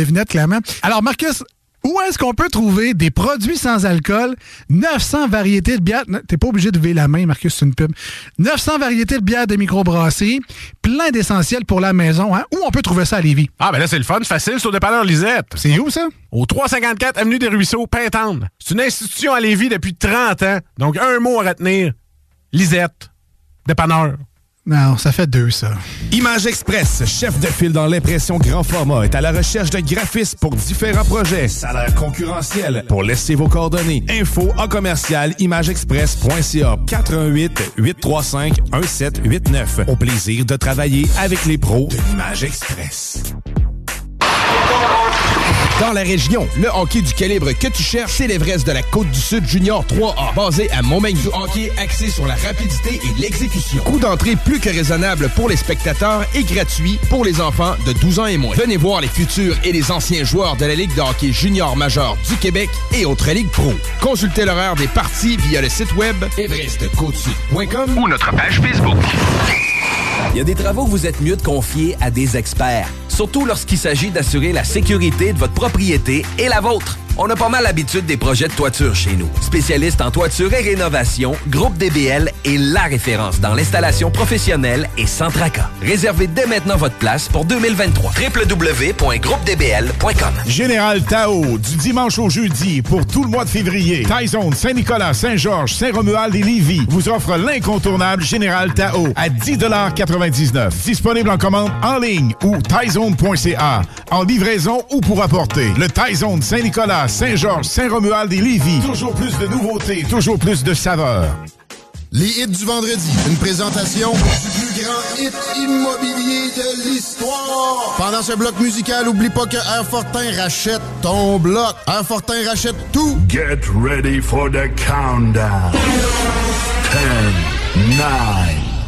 devinette, clairement. Alors, Marcus, où est-ce qu'on peut trouver des produits sans alcool, 900 variétés de bières... T'es pas obligé de lever la main, Marcus, c'est une pub. 900 variétés de bières de microbrasserie, plein d'essentiels pour la maison. Hein? Où on peut trouver ça à Lévis? Ah, ben là, c'est le fun, c'est facile, sur dépanneur Lisette. C'est où, ça? Au 354 Avenue des Ruisseaux, Pintendre. C'est une institution à Lévis depuis 30 ans. Donc, un mot à retenir. Lisette. Dépanneur. Non, ça fait deux, ça. Image Express, chef de file dans l'impression grand format, est à la recherche de graphistes pour différents projets. Salaire concurrentiel. Pour laisser vos coordonnées, info en commercial imageexpress.ca 418-835-1789. Au plaisir de travailler avec les pros de l'Image Express. Dans la région, le hockey du calibre que tu cherches, c'est l'Everest de la Côte-du-Sud Junior 3A, basé à Montmagny. Du hockey axé sur la rapidité et l'exécution. Coût d'entrée plus que raisonnable pour les spectateurs et gratuit pour les enfants de 12 ans et moins. Venez voir les futurs et les anciens joueurs de la Ligue de hockey junior majeur du Québec et autres ligues pro. Consultez l'horaire des parties via le site web everestcôte-sud.com ou notre page Facebook. Il y a des travaux que vous êtes mieux de confier à des experts, surtout lorsqu'il s'agit d'assurer la sécurité de votre propriété et la vôtre. On a pas mal l'habitude des projets de toiture chez nous. Spécialiste en toiture et rénovation, Groupe DBL est la référence dans l'installation professionnelle et sans tracas. Réservez dès maintenant votre place pour 2023. www.groupedbl.com. Général Tao, du dimanche au jeudi pour tout le mois de février. Thaï Zone, Saint-Nicolas, Saint-Georges, Saint-Romuald et Lévis vous offre l'incontournable Général Tao à 10,99 $. Disponible en commande en ligne ou thaizone.ca, en livraison ou pour apporter. Le Thaï Zone Saint-Nicolas, Saint-Georges, Saint-Romuald et Lévis. Toujours plus de nouveautés, toujours plus de saveurs. Les hits du vendredi, une présentation du plus grand hit immobilier de l'histoire. Pendant ce bloc musical, oublie pas que Air Fortin rachète ton bloc. Air Fortin rachète tout. Get ready for the countdown.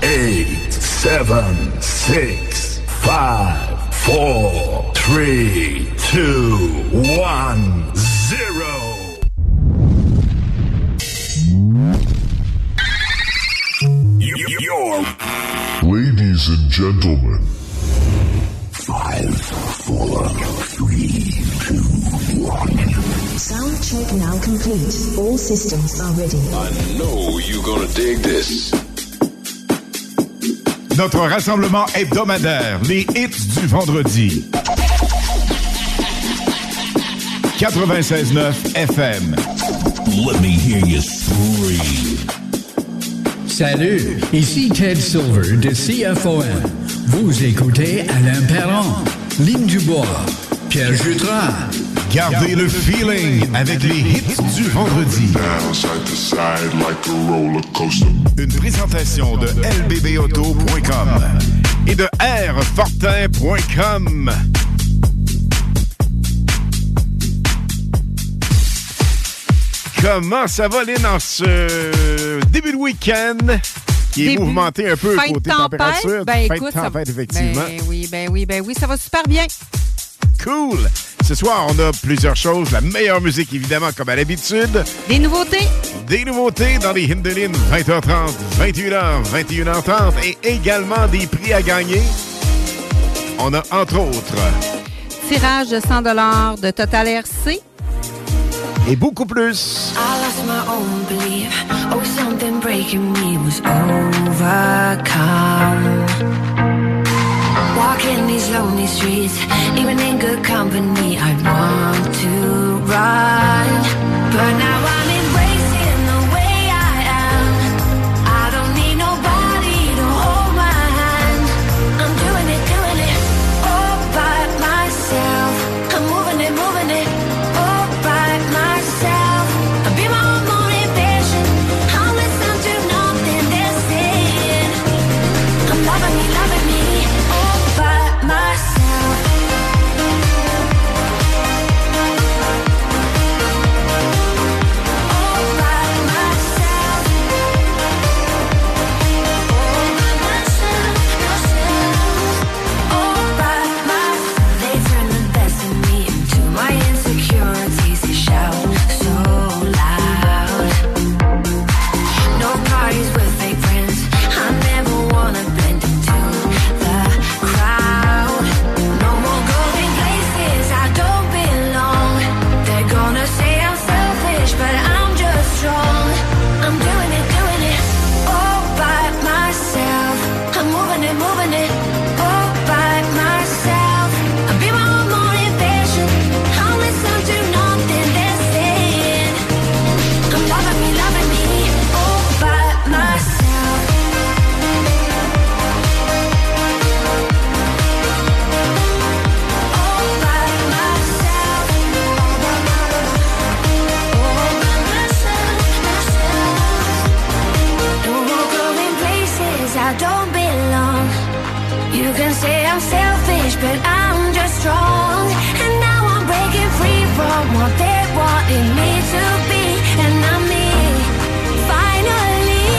10, 9, 8, 7, 6, 5, 4, 3, 2, 1, 0. Ladies and gentlemen, 5, 4, 3, 2, 1. Sound check now complete. All systems are ready. I know you're gonna dig this. Notre rassemblement hebdomadaire, les hits du vendredi. 96.9 FM. Let me hear you scream. Salut, ici Ted Silver de CFOM. Vous écoutez Alain Perron, Lynn Dubois, Pierre Jutras. Gardez le feeling avec les hits du vendredi. Une présentation de lbbauto.com et de airfortin.com. Comment ça va, Lynn, en ce début de week-end? Qui est mouvementé un peu côté température. Ben écoute, ça va. Effectivement. Ben oui, ça va super bien. Cool! Ce soir, on a plusieurs choses. La meilleure musique, évidemment, comme à l'habitude. Des nouveautés. Des nouveautés dans les hymnes de Lynn, 20h30, 21h, 21h30. Et également des prix à gagner. On a, entre autres... Tirage de 100 $ de Total RC. Et beaucoup plus. I lost my own belief. Oh, something breaking me was overcome. Walking these lonely streets, even in good company, I want to run. But now I'm embracing the way I am. I don't need nobody to hold my hand. I'm doing it, all by myself. I'm moving it, all by myself. I'll be my own motivation. I'll listen to nothing they're saying. I'm loving me. Myself. but I'm just strong. And now I'm breaking free from what they wanted me to be. And I'm me, finally.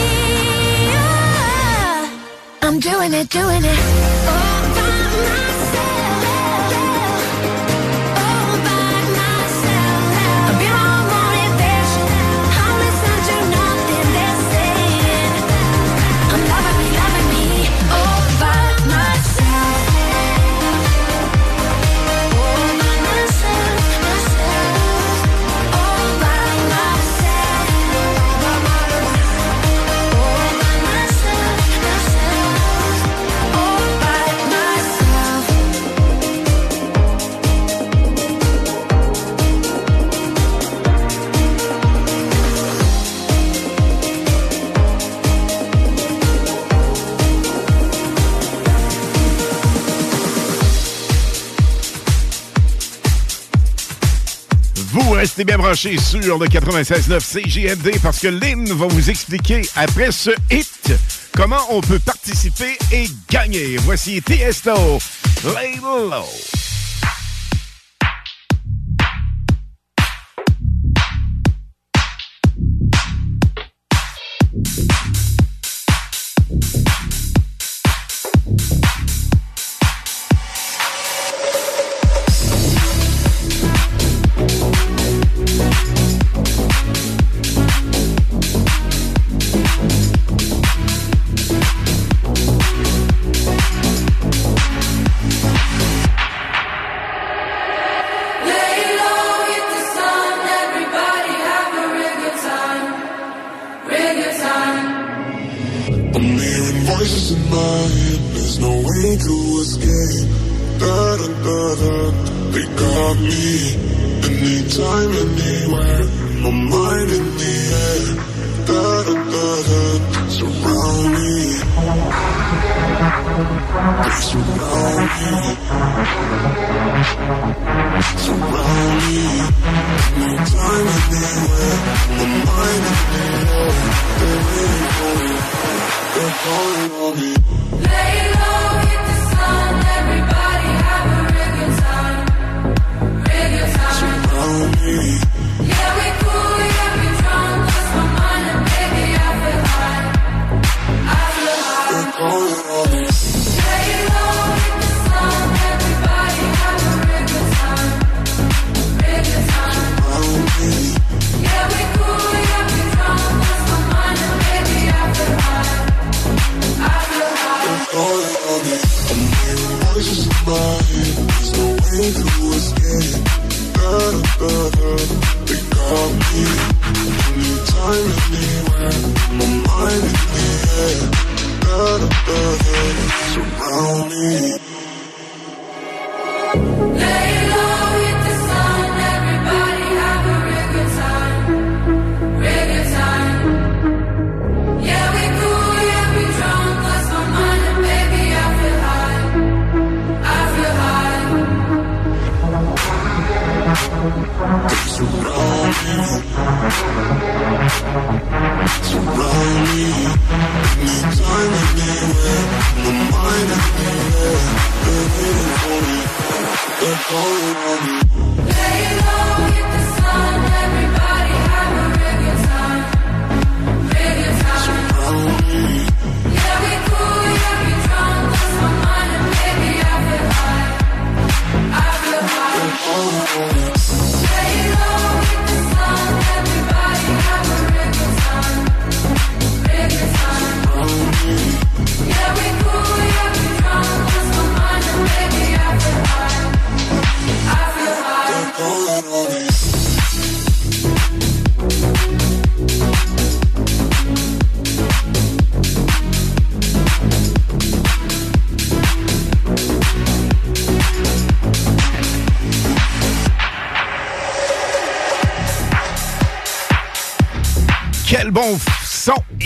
Oh, I'm doing it, oh. Restez bien branchés sur le 96.9 CJMD parce que Lynn va vous expliquer après ce hit comment on peut participer et gagner. Voici Tiesto, Lay Low.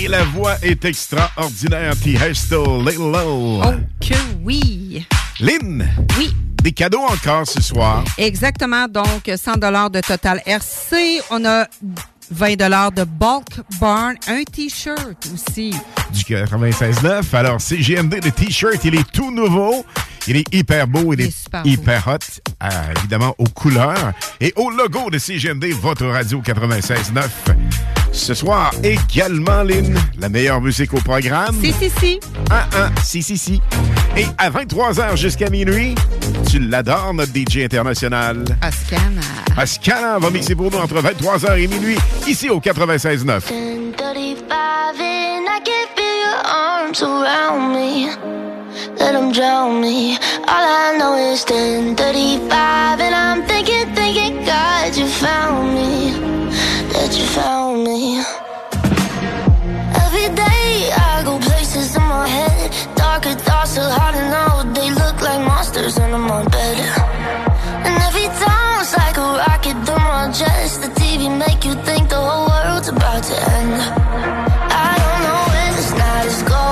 La voix est extraordinaire. Tiesto, Little Low. Oh que oui. Lynn. Oui. Des cadeaux encore ce soir. Exactement. Donc, 100 $ de Total RC. On a 20 $ de Bulk Barn. Un T-shirt aussi. Du 96.9. Alors, CJMD, le T-shirt, il est tout nouveau. Il est hyper beau, il est hyper hot, évidemment, aux couleurs et au logo de CJMD, votre radio 96.9. Ce soir, également, Lynn, la meilleure musique au programme. Si. Et à 23h jusqu'à minuit, tu l'adores, notre DJ international. Oscana. Oscana va mixer pour nous entre 23h et minuit, ici au 96.9. Let them drown me. All I know is 10:35, and I'm thinking, God, you found me, that you found me. Every day I go places in my head. Darker thoughts are hard to know. They look like monsters under my bed. And every time it's like a rocket through my chest. The TV make you think the whole world's about to end. I don't know when this night is going.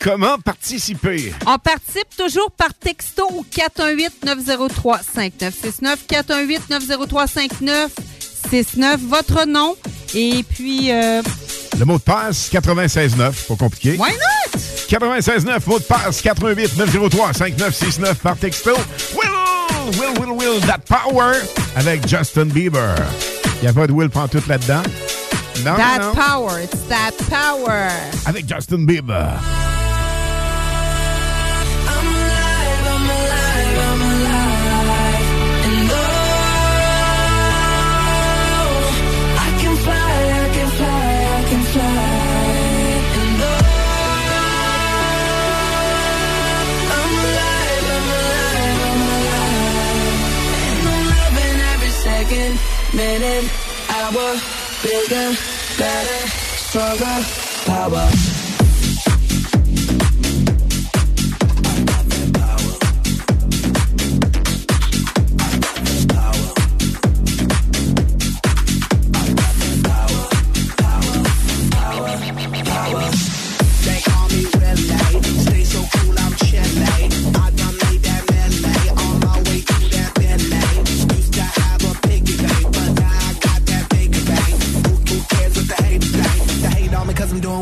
Comment participer? On participe toujours par texto au 418-903-5969. 418-903-5969. Votre nom. Et puis... le mot de passe, 96.9. Pas compliqué. Why not? 96.9, mot de passe, 418-903-5969 par texto. Will, that power avec Justin Bieber. Il n'y a pas de Will pantoute là-dedans. Non. Power, it's that power. Avec Justin Bieber. Minute, hour, bigger, better, stronger, power.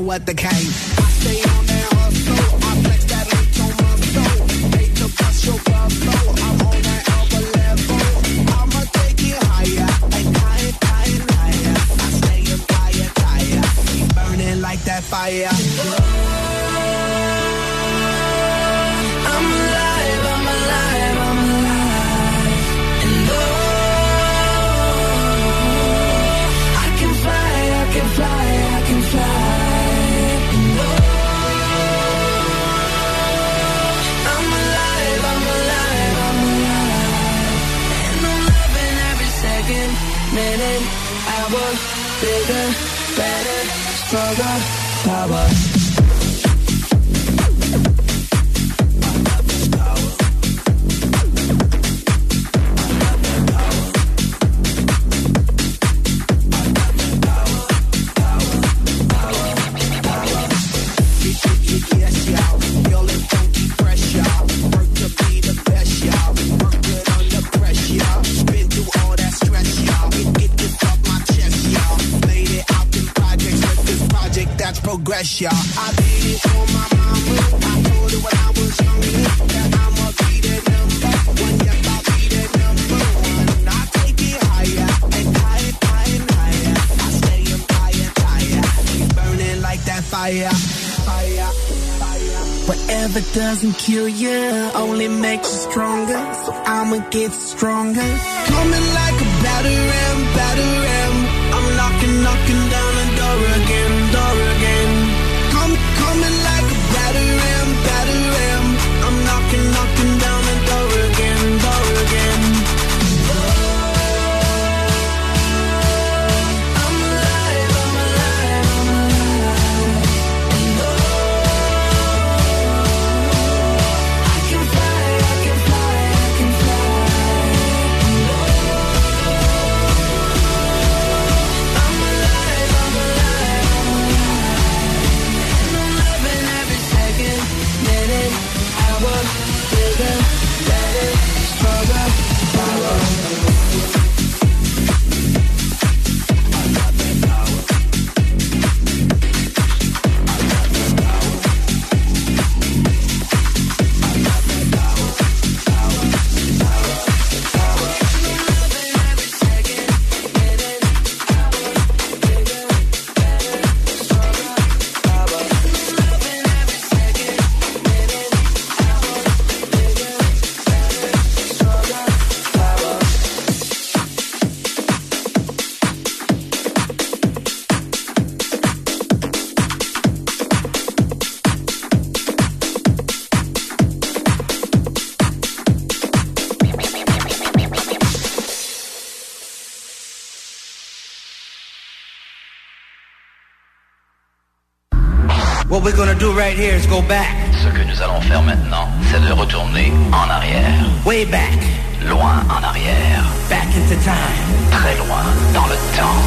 What the case. I'm alive, I'm alive, I'm alive. minute, hour, bigger, better, stronger, power. Y'all. I did it for my mama. I told her when I was younger that I'ma be the number one. Yep, I'll be the number one. And I take it higher and higher, higher, and higher. I stay up higher, higher. Keep burning like that fire, fire, fire. Whatever doesn't kill you only makes you stronger. So I'ma get stronger. Coming like a battering, battering. I'm knocking, knocking down the door again, door again. Coming like a battering, battering. I'm knocking, knocking down the door again, door again. Oh, I'm alive, I'm alive, I'm alive. And oh, I can fly, I can fly, I can fly. And oh, I'm alive, I'm alive, I'm alive. And I'm loving every second, minute, hour, bigger, better, stronger, power. What we're gonna do right here is go back. Ce que nous allons faire maintenant, c'est de retourner en arrière. Way back. Loin en arrière. Back into time. Très loin dans le temps.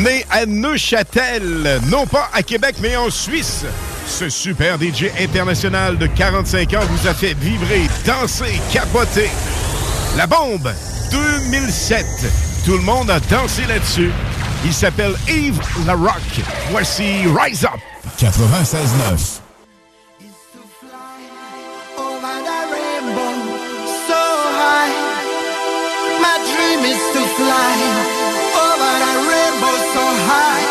Né à Neuchâtel, non pas à Québec, mais en Suisse, ce super DJ international de 45 ans vous a fait vibrer, danser, capoter. La bombe 2007. Tout le monde a dansé là-dessus. Il s'appelle Yves Larocque. Voici Rise Up. 96.9. It's to fly over the rainbow so high. My dream is to fly over the rainbow so high.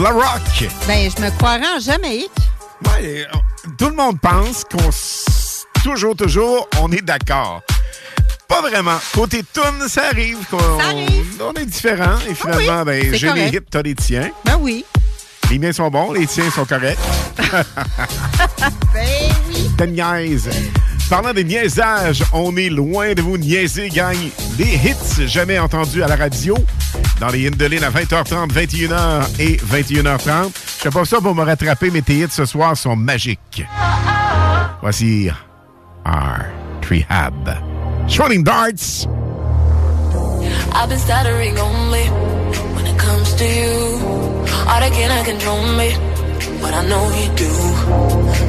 la rock. Ben, je me croirais en Jamaïque. Ouais, tout le monde pense qu'on... Toujours, on est d'accord. Pas vraiment. Côté tune, ça arrive. On est différents. Et finalement, ben, j'ai mes hits, t'as les tiens. Ben oui. Les miens sont bons, les tiens sont corrects. Ben oui. T'es niaise. Parlant des niaisages, on est loin de vous niaiser, gang. Des hits jamais entendus à la radio. Dans les hymnes de Lynn à 20h30, 21h et 21h30. Je fais pas ça pour me rattraper, mais tes hits ce soir sont magiques. Voici R. Trehab. Shooting darts. I've been stuttering only when it comes to you. All that cannot control me, but I know you do.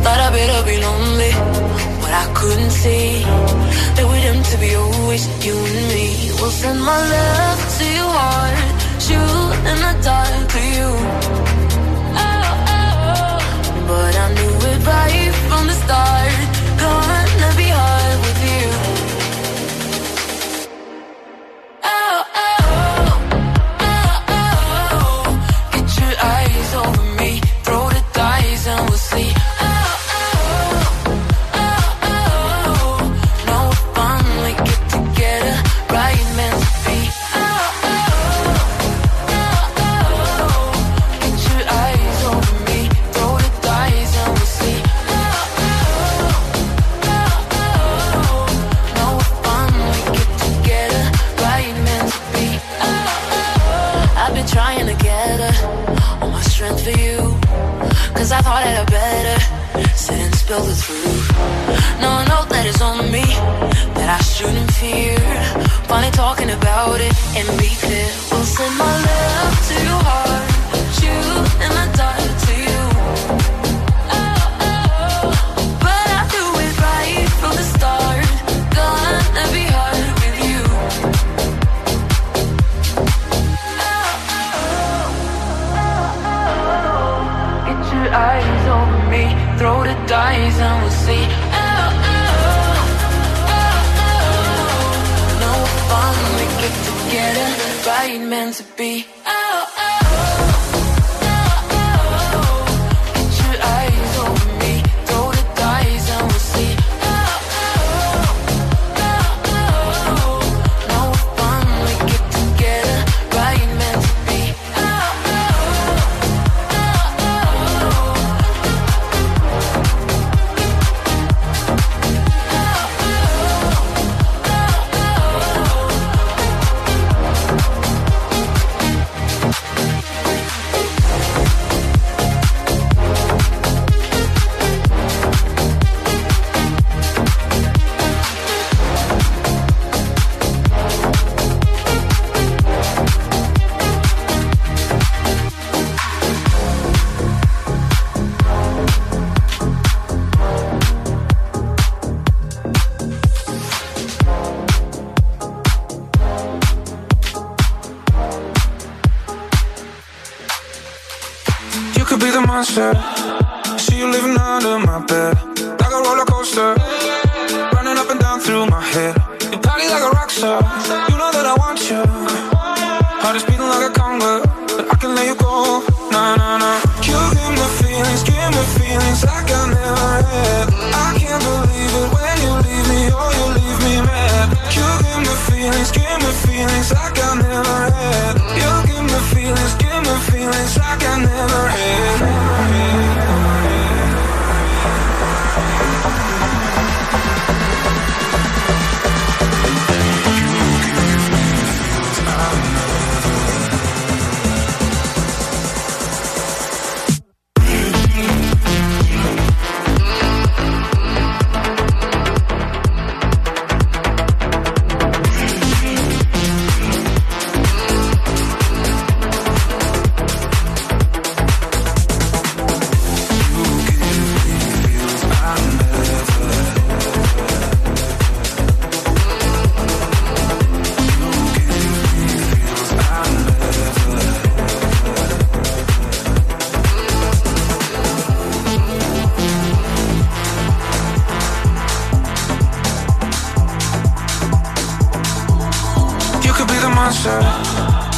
Thought I better be lonely, but I couldn't see that we're meant to be always you and me. Will send my love to your heart, shoot in the dark for you. Oh, oh, oh. But I knew it right from the start. Gonna be hard with you. Oh, oh, oh, oh, oh, get your eyes over me, throw the dice and we'll see. Oh, oh, oh, oh, oh, no, finally get together, right meant to be. Oh, oh, oh, oh, get your eyes over me, throw the dice and we'll see. Oh, oh, oh, oh, no, finally get together, right meant to be. Trying to get all my strength for you, cause I thought that I better sit and spill the truth. No, no, that it's on me, that I shouldn't fear. Finally talking about it and be clear. We'll send my love to your heart, shoot and I die to you. Oh, oh, oh, but I do it right from the start. Gonna be hard with you. Eyes over me, throw the dice and we'll see. Oh, oh, oh, oh, no, we'll finally get together, right meant to be. Oh, oh, oh, oh, oh, get your eyes over me, throw the dice and we'll see. Oh, oh, oh, oh, oh, no, we'll finally get together, right meant to be. See you living under my bed, like a roller coaster, running up and down through my head. You party like a rock star, you know that I want you. Heart is beating like a conga, but I can let you go. Nah, nah, nah. You give me feelings like I never had. I can't believe it when you leave me, oh you leave me mad. You give me feelings like I never had. You give me feelings like I never had.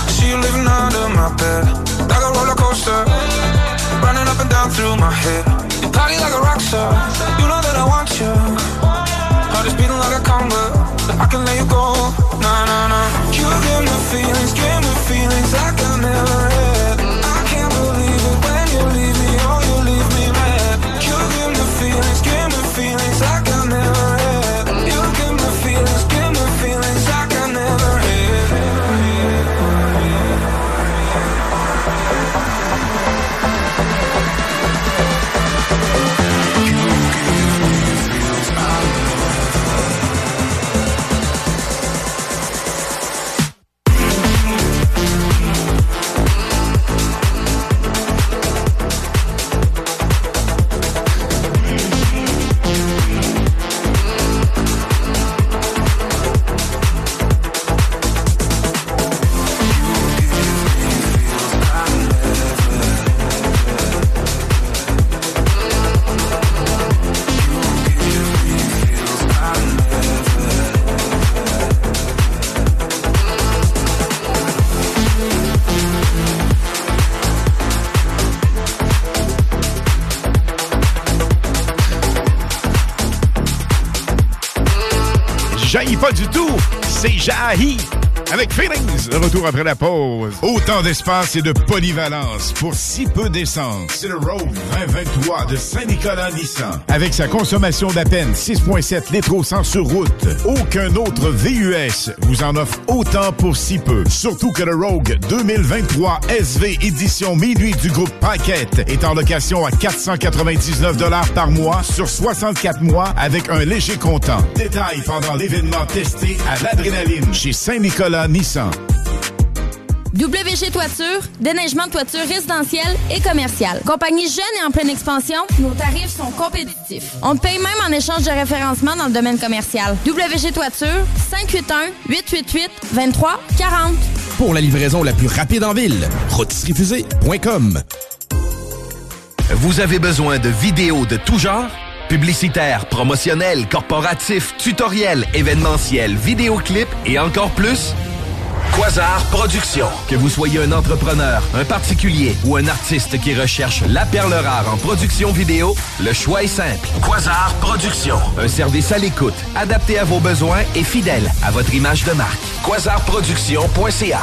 See you living under my bed, like a roller coaster. coaster, running up and down through my head. You party like a rock star, you know that I want you. Heart is beating like a conga, I can let you go. Nah, nah, nah. You give me feelings like I never had. I can't believe it when you leave me, oh you leave me mad. You give me feelings like I never had. You give me feelings like I never had. J'haïs pas du tout, c'est J'haïs avec Feelings. Le retour après la pause. Autant d'espace et de polyvalence pour si peu d'essence. C'est le Rogue 2023 de Saint-Nicolas-Nissan. Avec sa consommation d'à peine 6,7 litres au 100 sur route, aucun autre VUS vous en offre autant pour si peu. Surtout que le Rogue 2023 SV édition minuit du groupe Paquette est en location à 499 $ par mois sur 64 mois avec un léger comptant. Détail pendant l'événement testé à l'adrénaline chez Saint-Nicolas-Nissan. WG Toiture, déneigement de toiture résidentielle et commerciale. Compagnie jeune et en pleine expansion, nos tarifs sont compétitifs. On te paye même en échange de référencement dans le domaine commercial. WG Toiture, 581-888-2340. Pour la livraison la plus rapide en ville, rotisseriefusée.com. Vous avez besoin de vidéos de tout genre? Publicitaires, promotionnels, corporatifs, tutoriels, événementiels, vidéoclips et encore plus? Quasar Production. Que vous soyez un entrepreneur, un particulier ou un artiste qui recherche la perle rare en production vidéo, le choix est simple. Quasar Production. Un service à l'écoute, adapté à vos besoins et fidèle à votre image de marque. QuasarProduction.ca.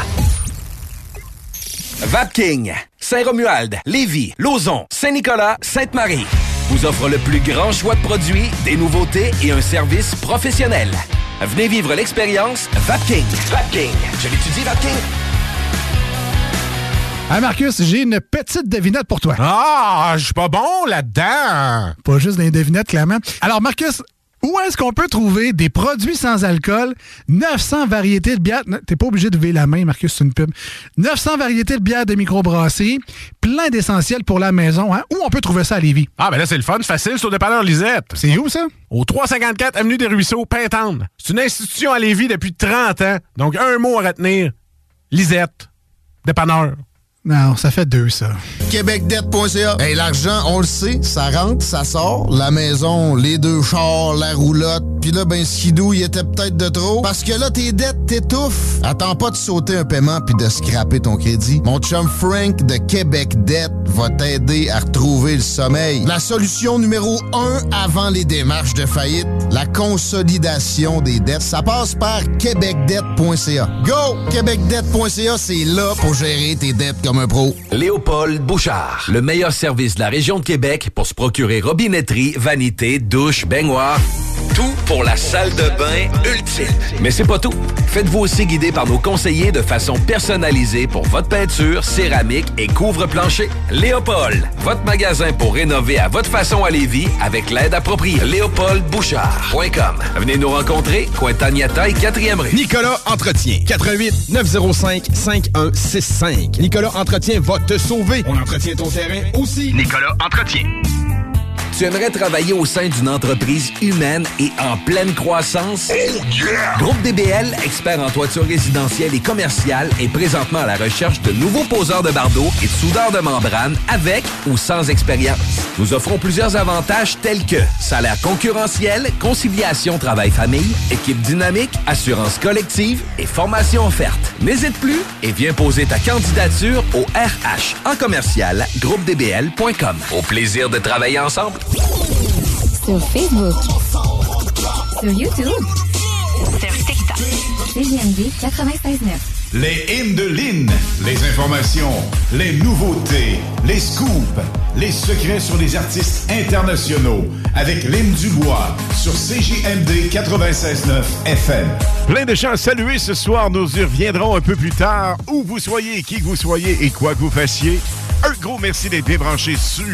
VapKing. Saint-Romuald, Lévis, Lauson, Saint-Nicolas, Sainte-Marie. Vous offre le plus grand choix de produits, des nouveautés et un service professionnel. Venez vivre l'expérience VapKing. VapKing. Je l'étudie, VapKing. Hey Marcus, j'ai une petite devinette pour toi. Ah, je suis pas bon là-dedans. Pas juste des devinettes, clairement. Alors Marcus, où est-ce qu'on peut trouver des produits sans alcool, 900 variétés de bières... T'es pas obligé de lever la main, Marcus, c'est une pub. 900 variétés de bières de microbrasserie, plein d'essentiels pour la maison. Hein? Où on peut trouver ça à Lévis? Ah, ben là, c'est le fun, c'est facile, c'est au dépanneur Lisette. C'est où, ça? Au 354 Avenue des Ruisseaux, Pintendre. C'est une institution à Lévis depuis 30 ans. Donc, un mot à retenir. Lisette. Dépanneur. Non, ça fait deux, ça. QuébecDette.ca. Hey, l'argent, on le sait, ça rentre, ça sort. La maison, les deux chars, la roulotte. Puis là, ben, skidou, il était peut-être de trop. Parce que là, tes dettes t'étouffent. Attends pas de sauter un paiement puis de scraper ton crédit. Mon chum Frank de QuébecDette va t'aider à retrouver le sommeil. La solution numéro 1 avant les démarches de faillite, la consolidation des dettes. Ça passe par QuébecDette.ca. Go! QuébecDette.ca, c'est là pour gérer tes dettes comme un pro. Léopold Bouchard, le meilleur service de la région de Québec pour se procurer robinetterie, vanité, douche, baignoire. Tout pour la salle de bain ultime. Mais c'est pas tout. Faites-vous aussi guider par nos conseillers de façon personnalisée pour votre peinture, céramique et couvre-plancher. Léopold, votre magasin pour rénover à votre façon à Lévis avec l'aide appropriée. LéopoldBouchard.com. Venez nous rencontrer, Cointagnata et 4e rue. Nicolas Entretien, 88-905-5165. Nicolas Entretien va te sauver. On entretient ton terrain aussi. Nicolas Entretien. Tu aimerais travailler au sein d'une entreprise humaine et en pleine croissance? Oh yeah! Groupe DBL, expert en toiture résidentielle et commerciale, est présentement à la recherche de nouveaux poseurs de bardeaux et de soudeurs de membrane avec ou sans expérience. Nous offrons plusieurs avantages tels que salaire concurrentiel, conciliation travail-famille, équipe dynamique, assurance collective et formation offerte. N'hésite plus et viens poser ta candidature au RH en commercial groupedbl.com. Au plaisir de travailler ensemble. Sur Facebook. Sur YouTube. Sur TikTok. CJMD 96.9. Les hymnes de Lynn. Les informations, les nouveautés, les scoops, les secrets sur les artistes internationaux. Avec Lynn Dubois sur CJMD 96.9 FM. Plein de gens à saluer ce soir. Nous y reviendrons un peu plus tard. Où vous soyez, qui que vous soyez et quoi que vous fassiez. Un gros merci d'être débranché sur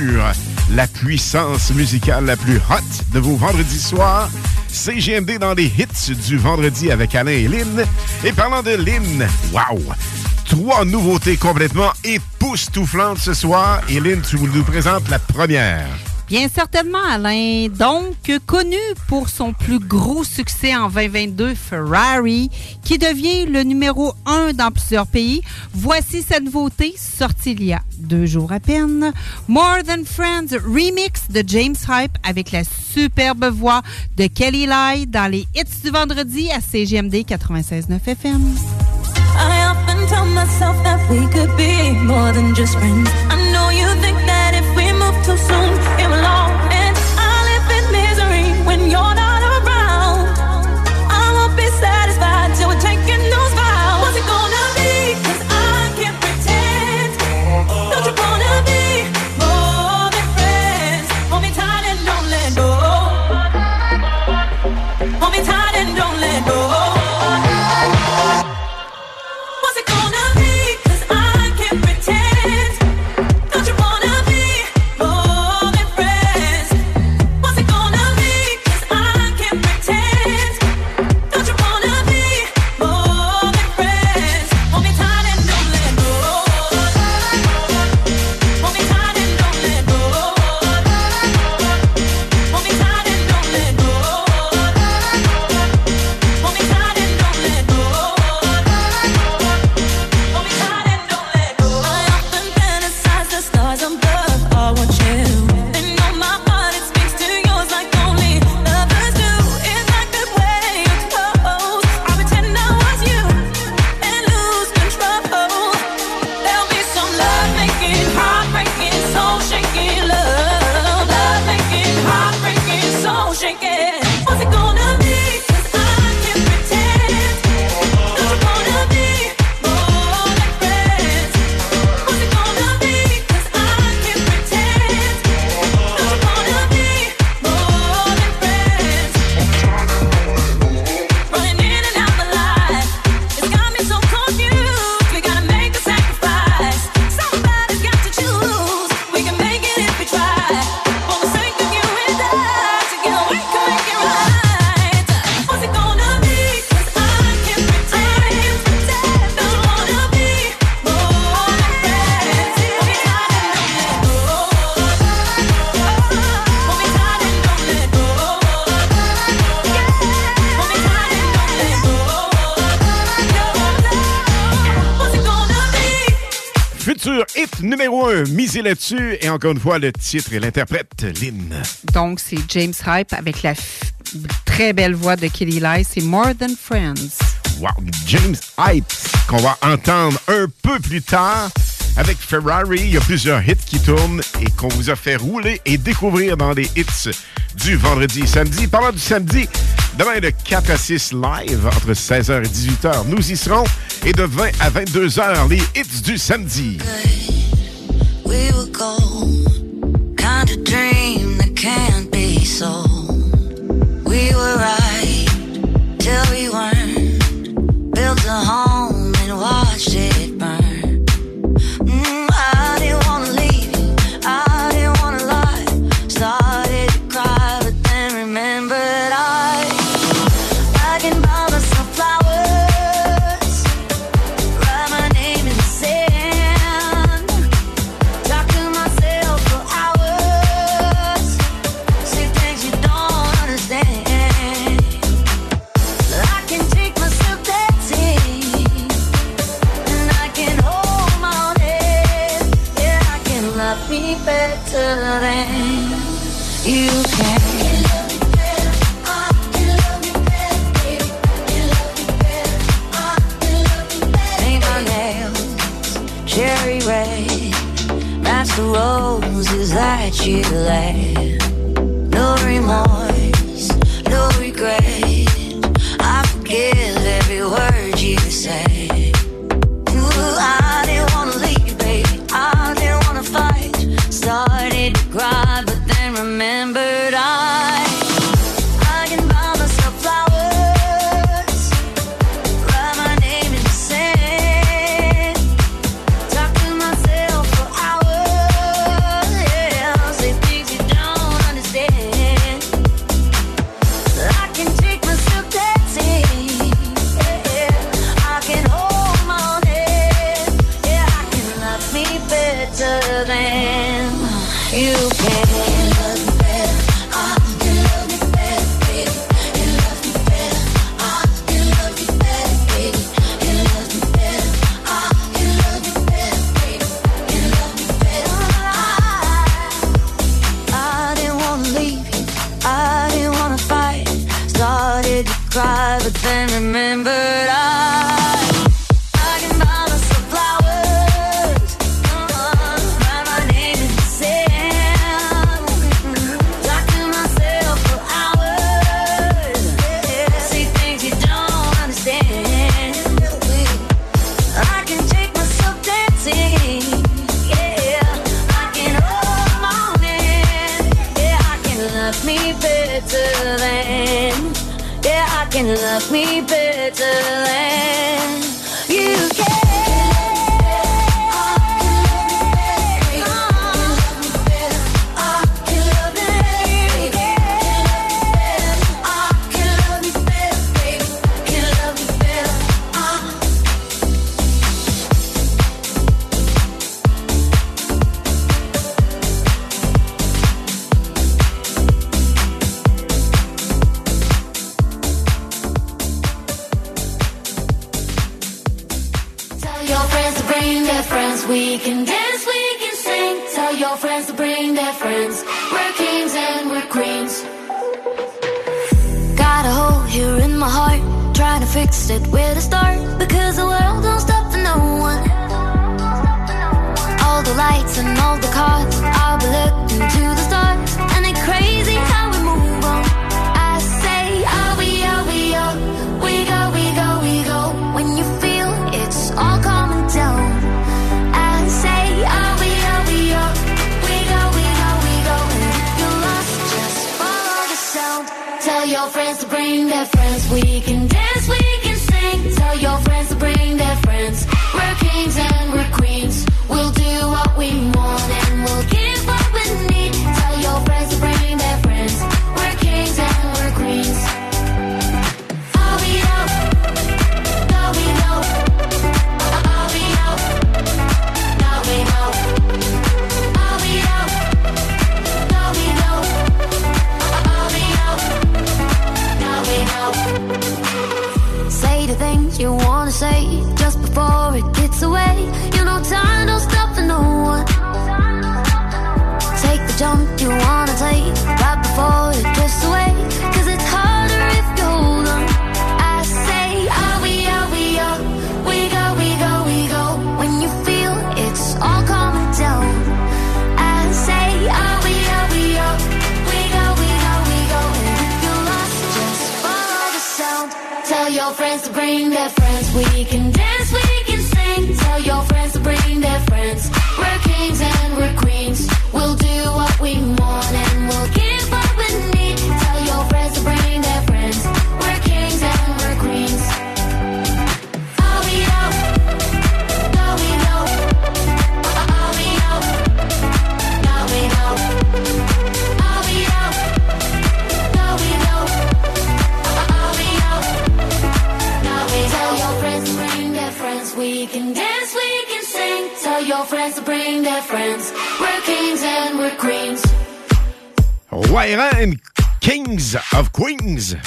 la puissance musicale la plus hot de vos vendredis soirs. CJMD dans les hits du vendredi avec Alain et Lynn. Et parlant de Lynn, wow! 3 nouveautés complètement époustouflantes ce soir. Et Lynn, tu nous présentes la première. Bien certainement, Alain. Donc, connu pour son plus gros succès en 2022, Ferrari, qui devient le numéro 1 dans plusieurs pays, voici sa nouveauté sortie il y a 2 jours à peine. More Than Friends, remix de James Hype avec la superbe voix de Kelly Lai dans les hits du vendredi à CGMD 96.9 FM. I often tell myself that we could be more than just friends. I know you think that if we move too soon, it will all end. I live in misery when you're not around. I won't be satisfied till we're taking those vows. What's it gonna be? 'Cause I can't pretend. Don't you wanna be more than friends? Hold me tight and don't let go. Hold me tight and don't let go. Numéro 1, misez là-dessus. Et encore une fois, le titre et l'interprète, Lynn. Donc, c'est James Hype avec la très belle voix de Kelly Lai. C'est More Than Friends. Wow, James Hype, qu'on va entendre un peu plus tard. Avec Ferrari, il y a plusieurs hits qui tournent et qu'on vous a fait rouler et découvrir dans les hits du vendredi et samedi. Parlant du samedi, demain de 4 à 6 live entre 16h et 18h. Nous y serons. Et de 20 à 22h, les hits du samedi. We were gold, kind of dream that can't be sold. We were right till we weren't. Built a home and watched it burn. I didn't wanna leave you, I didn't wanna lie. Started to cry, but then remembered I can buy myself flowers. you can. Cherry red, master roses that you led. No remorse, no regret. I forgive every word you said. Ooh, I didn't wanna leave, baby. I didn't wanna fight. Started to cry, but then remembered I can buy myself flowers.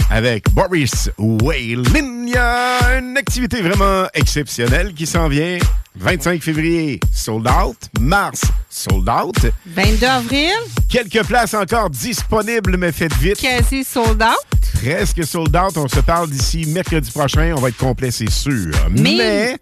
Avec Boris Waylinia, une activité vraiment exceptionnelle qui s'en vient 25 février, sold out. Mars, sold out. 22 avril. Quelques places encore disponibles, mais faites vite. Quasi sold out. Presque sold out. On se parle d'ici mercredi prochain. On va être complet, c'est sûr. Mais...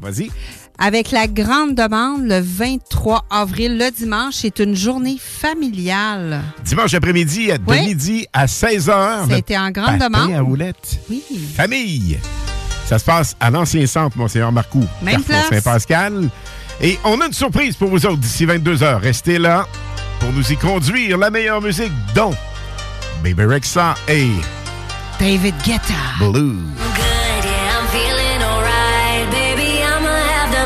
Vas-y. Avec la grande demande, le 23 avril, le dimanche, c'est une journée familiale. Dimanche après-midi, de midi à 16h. C'était en grande demande. À roulette. Oui. Famille. Ça se passe à l'ancien centre, Monseigneur Marcoux. Même place. Saint-Pascal. Et on a une surprise pour vous autres d'ici 22h. Restez là pour nous y conduire. La meilleure musique, dont Baby Rexha et David Guetta. Blue.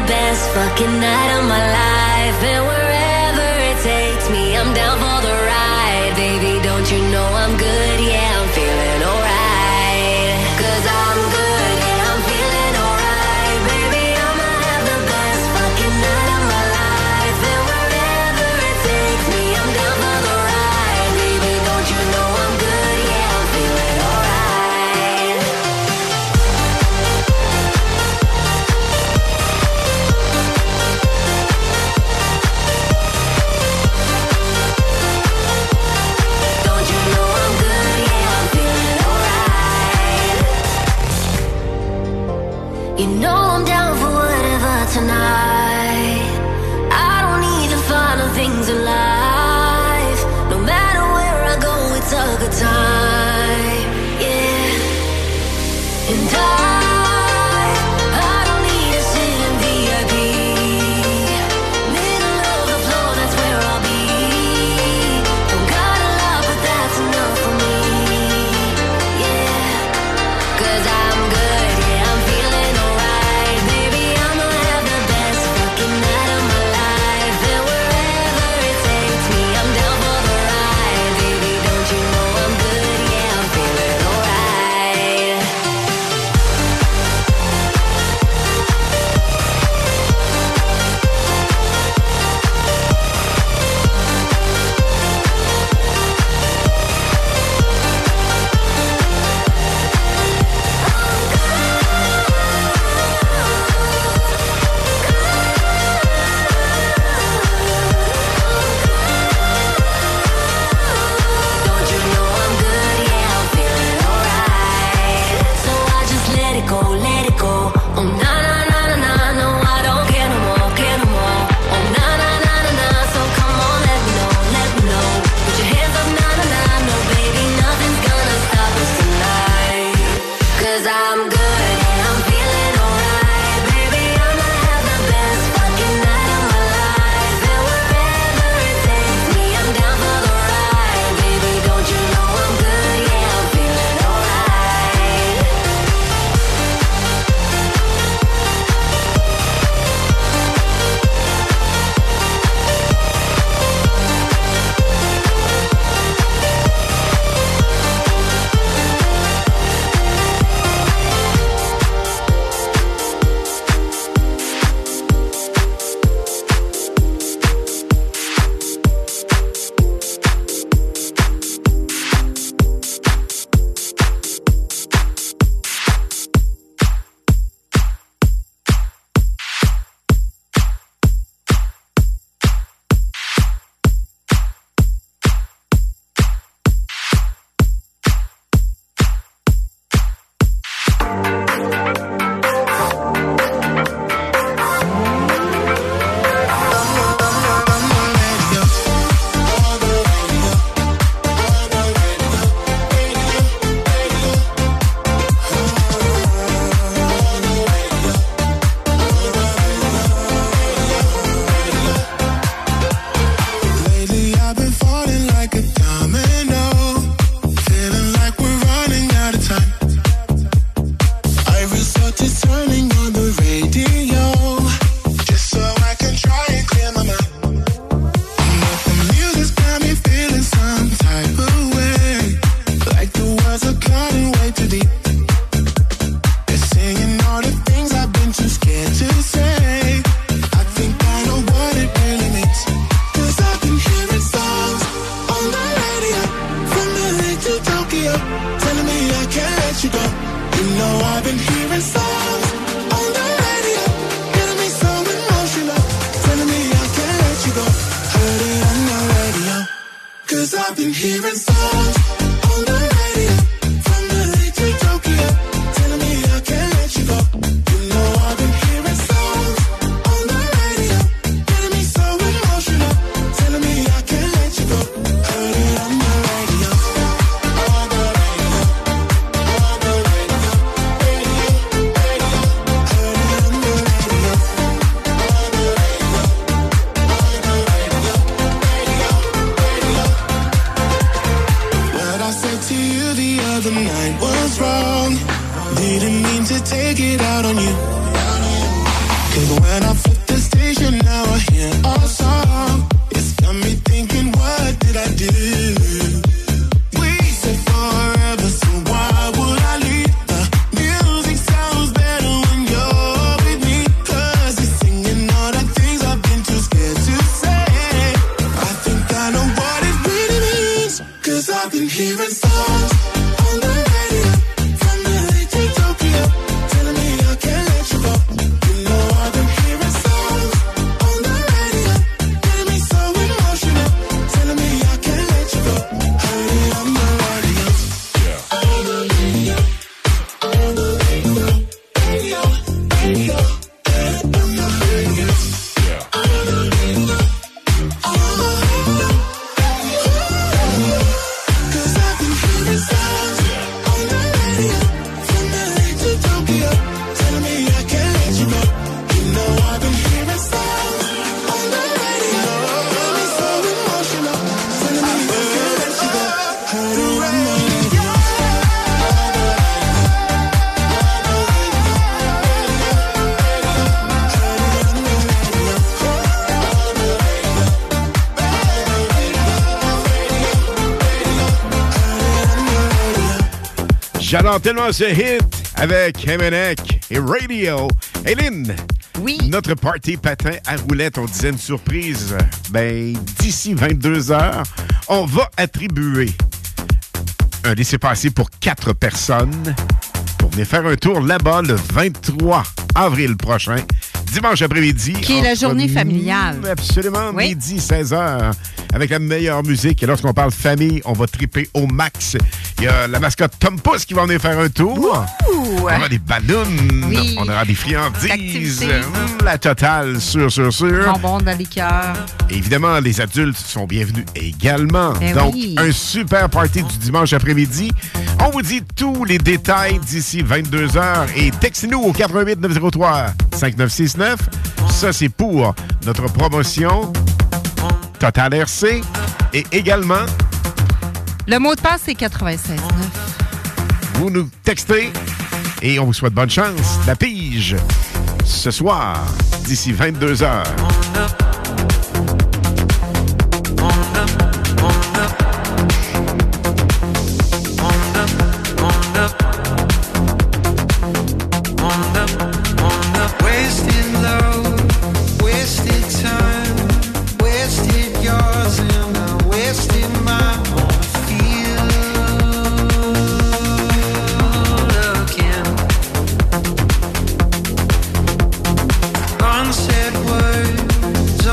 Best fucking night of my life, and wherever it takes me, I'm down for the ride. Baby, don't you know I'm good? Yeah, I'm feeling alright. 'Cause I'm good, and I'm feeling alright. Baby, I'ma have the best fucking night of my life, and wherever it takes me, I'm down for the ride. Baby, don't you know I'm good? Yeah, I'm feeling alright. You know I'm down for whatever tonight. I don't need the final things in life. No matter where I go, it's a good time. Yeah. And I don't need to sit in VIP. Middle of the floor, that's where I'll be. Don't got a lot, but that's enough for me. Yeah. 'Cause I'm good, yeah, I'm feeling telling me I can't let you go. You know I've been hearing songs on the radio. Cause I've been hearing songs on the radio from the late to Tokyo, telling me I can't let you go. You know I've been hearing songs on the radio, getting me so emotional, telling me I can't let you go. Heard it on the radio, radio, radio. Heard it on the radio, What I said to you the other night was wrong. Didn't mean to take it out on you. Cause when I flip the station, now I hear our song. It's got me thinking, what did I do? We said forever, so why would I leave? The music sounds better when you're with me. Cause you're singing all the things I've been too scared to say. I think I know what it really means. Cause I've been hearing songs on the radio from the late to Tokyo, telling me I can't let you go. You know I've been hearing songs on the radio, getting me so emotional, telling me I can't let you go. Heard it on the radio, on the radio, on the radio, radio, radio. Heard it on the radio, on the radio, on the radio, radio. Cause I've been hearing sounds on the radio from the late to Tokyo, telling me I can't let you go. You know I've been hearing sounds on the radio, got me so emotional, telling me I can't let you go. Heard it on the radio, J'adore tellement ce hit avec Hemenek et Radio. Hélène, Oui. notre party patin à roulette, on disait une surprise. Ben, d'ici 22h, on va attribuer un laissez-passer pour 4 personnes pour venir faire un tour là-bas le 23 avril prochain, dimanche après-midi. Qui est la journée familiale. Absolument, Oui. midi, 16h, avec la meilleure musique. Et lorsqu'on parle famille, on va triper au max. Il y a la mascotte Tom Pouce qui va venir faire un tour. Ouh! On aura des ballons, Oui. on aura des friandises, Activités. La totale, sûr. Bonbons dans les cœurs. Et évidemment, les adultes sont bienvenus également. Ben Donc, oui. un super party du dimanche après-midi. On vous dit tous les détails d'ici 22h et textez-nous au 88-903-5969. Ça, c'est pour notre promotion Total RC et également... Le mot de passe, c'est 96.9. Vous nous textez et on vous souhaite bonne chance. La pige, ce soir, d'ici 22h. Unsaid words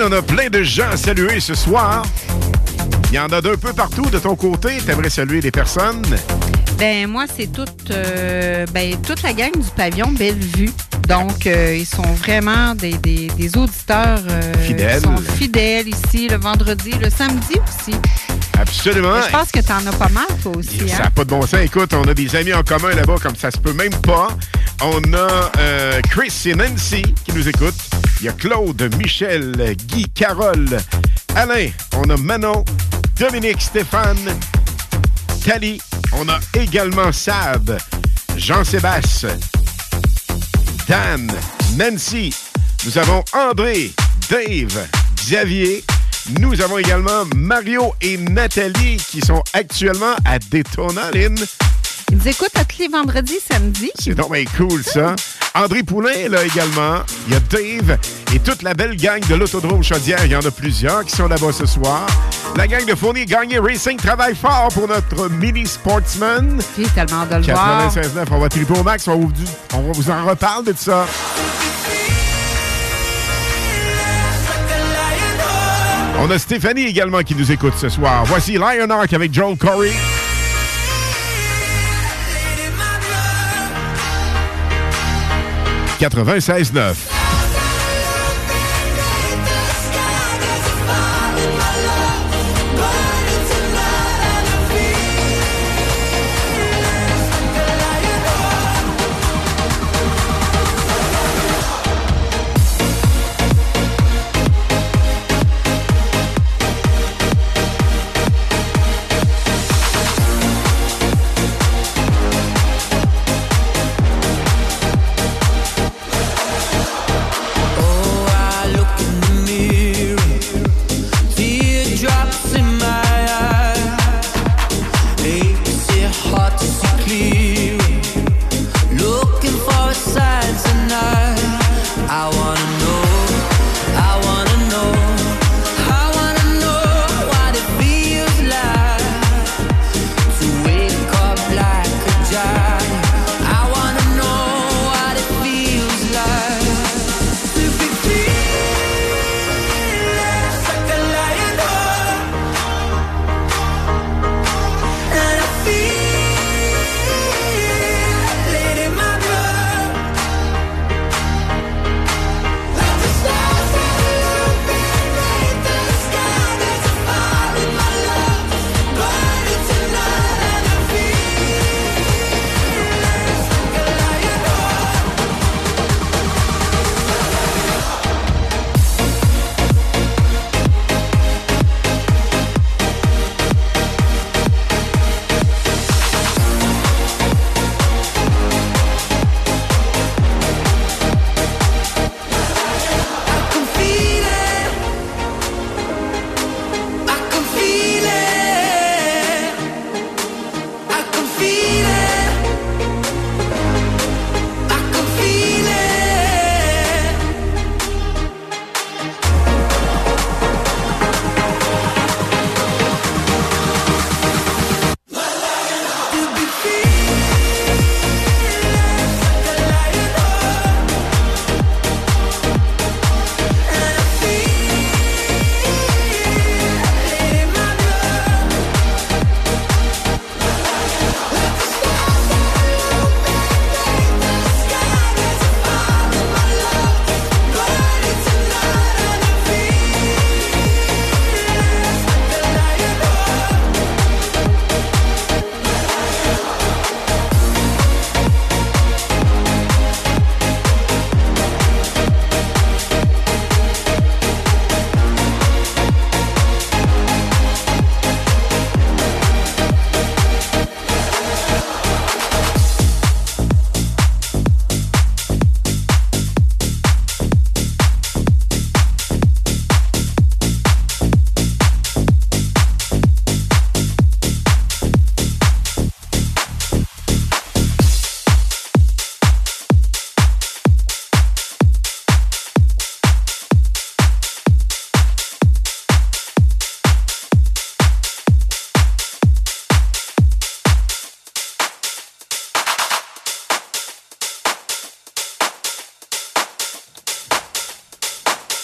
semaine, on a plein de gens à saluer ce soir. Il y en a d'un peu partout de ton côté. T'aimerais saluer les personnes? Ben moi, c'est toute la gang du pavillon Bellevue. Donc, ils sont vraiment des auditeurs fidèles. Ils sont fidèles ici, le vendredi, le samedi aussi. Absolument. Et je pense que t'en as pas mal, toi aussi. Ça n'a pas de bon sens. Écoute, on a des amis en commun là-bas, comme ça se peut même pas. On a Chris et Nancy qui nous écoutent. Il y a Claude, Michel, Guy, Carole, Alain. On a Manon, Dominique, Stéphane, Thalie. On a également Sab, Jean-Sébastien, Dan, Nancy. Nous avons André, Dave, Xavier. Nous avons également Mario et Nathalie qui sont actuellement à Daytona, Lynn. Ils nous écoutent à tous les vendredis, samedi. C'est donc bien cool, ça. André Poulin est là également. Il y a Dave et toute la belle gang de l'Autodrome Chaudière. Il y en a plusieurs qui sont là-bas ce soir. La gang de Fournier Gagné Racing travaille fort pour notre mini sportsman. J'ai tellement de le voir. 96.9, on va triper au max. On vous en reparle de ça. On a Stéphanie également qui nous écoute ce soir. Voici Lionark avec Joel Corey. « 96.9 »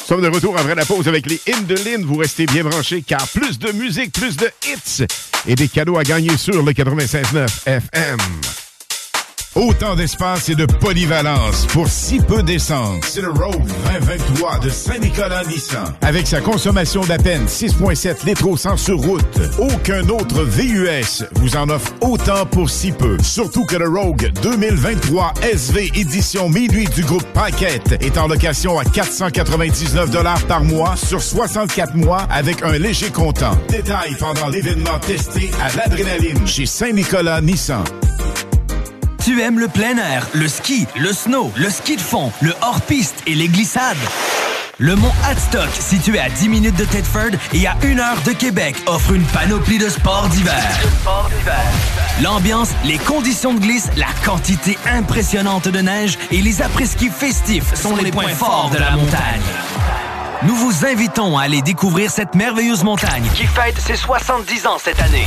Nous sommes de retour après la pause avec les hymnes de Lynn. Vous restez bien branchés car plus de musique, plus de hits et des cadeaux à gagner sur le 96.9 FM. Autant d'espace et de polyvalence pour si peu d'essence. C'est le Rogue 2023 de Saint-Nicolas-Nissan. Avec sa consommation d'à peine 6,7 litres au 100 sur route, aucun autre VUS vous en offre autant pour si peu. Surtout que le Rogue 2023 SV édition minuit du groupe Paquette est en location à 499 $ par mois sur 64 mois avec un léger comptant. Détail pendant l'événement testé à l'adrénaline chez Saint-Nicolas-Nissan. Tu aimes le plein air, le ski, le snow, le ski de fond, le hors-piste et les glissades? Le Mont Adstock, situé à 10 minutes de Thetford et à 1 heure de Québec, offre une panoplie de sports d'hiver. L'ambiance, les conditions de glisse, la quantité impressionnante de neige et les après-ski festifs sont les points forts de la montagne. Nous vous invitons à aller découvrir cette merveilleuse montagne qui fête ses 70 ans cette année.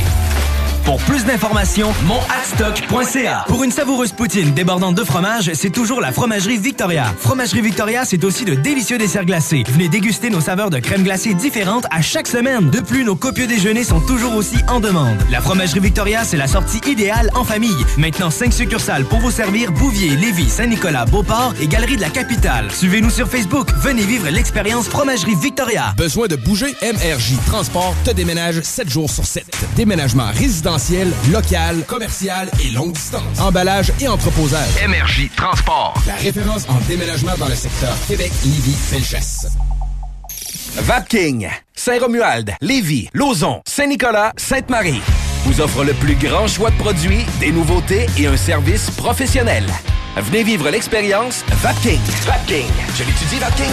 Pour plus d'informations, montadstock.ca. Pour une savoureuse poutine débordante de fromage, c'est toujours la Fromagerie Victoria. Fromagerie Victoria, c'est aussi de délicieux desserts glacés. Venez déguster nos saveurs de crème glacée différentes à chaque semaine. De plus, nos copieux déjeuners sont toujours aussi en demande. La Fromagerie Victoria, c'est la sortie idéale en famille. Maintenant, 5 succursales pour vous servir: Bouvier, Lévis, Saint-Nicolas, Beauport et Galerie de la Capitale. Suivez-nous sur Facebook. Venez vivre l'expérience Fromagerie Victoria. Besoin de bouger? MRJ Transport te déménage 7 jours sur 7. Déménagement résidentiel, local, commercial et longue distance. Emballage et entreposage. MRJ Transport. La référence en déménagement dans le secteur Québec, Lévis, Felchasse. VapKing, Saint-Romuald, Lévis, Lauson, Saint-Nicolas, Sainte-Marie vous offre le plus grand choix de produits, des nouveautés et un service professionnel. Venez vivre l'expérience VapKing. VapKing. Je l'étudie, VapKing.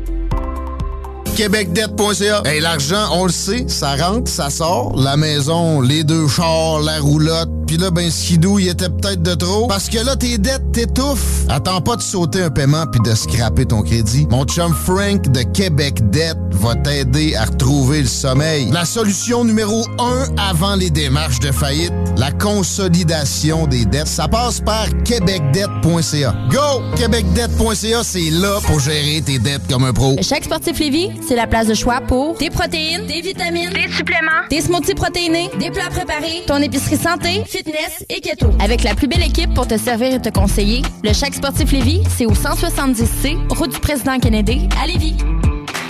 QuébecDette.ca. Hey, l'argent, on le sait, ça rentre, ça sort. La maison, les deux chars, la roulotte. Puis là, ben, skidou, il était peut-être de trop. Parce que là, tes dettes t'étouffent. Attends pas de sauter un paiement puis de scraper ton crédit. Mon chum Frank de QuébecDette va t'aider à retrouver le sommeil. La solution numéro 1 avant les démarches de faillite, la consolidation des dettes. Ça passe par QuébecDette.ca. Go! QuébecDette.ca, c'est là pour gérer tes dettes comme un pro. Chèque Sportif Lévis, c'est la place de choix pour des protéines, des vitamines, des suppléments, des smoothies protéinés, des plats préparés, ton épicerie santé, fitness et keto. Avec la plus belle équipe pour te servir et te conseiller, le Chèque Sportif Lévis, c'est au 170C, route du Président Kennedy, à Lévis.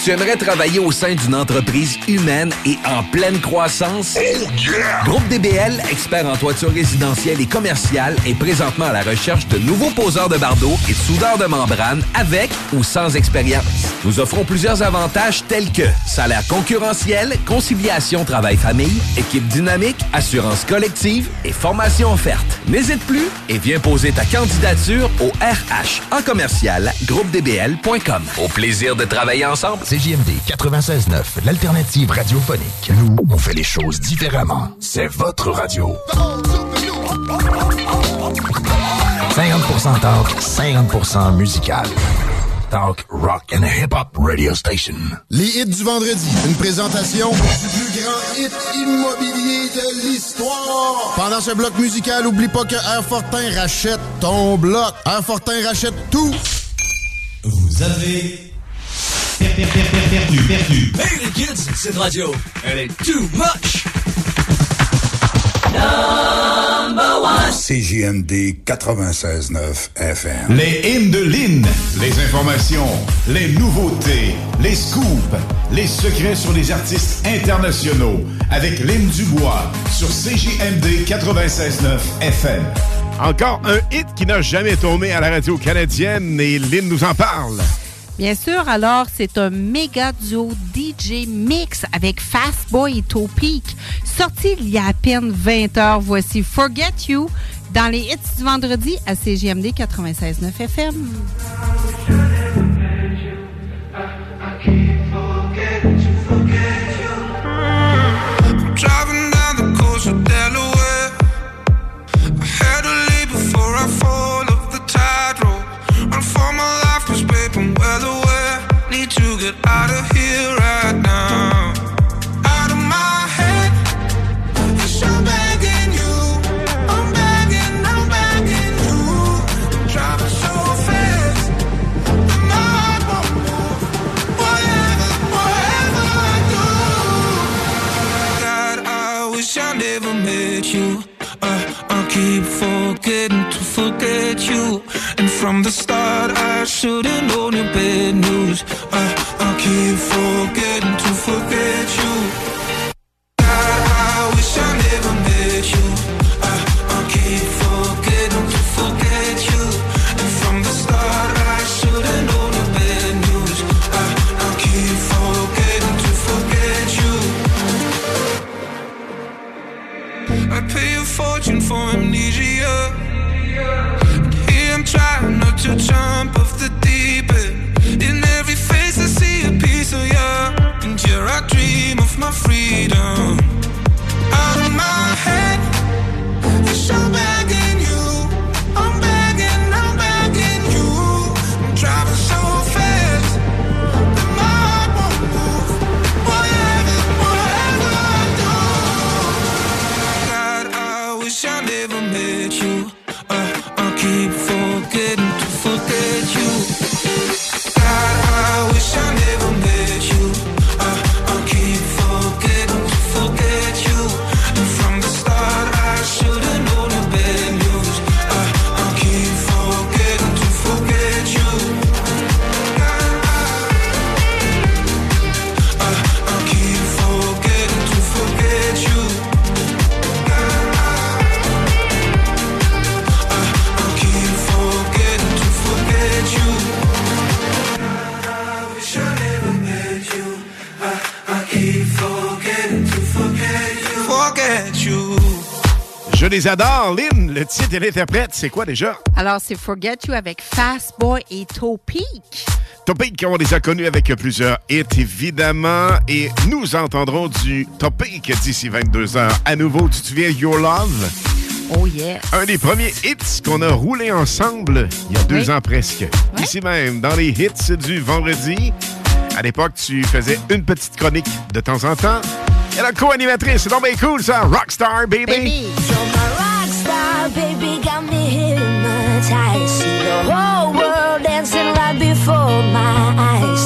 Tu aimerais travailler au sein d'une entreprise humaine et en pleine croissance? Oh yeah! Groupe DBL, expert en toiture résidentielle et commerciale, est présentement à la recherche de nouveaux poseurs de bardeaux et de soudeurs de membrane avec ou sans expérience. Nous offrons plusieurs avantages tels que salaire concurrentiel, conciliation travail-famille, équipe dynamique, assurance collective et formation offerte. N'hésite plus et viens poser ta candidature au RH en commercial groupedbl.com. Au plaisir de travailler ensemble. CJMD 96.9, l'alternative radiophonique. Nous, on fait les choses différemment. C'est votre radio. 50% talk, 50% musical. Talk, rock and hip-hop radio station. Les hits du vendredi. Une présentation du plus grand hit immobilier de l'histoire. Pendant ce bloc musical, oublie pas que Air Fortin rachète ton bloc. Air Fortin rachète tout. Vous avez... Perdu. Hey les kids, cette radio, elle est too much. Number one. CJMD 96.9 FM. Les hymnes de Lynn. Les informations, les nouveautés, les scoops, les secrets sur les artistes internationaux. Avec Lynn Dubois sur CJMD 96.9 FM. Encore un hit qui n'a jamais tourné à la radio canadienne et Lynn nous en parle. Bien sûr, alors, c'est un méga duo DJ mix avec Fast Boy et Topic. Sorti il y a à peine 20 heures, voici Forget You dans les hits du vendredi à CJMD 96.9 FM. wish I never met you. I keep forgetting to forget you. And from the start I should've known your bad news. I keep forgetting to forget you. God, I wish I never met you. I keep forgetting to forget you. And from the start I should've known your bad news. I keep forgetting to forget you. I'd pay a fortune for amnesia. And here I'm trying not to jump off the deep end. In every face I see a piece of you. And here I dream of my freedom. Out of my head, wish I'm begging you. I'm begging you. I'm driving so fast, but my heart won't move. Whatever I do. God, I wish I never met you. I keep forgetting to forget you. God, I wish I never met you. I keep forgetting to forget you. And from the start I should've known the bad news. I keep forgetting to forget you. God, I keep forgetting to forget you. God, I keep forgetting to forget you. God, I wish I never met you. I keep forgetting to forget you. Forget you. Je les adore, Lynn. Le titre et l'interprète, c'est quoi déjà? Alors, c'est Forget You avec Fast Boy et Topic. Topic, on les a connus avec plusieurs hits, évidemment. Et nous entendrons du Topic d'ici 22 heures. À nouveau, tu te souviens Your Love? Oh yes. Un des premiers hits qu'on a roulé ensemble il y a 2 ans presque. Oui. Ici même, dans les hits du vendredi. À l'époque, tu faisais une petite chronique de temps en temps. Et la co-animatrice, c'est donc bien cool ça, Rockstar Baby. You're my rockstar, baby, got me hypnotized. See the whole world dancing right before my eyes.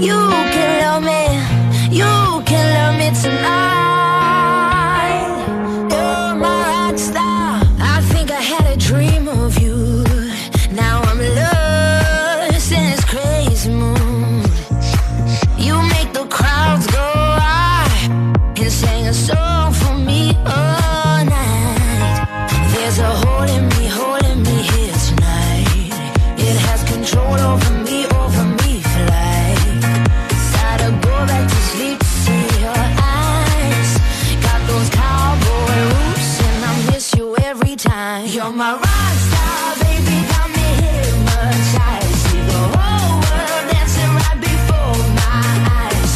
You can love me, you can love me tonight. You're my rockstar. I think I had a dream of you. Now I'm lost in this crazy mood. You make the crowds go wild and sing a song for me all night. There's a hole in me, holding me here tonight. It has control over me for life. Gotta go back to sleep to see your eyes. Got those cowboy roots and I miss you every time. You're my rock star, baby, got me hypnotized. See the whole world dancing right before my eyes.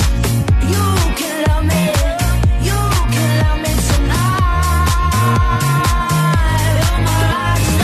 You can love me, you can love me tonight. You're my rock star.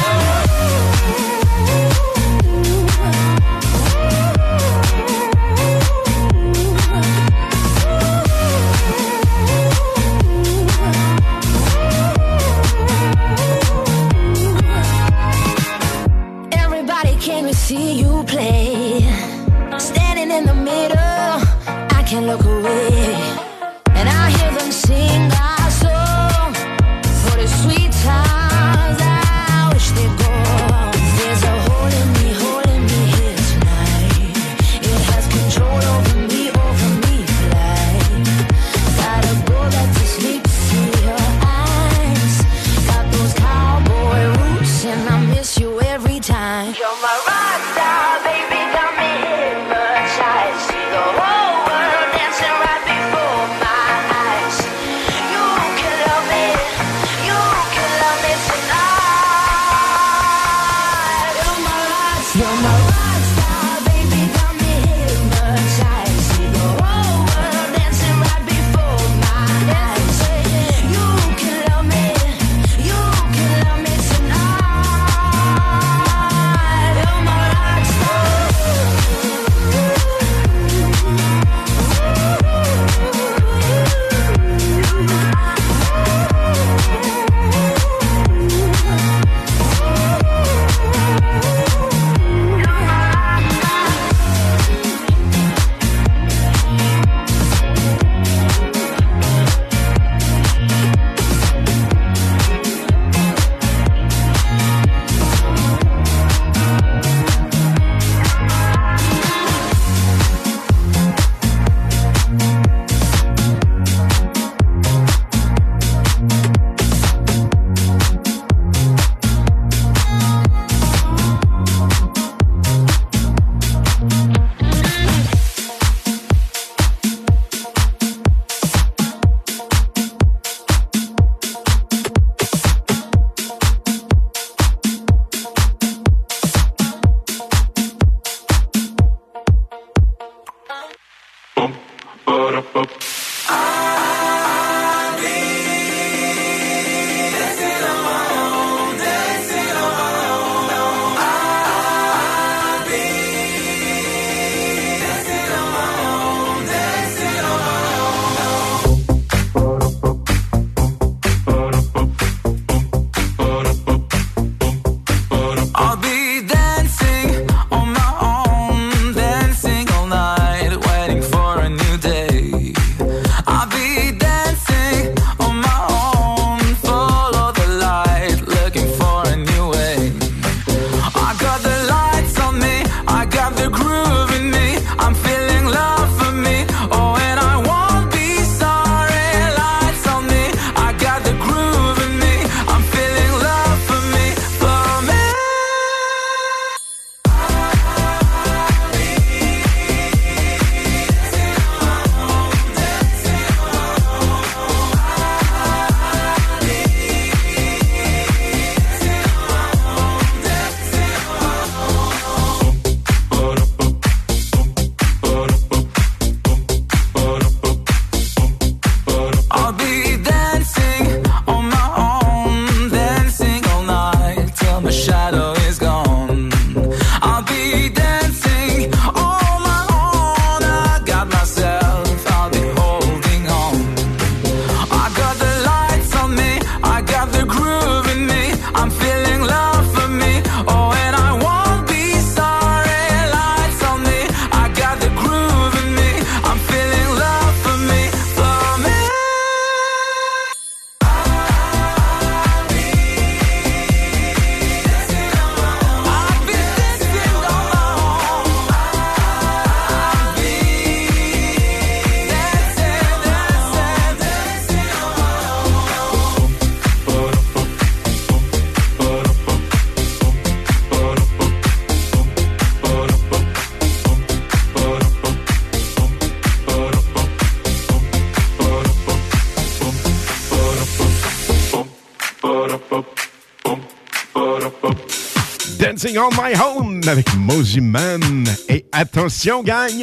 Dancing on my home avec Mosey Man. Et attention, gang,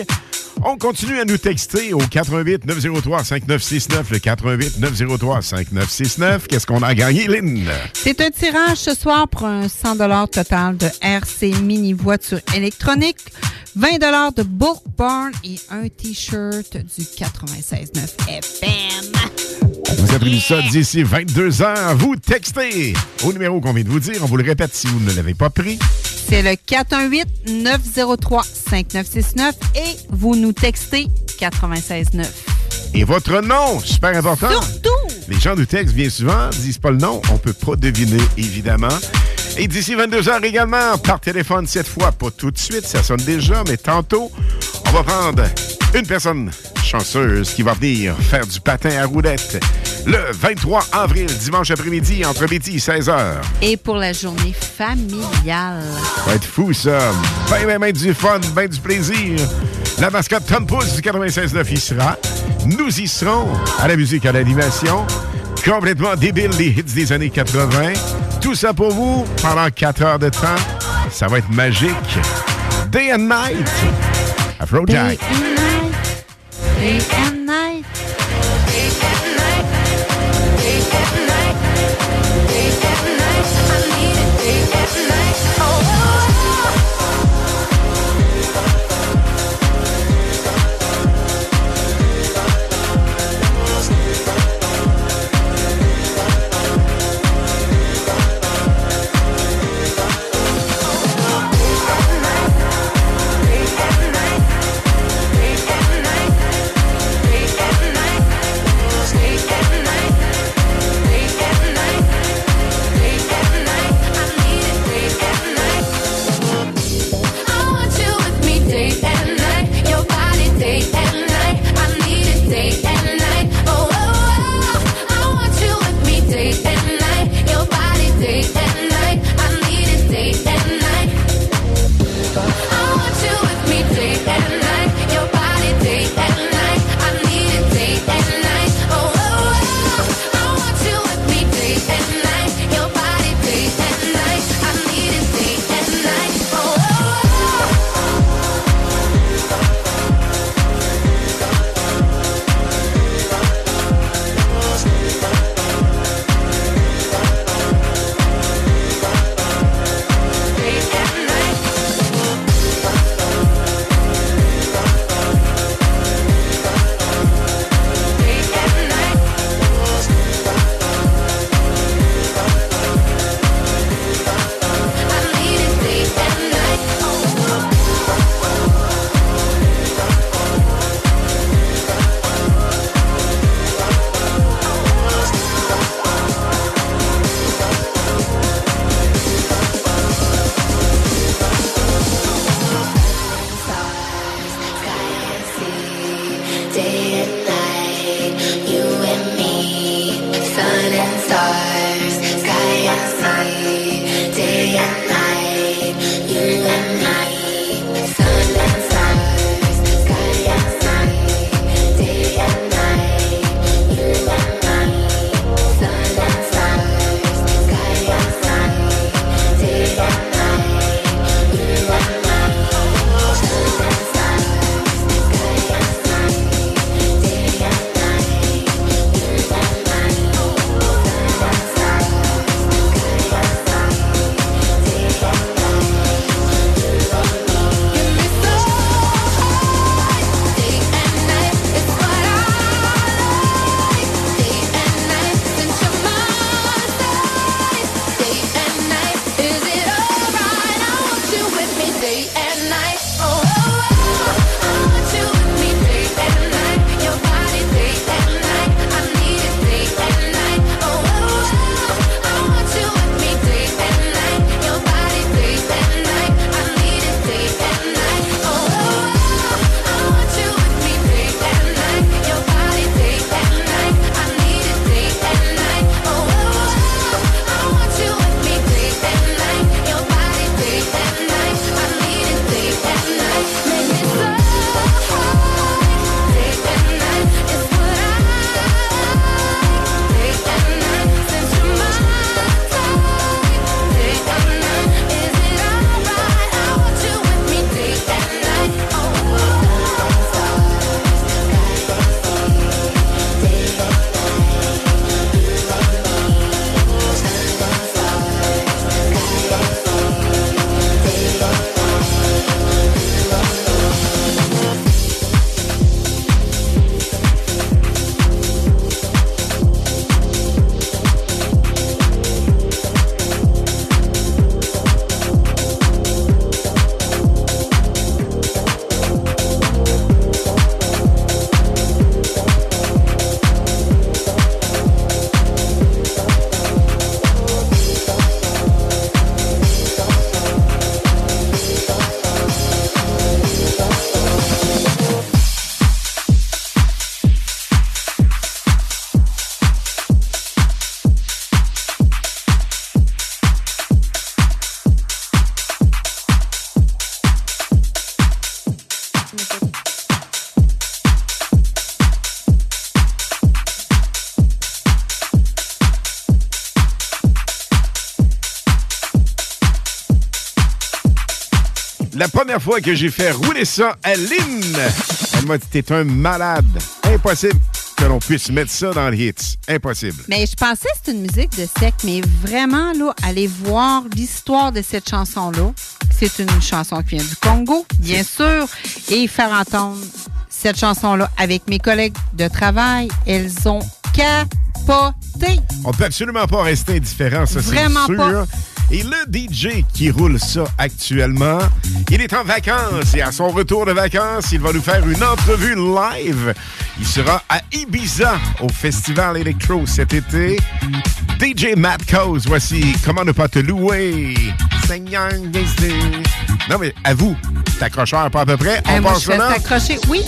on continue à nous texter au 88-903-5969. Le 88-903-5969. Qu'est-ce qu'on a gagné, Lynn? C'est un tirage ce soir pour un 100 $ total de RC Mini Voiture électronique, 20 $ de Bulk Barn et un T-shirt du 96.9 FM. Vous avez mis ça d'ici 22h. Vous textez au numéro qu'on vient de vous dire. On vous le répète si vous ne l'avez pas pris. C'est le 418-903-5969 et vous nous textez 96.9. Et votre nom, super important. Surtout! Les gens nous textent bien souvent, disent pas le nom. On peut pas deviner, évidemment. Et d'ici 22h également, par téléphone cette fois. Pas tout de suite, ça sonne déjà, mais tantôt, on va prendre une personne chanceuse qui va venir faire du patin à roulettes le 23 avril, dimanche après-midi, entre midi et 16h. Et pour la journée familiale. Ça va être fou, ça. Ben du fun, ben du plaisir. La mascotte Tom Pouce du 96.9 y sera. Nous y serons à la musique, à l'animation. Complètement débile, les hits des années 80. Tout ça pour vous pendant 4 heures de temps. Ça va être magique. Day and night. Afrojack. Day and night. Day and night. Day and night. Day and night. I need it. Day and night. Oh, la première fois que j'ai fait rouler ça à Lynn, elle m'a dit « T'es un malade. Impossible que l'on puisse mettre ça dans les hits. Impossible. » Mais je pensais que c'était une musique de secte, mais vraiment, là, allez voir l'histoire de cette chanson-là. C'est une chanson qui vient du Congo, bien sûr, et faire entendre cette chanson-là avec mes collègues de travail. Elles ont capoté. On peut absolument pas rester indifférent, ça, vraiment c'est sûr. Pas. Et le DJ qui roule ça actuellement, il est en vacances et à son retour de vacances, il va nous faire une entrevue live. Il sera à Ibiza au Festival Electro cet été. DJ Matt Cause, voici Comment ne pas te louer. Non, mais à vous, t'accrocheur pas à peu près. On pense là. T'accrocher, oui.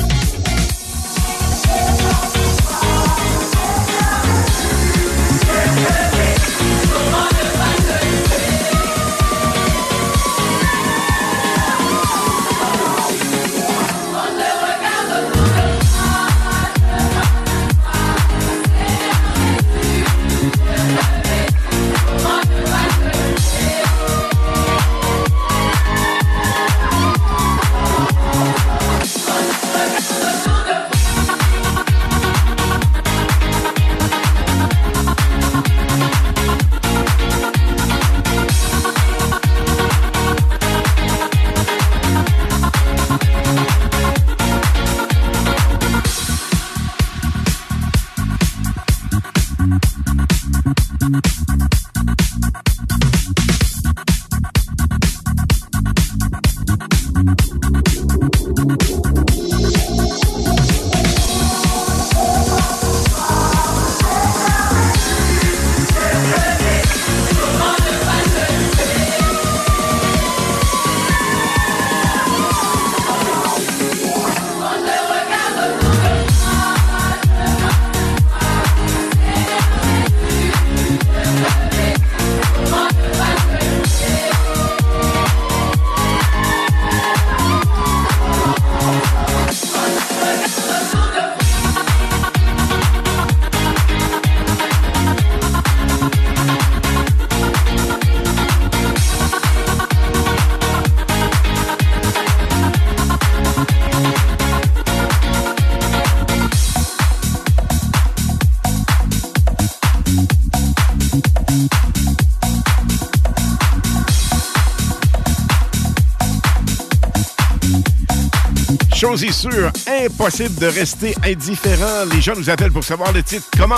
Chose est sûre, impossible de rester indifférent. Les gens nous appellent pour savoir le titre Comment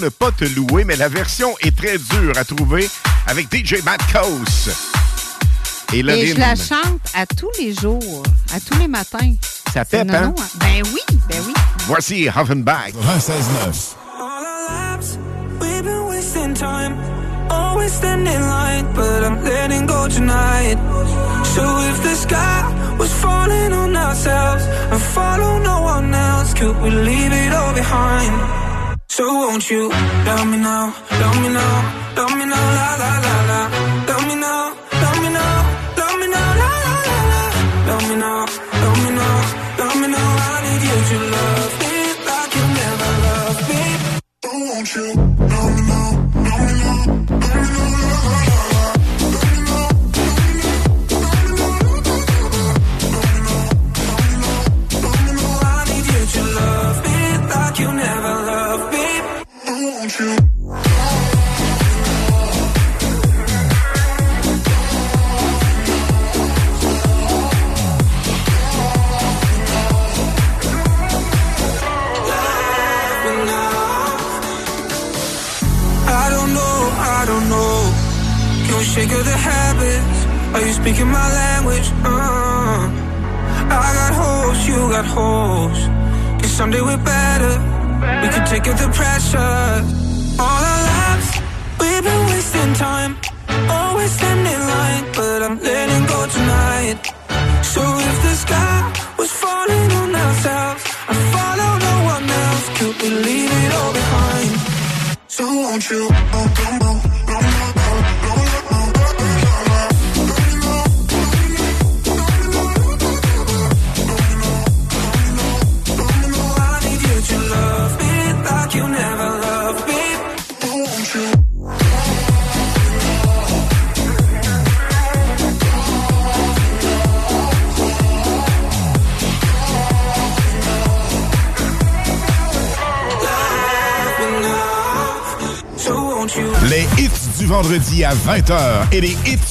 ne pas te louer, mais la version est très dure à trouver avec DJ Matt Cause. Et je la chante à tous les jours, à tous les matins. Ça pète, hein? Ben oui, ben oui. Voici Hoffenbach. 96.9. All our lives, we've been wasting time. Always standing in line, but I'm letting go tonight. So if the sky was falling on ourselves and follow no one else, could we leave it all behind? So won't you love me now, love me now, love me now, la la la la. Love me now, love me now, love me now, la la la la. Love me now, love me now, love me now. I need you to love me like you never loved me. So won't you love me now, love me now, love me now, la la la. Shake of the habits. Are you speaking my language? I got holes, you got holes. Cause someday we're better. We can take up the pressure. All our lives, we've been wasting time. Always standing in line, but I'm letting go tonight. So if the sky was falling on ourselves, I follow no one else. Could we leave it all behind? So won't you Les hits du vendredi à 20h et les hits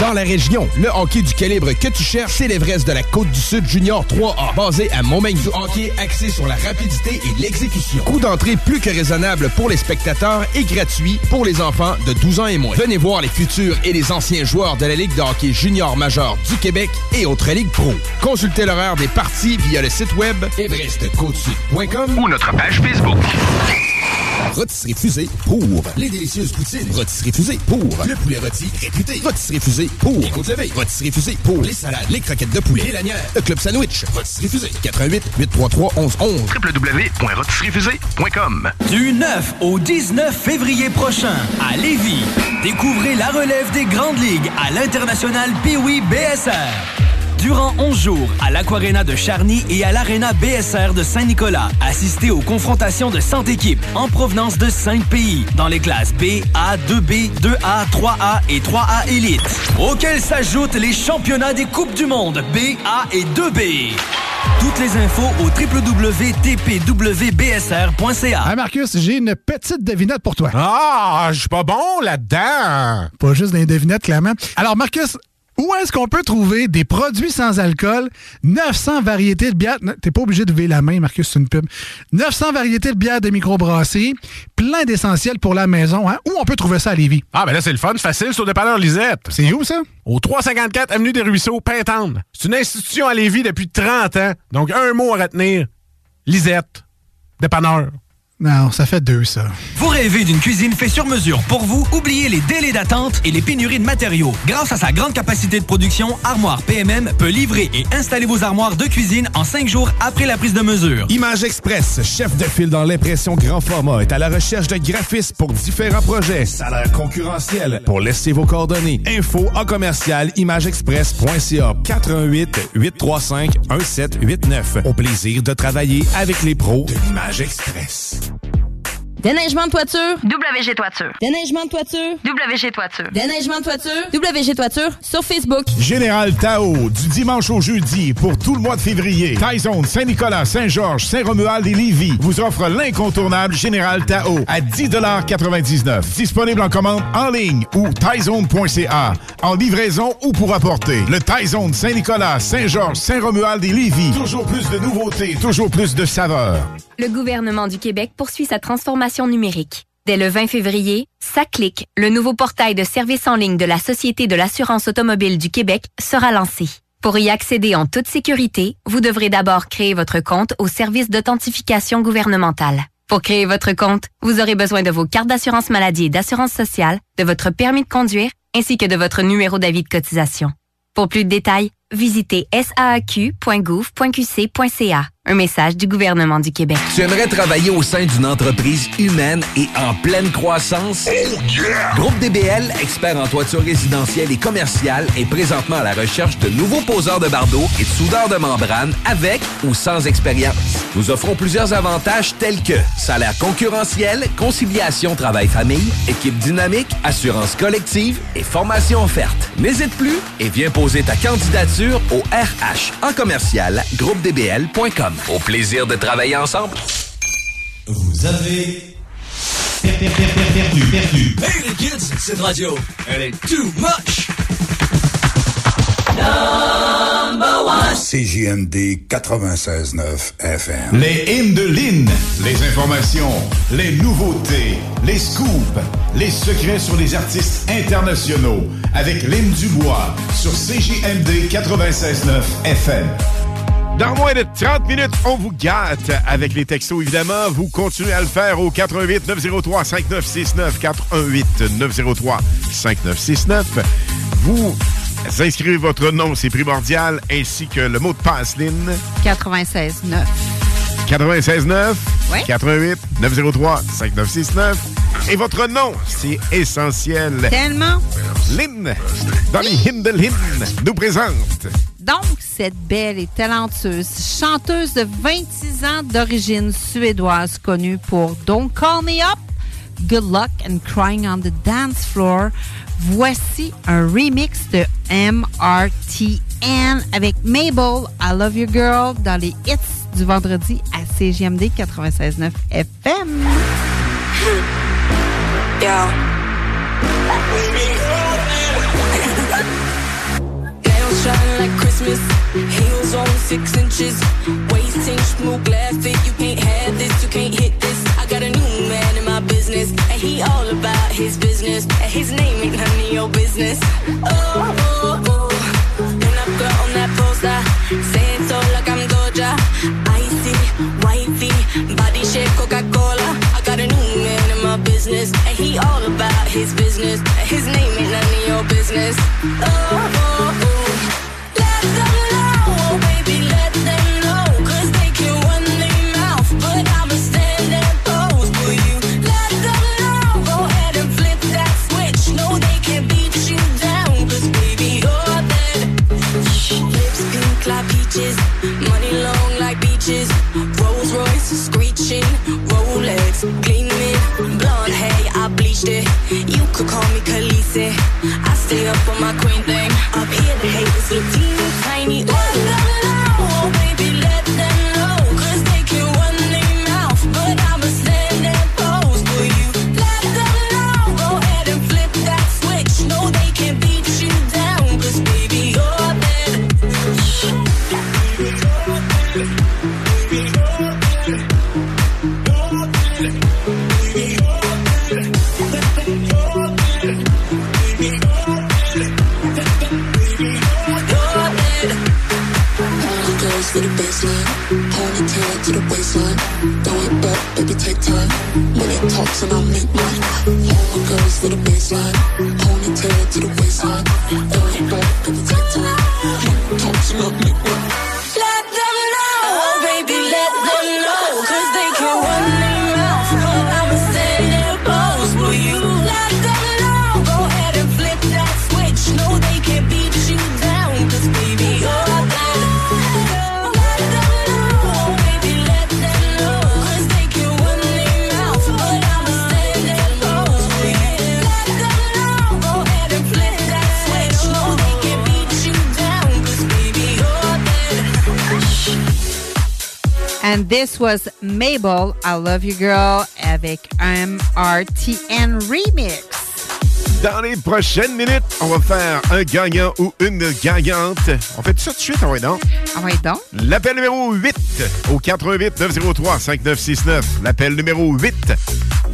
Dans la région, le hockey du calibre que tu cherches, c'est l'Everest de la Côte-du-Sud Junior 3A, basé à Montmagny. Du hockey axé sur la rapidité et l'exécution. Coût d'entrée plus que raisonnable pour les spectateurs et gratuit pour les enfants de 12 ans et moins. Venez voir les futurs et les anciens joueurs de la Ligue de hockey junior majeur du Québec et autres ligues pro. Consultez l'horaire des parties via le site web everestcôte-sud.com ou notre page Facebook. Rotisserie Fusée pour les délicieuses poutines. Rotisserie Fusée pour le poulet rôti réputé. Rotisserie Fusée pour les côtes levées. Rotisserie Fusée pour les salades, les croquettes de poulet, les lanières, le club sandwich. Rotisserie Fusée 88 833 1111 www.rotisseriefusée.com. Du 9 au 19 février prochain à Lévis, découvrez la relève des grandes ligues à l'international Pee-Wee BSR. Durant 11 jours, à l'Aquarena de Charny et à l'Arena BSR de Saint-Nicolas, assistez aux confrontations de 100 équipes en provenance de 5 pays, dans les classes B, A, 2B, 2A, 3A et 3A Elite, auxquels s'ajoutent les championnats des Coupes du Monde B, A et 2B. Toutes les infos au www.tpwbsr.ca. Hey Marcus, j'ai une petite devinette pour toi. Ah, je suis pas bon là-dedans. Pas juste des devinettes, clairement. Alors Marcus, où est-ce qu'on peut trouver des produits sans alcool, 900 variétés de bières... T'es pas obligé de lever la main, Marcus, c'est une pub. 900 variétés de bières de microbrasserie, plein d'essentiels pour la maison. Hein? Où on peut trouver ça à Lévis? Ah, ben là, c'est le fun, c'est facile, c'est au dépanneur Lisette. C'est où, ça? Au 354 Avenue des Ruisseaux, Pintendre. C'est une institution à Lévis depuis 30 ans. Donc, un mot à retenir. Lisette. Dépanneur. Non, ça fait deux, ça. Vous rêvez d'une cuisine faite sur mesure pour vous? Oubliez les délais d'attente et les pénuries de matériaux. Grâce à sa grande capacité de production, Armoire PMM peut livrer et installer vos armoires de cuisine en 5 jours après la prise de mesure. Image Express, chef de file dans l'impression grand format, est à la recherche de graphistes pour différents projets. Salaire concurrentiel pour laisser vos coordonnées. Info en commercial imageexpress.ca 418-835-1789. Au plaisir de travailler avec les pros de l'Image Express. Déneigement de toiture, WG Toiture. Déneigement de toiture, WG Toiture. Déneigement de toiture, WG Toiture sur Facebook. Général Tao, du dimanche au jeudi pour tout le mois de février. Thaï Zone, Saint-Nicolas, Saint-Georges, Saint-Romuald et Lévis vous offre l'incontournable Général Tao à 10,99 $. Disponible en commande en ligne ou thaizone.ca, en livraison ou pour apporter. Le Thaï Zone, Saint-Nicolas, Saint-Georges, Saint-Romuald et Lévis. Toujours plus de nouveautés, toujours plus de saveurs. Le gouvernement du Québec poursuit sa transformation numérique. Dès le 20 février, SACLIC, le nouveau portail de services en ligne de la Société de l'assurance automobile du Québec, sera lancé. Pour y accéder en toute sécurité, vous devrez d'abord créer votre compte au service d'authentification gouvernementale. Pour créer votre compte, vous aurez besoin de vos cartes d'assurance maladie et d'assurance sociale, de votre permis de conduire, ainsi que de votre numéro d'avis de cotisation. Pour plus de détails, visitez saaq.gouv.qc.ca. Un message du gouvernement du Québec. Tu aimerais travailler au sein d'une entreprise humaine et en pleine croissance? Oh yeah! Groupe DBL, expert en toiture résidentielle et commerciale, est présentement à la recherche de nouveaux poseurs de bardeaux et de soudeurs de membrane avec ou sans expérience. Nous offrons plusieurs avantages tels que salaire concurrentiel, conciliation travail-famille, équipe dynamique, assurance collective et formation offerte. N'hésite plus et viens poser ta candidature au RH en commercial groupedbl.com. Au plaisir de travailler ensemble. Vous avez perdu. Hey les kids, cette radio, elle est too much. Number one. CJMD 96.9 FM. Les hymnes de Lynn, les informations, les nouveautés, les scoops, les secrets sur les artistes internationaux avec Lynn Dubois sur CJMD 96.9 FM. Dans moins de 30 minutes, on vous gâte avec les textos, évidemment. Vous continuez à le faire au 418-903-5969. 418-903-5969. Vous inscrivez votre nom, c'est primordial, ainsi que le mot de passe, Lynn. 96.9. 96.9, oui? 88-903-5969. Et votre nom, c'est essentiel. Tellement. Lynn, dans les hymnes de Lynn, nous présente. Donc, cette belle et talentueuse chanteuse de 26 ans d'origine suédoise, connue pour Don't Call Me Up, Good Luck and Crying on the Dance Floor, voici un remix de MRTN avec Mabel, I Love You Girl, dans les hits du vendredi à CJMD 96.9 FM. Nails shine like Christmas, heels on 6 inches, waist inch, smooth glass fit. You can't have this, you can't hit this. I got a new man in my business, and he all about his business, and his name ain't none of your business. Oh, oh, oh. When I got on that poster, saying so like I'm Doja. Icy, wifey, body shape Coca-Cola. I got a new man in my business, and he all about his business, and his name ain't none of your business. Oh, oh, oh. Let them know, oh baby, let them know, 'cause they can run their mouth, but I'ma stand and pose for you. Let them know, go ahead and flip that switch. No, they can beat you down, 'cause baby, you're dead. Lips pink like peaches, money long like beaches. Rolls Royce screeching, Rolex gleaming, blonde hair, I bleached it. You could call me Khaleesi, I stay up on my queen thing. Up here the haters look teeny tiny. Let them know, oh baby, let them know, 'cause they can run their mouth, but I'ma stand and pose for you. Let them know, go ahead and flip that switch. No, they can beat you down, 'cause baby, you're dead. Ponytail to the waistline, throw it back, baby, take time. Money talks and I make mine. All my girls for the baseline. Ponytail to the waistline, throw it back, baby, take time. Money talks and I make mine. Let them know, oh baby, let them know, 'cause they can run their mouth, but I'ma stand there pose for you. Let them know, go ahead and flip that switch. No, they can't beat you down, 'cause baby, you're dead. And this was Mabel, I Love You Girl, avec MRTN Remix. Dans les prochaines minutes, on va faire un gagnant ou une gagnante. On fait ça tout de suite, on va donc. On va donc. L'appel numéro 8 au 88-903-5969. L'appel numéro 8,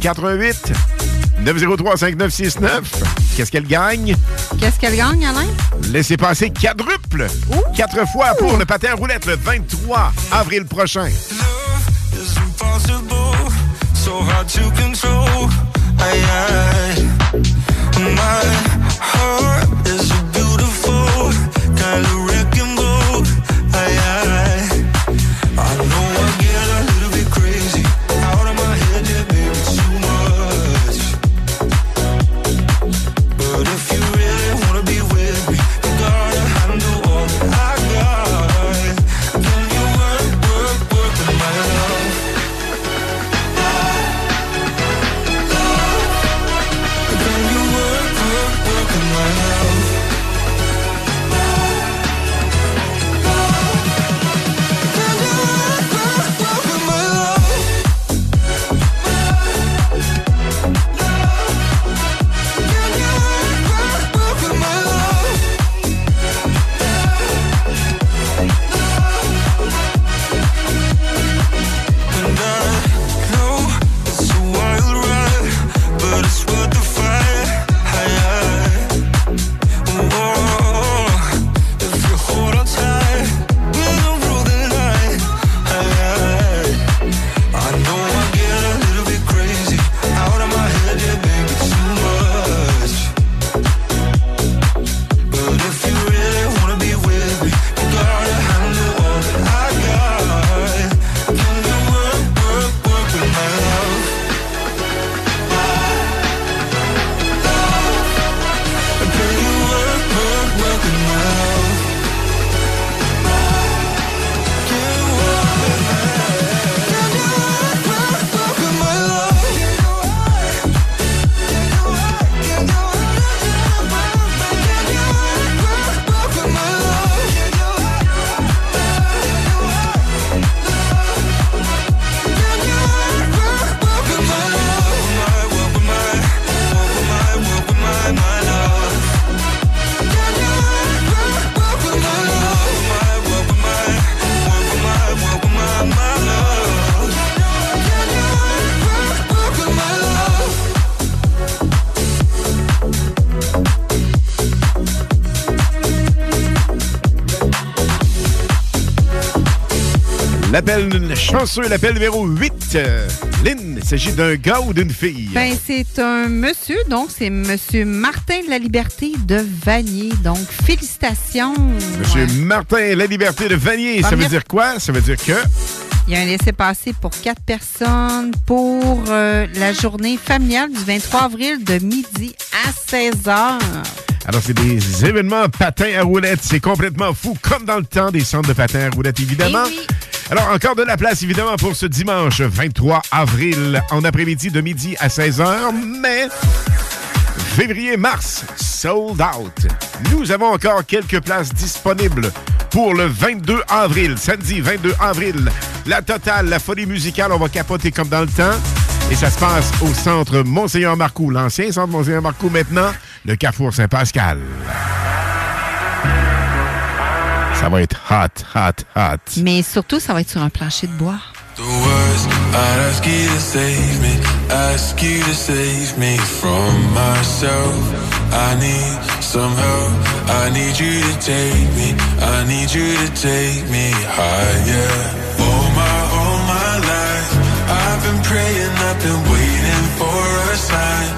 88-903-5969. Qu'est-ce qu'elle gagne? Qu'est-ce qu'elle gagne, Alain? Laissez passer quadruple. 4 fois pour le patin à roulette le 23 avril prochain. Love is impossible, so hard to control. Aye, aye. My heart is a beautiful kind of wrecking ball. Aye, aye. I know I get a little bit crazy. Out of my head, yeah, baby, it's too much. But if you really wanna be with me, you gotta handle all that I got. Can you work, work, work with my love? Love, love. Can you work, work, work with my love? L'appel chanceux, l'appel numéro 8. Lynn, il s'agit d'un gars ou d'une fille? Ben, c'est un monsieur, donc c'est Monsieur Martin de la Liberté de Vanier. Donc, félicitations. Monsieur Martin de la Liberté de Vanier, ça veut dire quoi? Ça veut dire que... Il y a un laissez-passer pour 4 personnes pour la journée familiale du 23 avril de midi à 16h. Alors, c'est des événements patins à roulettes. C'est complètement fou, comme dans le temps des centres de patins à roulettes, évidemment. Et oui. Alors, encore de la place, évidemment, pour ce dimanche 23 avril, en après-midi de midi à 16h, mais février-mars, sold out. Nous avons encore quelques places disponibles pour le 22 avril, samedi 22 avril. La totale, la folie musicale, on va capoter comme dans le temps. Et ça se passe au centre Monseigneur Marcoux, l'ancien centre Monseigneur Marcoux maintenant, le Carrefour Saint-Pascal. Ça va être hot, hot, hot. Mais surtout, ça va être sur un plancher de bois. The words I'd ask you to save me, ask you to save me from myself. I need some help, I need you to take me, I need you to take me higher. All my life, I've been praying, I've been waiting for a sign.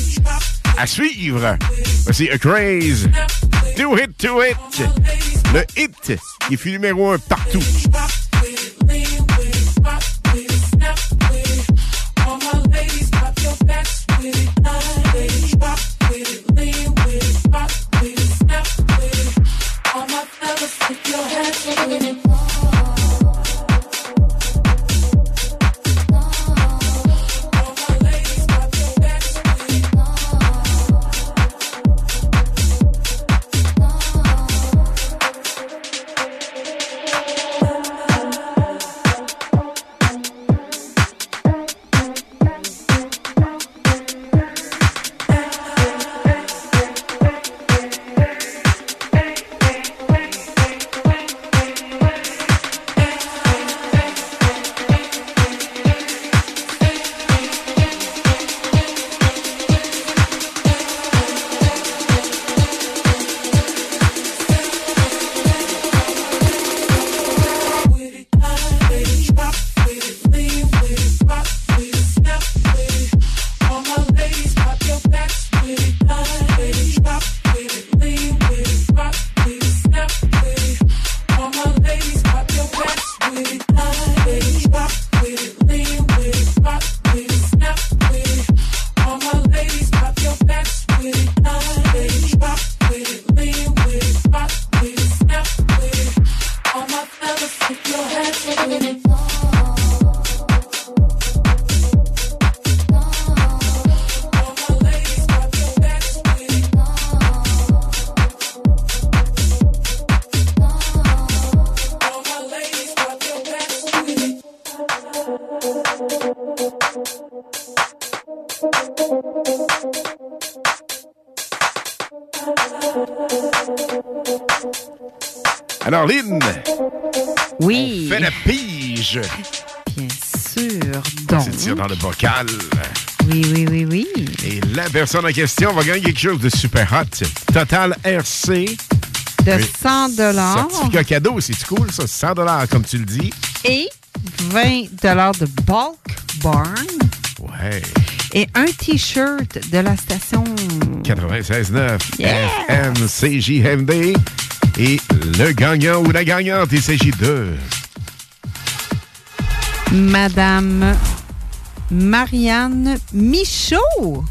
À suivre. Voici A Craze. Do It, Do It. Le hit qui fut numéro 1 partout. Alors, Lynn, oui. On fait la pige. Bien sûr, donc. C'est tiré dans le bocal. Oui, oui, oui, oui. Et la personne en question va gagner quelque chose de super hot. Total RC. De 100 Certificat cadeau, c'est cool, ça. 100 comme tu le dis. Et 20 de Bulk Barn. Ouais. Et un T-shirt de la station 96.9 FM CJMD. Et le gagnant ou la gagnante, il s'agit de... Madame Marianne Michaud.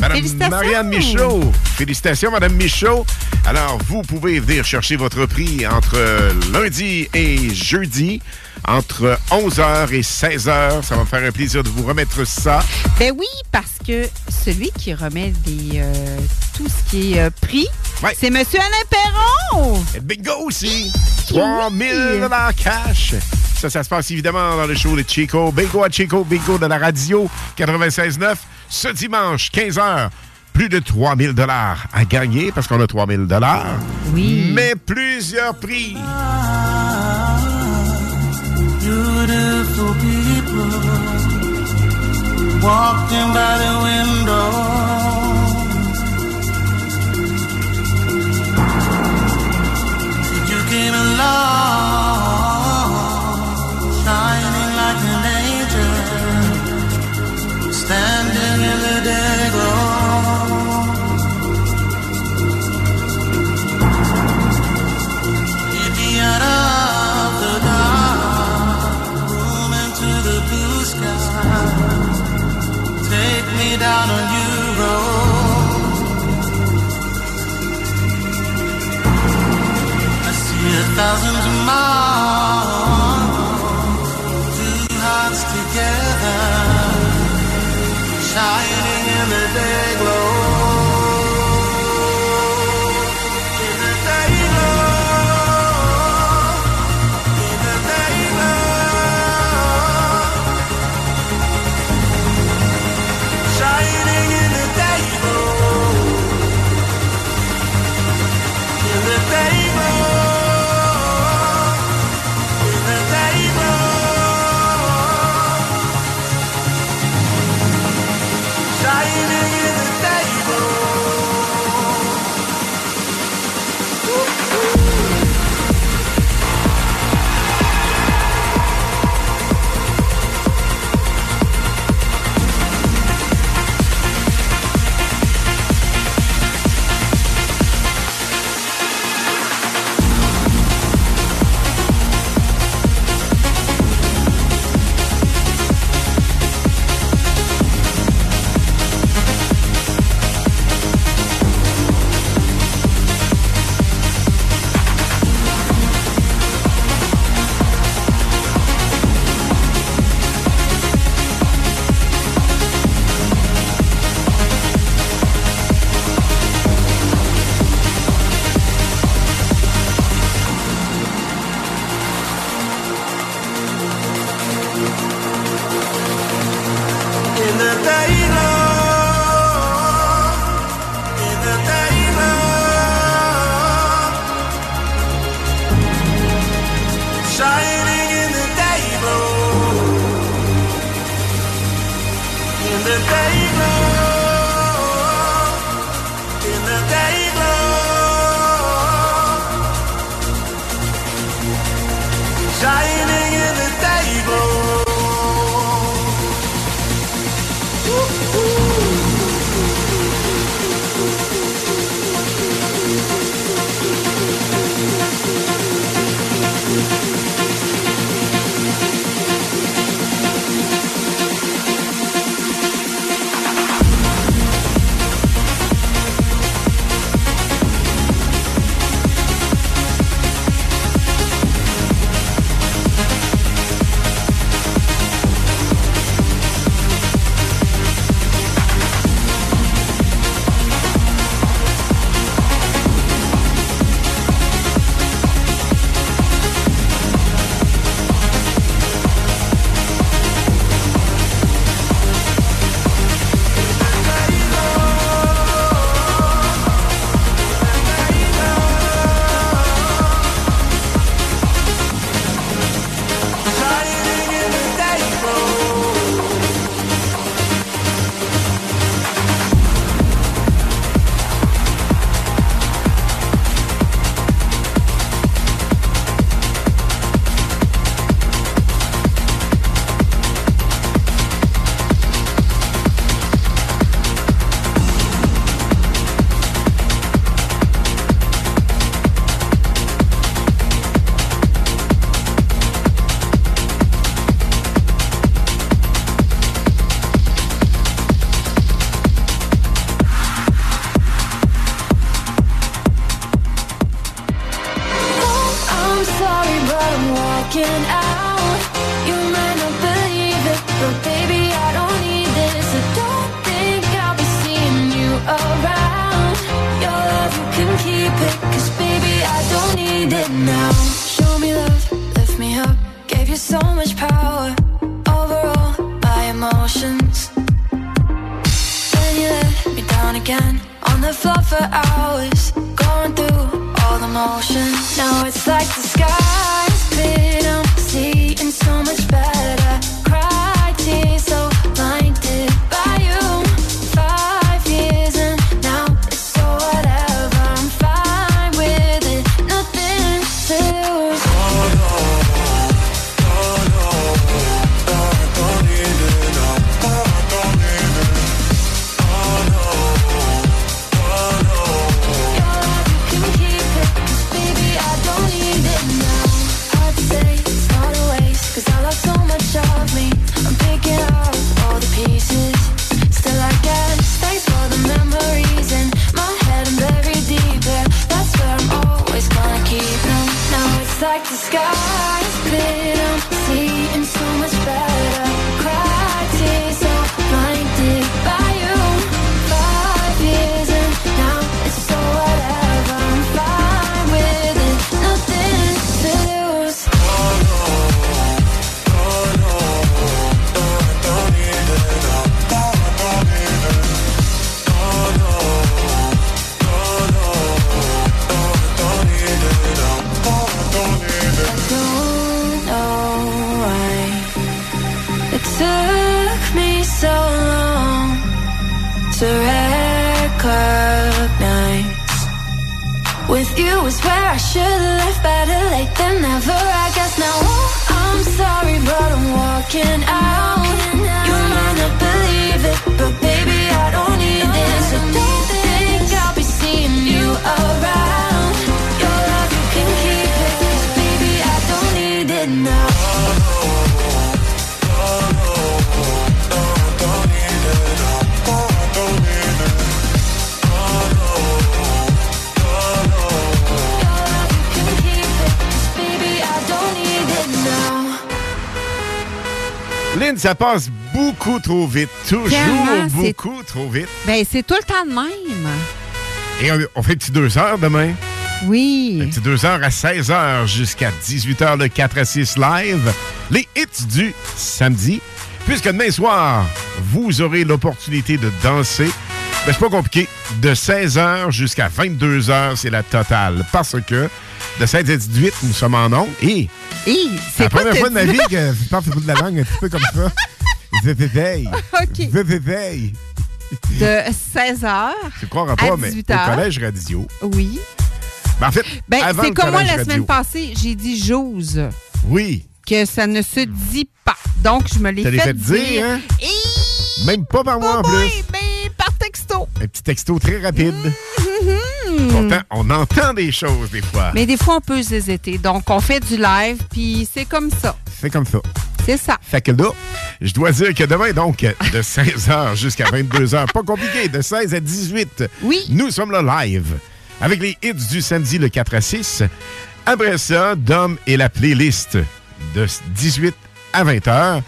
Madame Marianne Michaud. Félicitations, Madame Michaud. Alors, vous pouvez venir chercher votre prix entre lundi et jeudi, entre 11h et 16h. Ça va me faire un plaisir de vous remettre ça. Ben oui, parce que celui qui remet tout ce qui est prix, ouais, c'est M. Alain Perron. Et bingo aussi. 3 000 $ cash. Ça se passe évidemment dans le show de Chico. Bingo à Chico, bingo de la radio 96.9. Ce dimanche, 15h, plus de 3 000 $ à gagner parce qu'on a 3 000 $. Oui. Mais plusieurs prix. Beautiful people walking by the window. You came along, shining like an angel, standing in the day glow. You'd be out of the dark, take me down a new road. I see 1,000 tomorrows, 2 hearts together. love, you can keep it, 'cause baby I don't need it now. Show me love, lift me up, gave you so much power, overall my emotions. Then you let me down again, on the floor for hours, going through all the motions. Now it's like the sky's been, I'm seeing so much better. Cried tears so blinded by you. 5 years and now it's so whatever. I'm fine with it, nothing to lose. Oh no, oh no, I don't need it, no, I don't need it. Oh no, oh no. Your love, you can keep it, 'cause baby I don't need it now. I'd say it's not a waste, 'cause I love so much of me. I'm picking up all the pieces. Still I guess, thanks for the memories in my head, I'm buried deep, yeah, that's where I'm always gonna keep them. Now it's like the sky's clear, I'm seeing so much better. Cried tears so blinded by you. 5 years and now it's so whatever, I'm fine with it, nothing to lose. Don't know why it took me so long to recognize. With you is where I should've left, better late than never. I guess now I'm sorry, but I'm walking out. You might not believe it, but baby I don't need it. So don't think I'll be seeing you around. Your love you can keep it, 'cause baby I don't need it now. Your love you can keep it, 'cause baby I don't need it now. Lynn, ça passe beaucoup trop vite. Toujours Clairement, c'est- beaucoup trop vite. Ben, c'est tout le temps de même. Et on fait un petit 2 heures demain. Un Oui. petit 2 heures à 16h jusqu'à 18h le 4 à 6 live. Les hits du samedi. Puisque demain soir, vous aurez l'opportunité de danser. Ben, c'est pas compliqué. De 16h jusqu'à 22h, c'est la totale. Parce que de 16 à 18, nous sommes en ondes. Et Hi, c'est c'est la quoi première fois de ma vie que je parle de la langue un petit peu comme ça. Zépéveille. OK. Zépéveille. De 16h. Tu le croiras pas, à mais 18 au heures. collège radio. Oui. Ben, en fait, Ben, avant c'est le comme moi collège la radio. semaine passée, j'ai dit j'ose, Oui. que ça ne se dit pas. Donc, je me l'ai T'as fait, les fait dire, hein? Hi, Même pas par moi en oui, plus. mais par texto. Un petit texto très rapide. Pourtant, on entend des choses des fois. Mais des fois, on peut zézéter. Donc, on fait du live, puis c'est comme ça. C'est comme ça. C'est ça. Fait que là, je dois dire que demain, donc, de 16h jusqu'à 22h, pas compliqué, de 16 à 18, Oui. nous sommes là live avec les hits du samedi, le 4 à 6. Après ça, Dom et la playlist de 18 à 20h.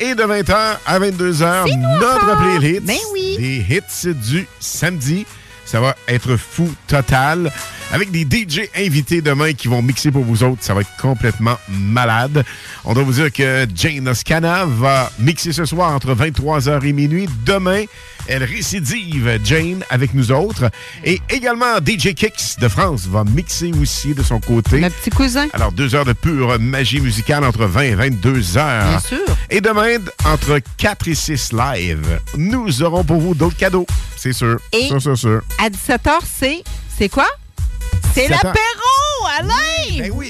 Et de 20h à 22h, C'est nous notre encore. playlist, Ben oui. des hits du samedi. Ça va être fou total. Avec des DJ invités demain qui vont mixer pour vous autres. Ça va être complètement malade. On doit vous dire que Jane Oscana va mixer ce soir entre 23h et minuit. Demain, elle récidive Jane avec nous autres. Et également, DJ Kicks de France va mixer aussi de son côté. Ma petit cousin. Alors, 2 heures de pure magie musicale entre 20 et 22 heures. Bien sûr. Et demain, entre 4 et 6 live, nous aurons pour vous d'autres cadeaux. C'est sûr. Et- Sûr. À 17h, c'est quoi? C'est 17 heures. l'apéro, Alain! Ben oui.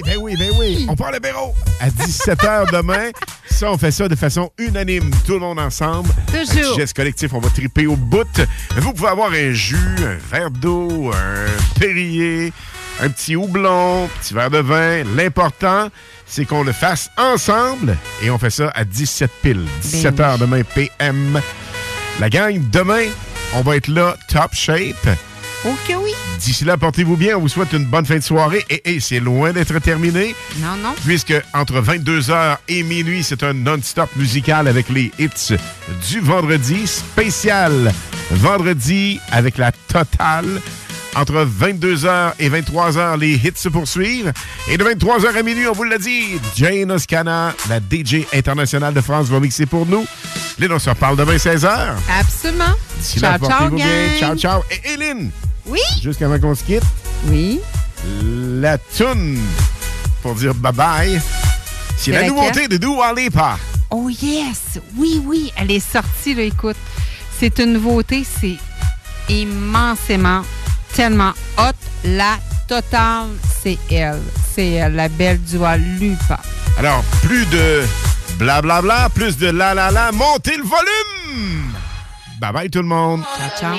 On parle de Béraud. À 17h demain, ça, on fait ça de façon unanime. Tout le monde ensemble. Un Toujours. petit geste collectif, on va triper au bout. Vous pouvez avoir un jus, un verre d'eau, un Perrier, un petit houblon, un petit verre de vin. L'important, c'est qu'on le fasse ensemble et on fait ça à 17 piles. 17h demain, PM. La gang, demain, on va être là, top shape. OK, oui. D'ici là, portez-vous bien. On vous souhaite une bonne fin de soirée. Et c'est loin d'être terminé, Non, non. puisque entre 22h et minuit, c'est un non-stop musical avec les hits du vendredi spécial. Vendredi avec la totale. Entre 22h et 23h, les hits se poursuivent. Et de 23h à minuit, on vous l'a dit, Jane Oscana, la DJ internationale de France, va mixer pour nous. Lynn, on se reparle demain 16h. Absolument. D'ici ciao, là, ciao, gang. Bien. Ciao, ciao. Et Lynn. Oui? Juste avant qu'on se quitte. Oui? La toune pour dire bye-bye. C'est la nouveauté de Dua Lipa. Oh yes! Oui, oui. Elle est sortie, là, écoute. C'est une nouveauté, c'est immensément, tellement hot. La totale, c'est elle. C'est la belle Dua Lipa. Alors, plus de blablabla, bla, bla, plus de la-la-la. Montez le volume! Bye-bye tout le monde! Ciao, ciao!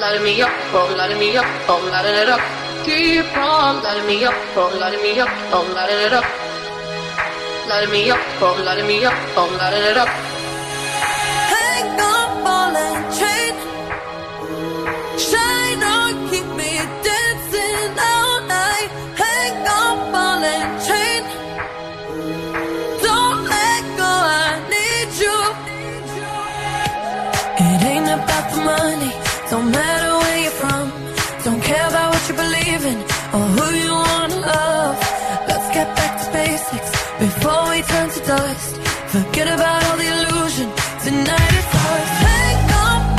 Lighting me up, oh, lighting me up, oh, lighting it up. Keep on lighting me up, oh, lighting me up, oh, lighting it up. Lighting me up, oh, lighting me up, oh, lighting it up. Hang up on that chain, shine on, keep me dancing all night. Hang up on that chain, don't let go, I need you. It ain't about the money. Don't matter where you're from, don't care about what you believe in or who you wanna love. Let's get back to basics before we turn to dust. Forget about all the illusion, tonight it's ours. Hang up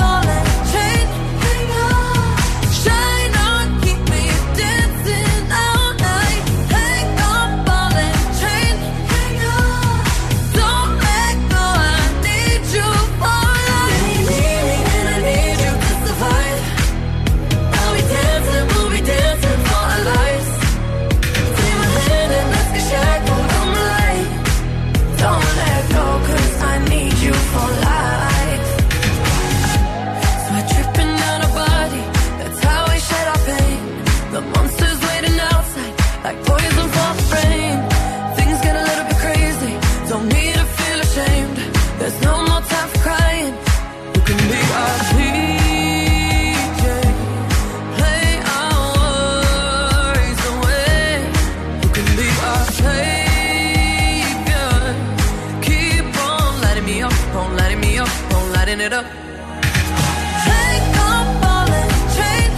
on that chain,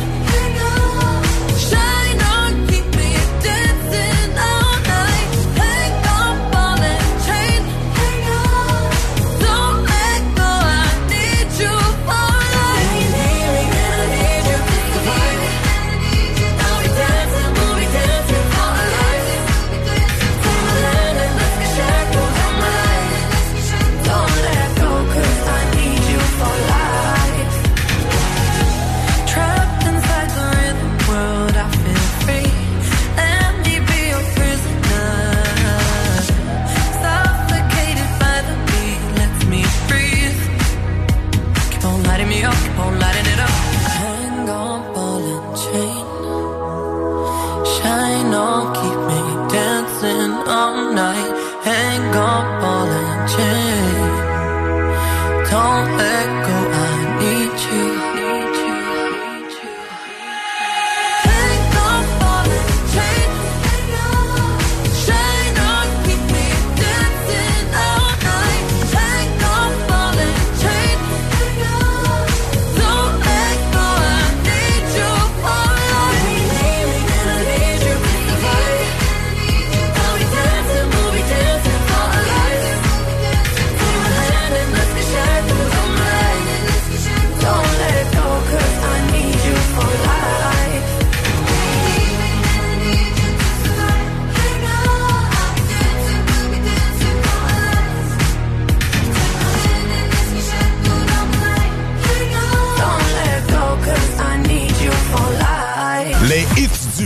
shine on, keep me dancing all night. Hang up on that chain, don't let go, I need you for life. It up.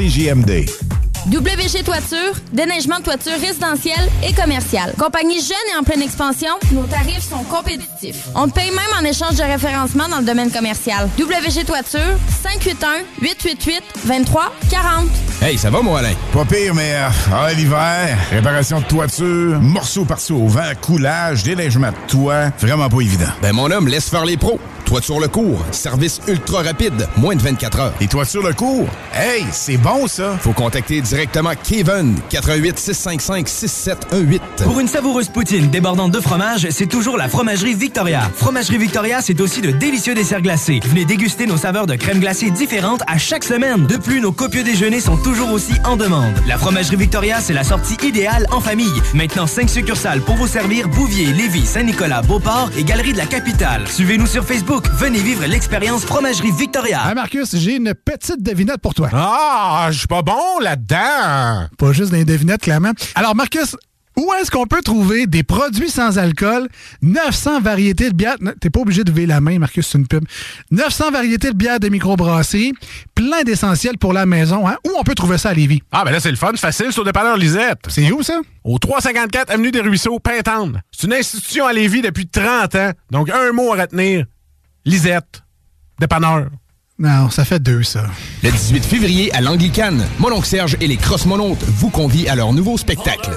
CJMD. WG Toiture, déneigement de toiture résidentielle et commerciale. Compagnie jeune et en pleine expansion, nos tarifs sont compétitifs. On paye même en échange de référencement dans le domaine commercial. WG Toiture, 581-888-2340. Hey, ça va, moi, Alain? Pas pire, mais l'hiver, réparation de toiture, morceau par-dessus au vent, coulage, déneigement de toit, vraiment pas évident. Ben, mon homme, laisse faire les pros. Toiture Lecours, service ultra rapide, moins de 24 heures. Et Toiture Lecours, hey, c'est bon, ça! Faut contacter directement Kevin, 418-655-6718. Pour une savoureuse poutine débordante de fromage, c'est toujours la Fromagerie Victoria. Fromagerie Victoria, c'est aussi de délicieux desserts glacés. Venez déguster nos saveurs de crème glacée différentes à chaque semaine. De plus, nos copieux déjeuners sont toujours aussi en demande. La Fromagerie Victoria, c'est la sortie idéale en famille. Maintenant, 5 succursales pour vous servir: Bouvier, Lévis, Saint-Nicolas, Beauport et Galerie de la Capitale. Suivez-nous sur Facebook. Venez vivre l'expérience Fromagerie Victoria. Ah, Marcus, j'ai une petite devinette pour toi. Ah, je suis pas bon là-dedans. Pas juste des devinettes, clairement. Alors, Marcus, où est-ce qu'on peut trouver des produits sans alcool, 900 variétés de bières... T'es pas obligé de lever la main, Marcus, c'est une pub. 900 variétés de bières de microbrasserie, plein d'essentiels pour la maison. Hein? Où on peut trouver ça à Lévis? Ah, ben là, c'est le fun, facile, sur le dépanneur Lisette. C'est où, ça? Au 354 Avenue des Ruisseaux, Pintendre. C'est une institution à Lévis depuis 30 ans, donc un mot à retenir. Lisette, dépanneur. Non, ça fait deux, ça. Le 18 février, à l'Anglicane, Mon oncle Serge et les Crossmonautes vous convient à leur nouveau spectacle.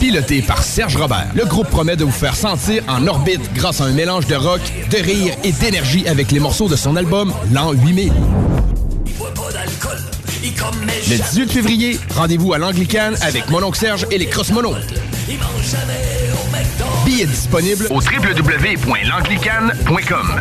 Piloté par Serge Robert, le groupe promet de vous faire sentir en orbite grâce à un mélange de rock, de rire et d'énergie avec les morceaux de son album L'An 8000. Le 18 février, rendez-vous à l'Anglicane avec Mon oncle Serge et les Crossmonautes. Billets disponibles au www.langlicane.com.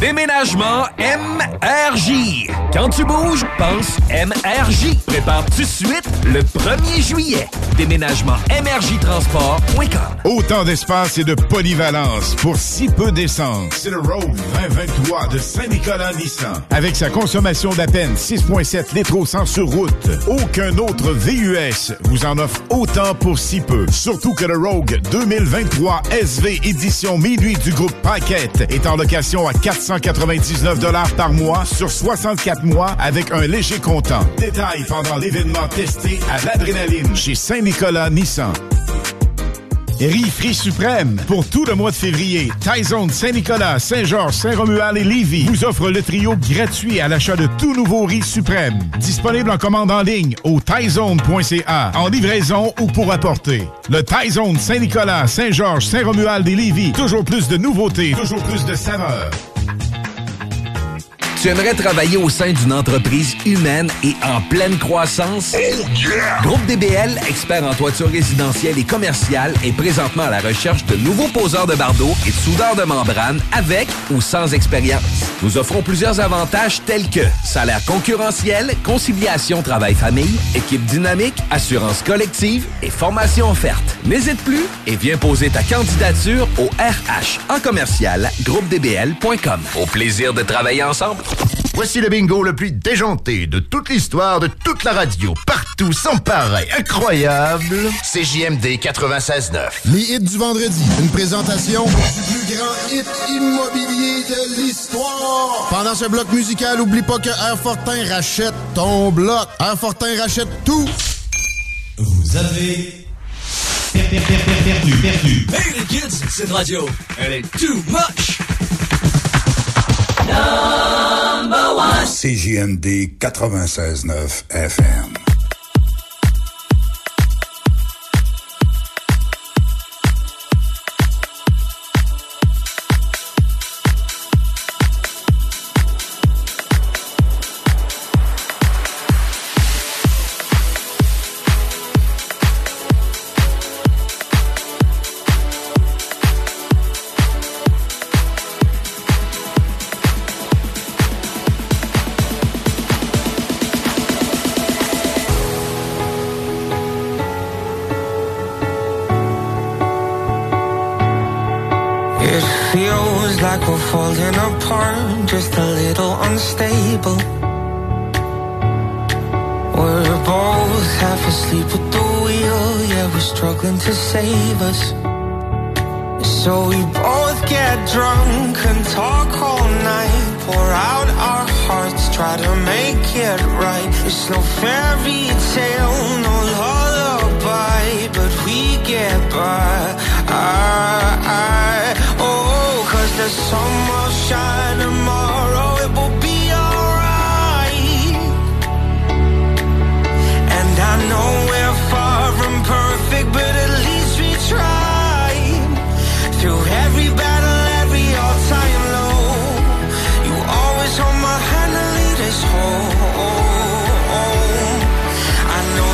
Déménagement MRJ. Quand tu bouges, pense MRJ. Prépare tout de suite le 1er juillet. Déménagement MRJtransport.com. Autant d'espace et de polyvalence pour si peu d'essence. C'est le Rogue 2023 de Saint-Nicolas-Nissan. Avec sa consommation d'à peine 6,7 litres au 100 sur route, aucun autre VUS vous en offre autant pour si peu. Surtout que le Rogue 2023 SV édition minuit du groupe Paquette est en location à 499 $ par mois sur 64 mois avec un léger comptant. Détail pendant l'événement testé à l'adrénaline chez Saint-Nicolas-Nissan. Riz Frit Suprême. Pour tout le mois de février, Thaï Zone, Saint-Nicolas, Saint-Georges, Saint-Romuald et Lévis vous offre le trio gratuit à l'achat de tout nouveau riz suprême. Disponible en commande en ligne au thaizone.ca, en livraison ou pour apporter. Le Thaï Zone, Saint-Nicolas, Saint-Georges, Saint-Romuald et Lévis. Toujours plus de nouveautés, toujours plus de saveurs. Tu aimerais travailler au sein d'une entreprise humaine et en pleine croissance? Oh yeah! Groupe DBL, expert en toiture résidentielle et commerciale, est présentement à la recherche de nouveaux poseurs de bardeaux et de soudeurs de membrane avec ou sans expérience. Nous offrons plusieurs avantages tels que salaire concurrentiel, conciliation travail-famille, équipe dynamique, assurance collective et formation offerte. N'hésite plus et viens poser ta candidature au RH en commercial groupedbl.com. Au plaisir de travailler ensemble. Voici le bingo le plus déjanté de toute l'histoire, de toute la radio, partout, sans pareil, incroyable. CJMD 96.9. Les hits du vendredi, une présentation du plus grand hit immobilier de l'histoire. Pendant ce bloc musical, oublie pas que Air Fortin rachète ton bloc. Air Fortin rachète tout. Vous avez perdu. Hey les kids, cette radio, elle est too much. Number one. CJMD 96.9 FM. Falling apart, just a little unstable. We're both half asleep at the wheel, yeah, we're struggling to save us. So we both get drunk and talk all night, pour out our hearts, try to make it right. It's no fairy tale, no lullaby, but we get by. Oh, 'cause the sun will shine tomorrow, it will be alright. And I know we're far from perfect, but at least we try. Through every battle, every all-time low, you always hold my hand and lead us home.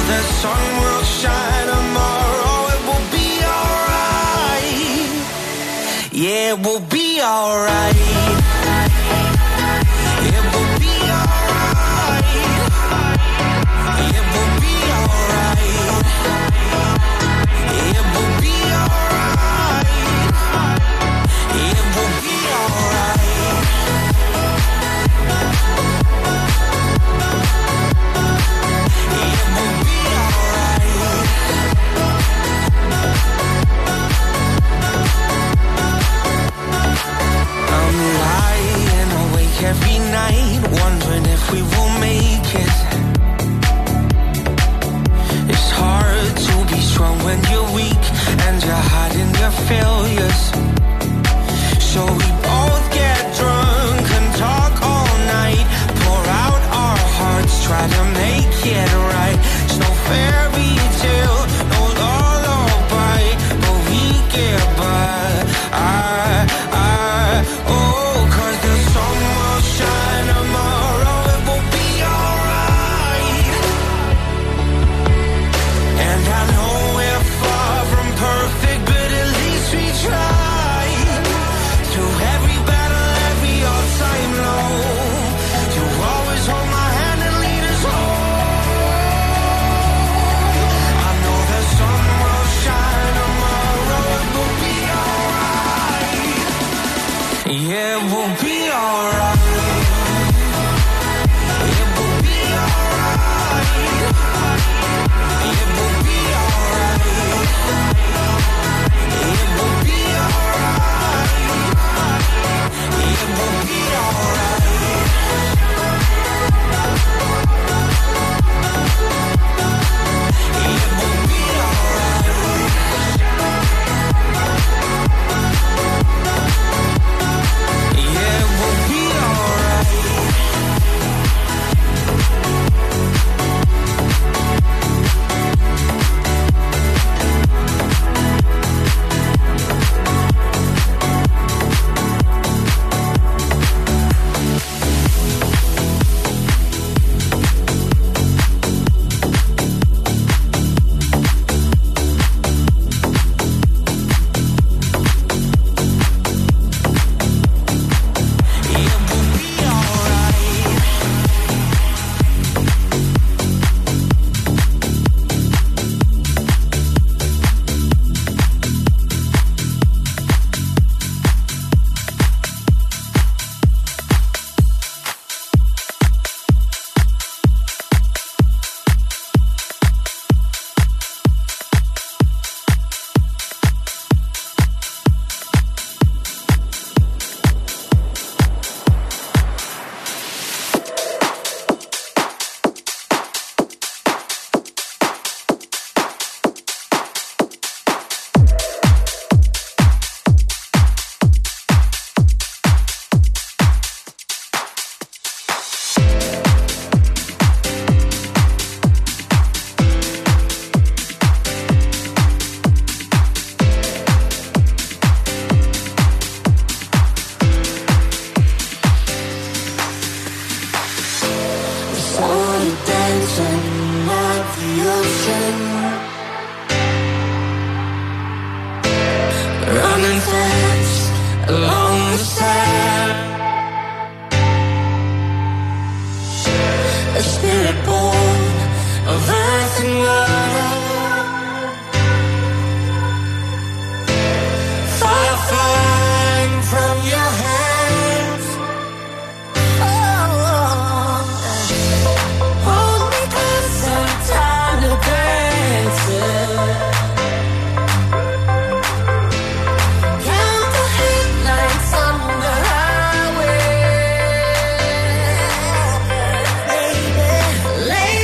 The sun will shine tomorrow, it will be alright. Yeah, it will be alright. It will be alright. It will be alright. It will be alright. It will be alright. It will be. I'm lying awake every night, wondering if we will make it. It's hard to be strong when you're weak and you're hiding your failures. So we both get drunk and talk all night, pour out our hearts, try to make it right. It's no fairy tale, no lullaby, but we get by. Late.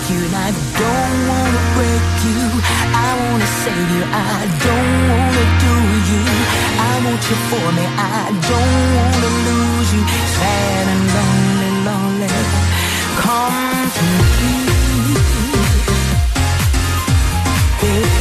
break you, and I don't wanna break you. I wanna save you, I don't wanna do you. I want you for me, I don't wanna lose you. Sad and lonely, lonely, come to me, baby.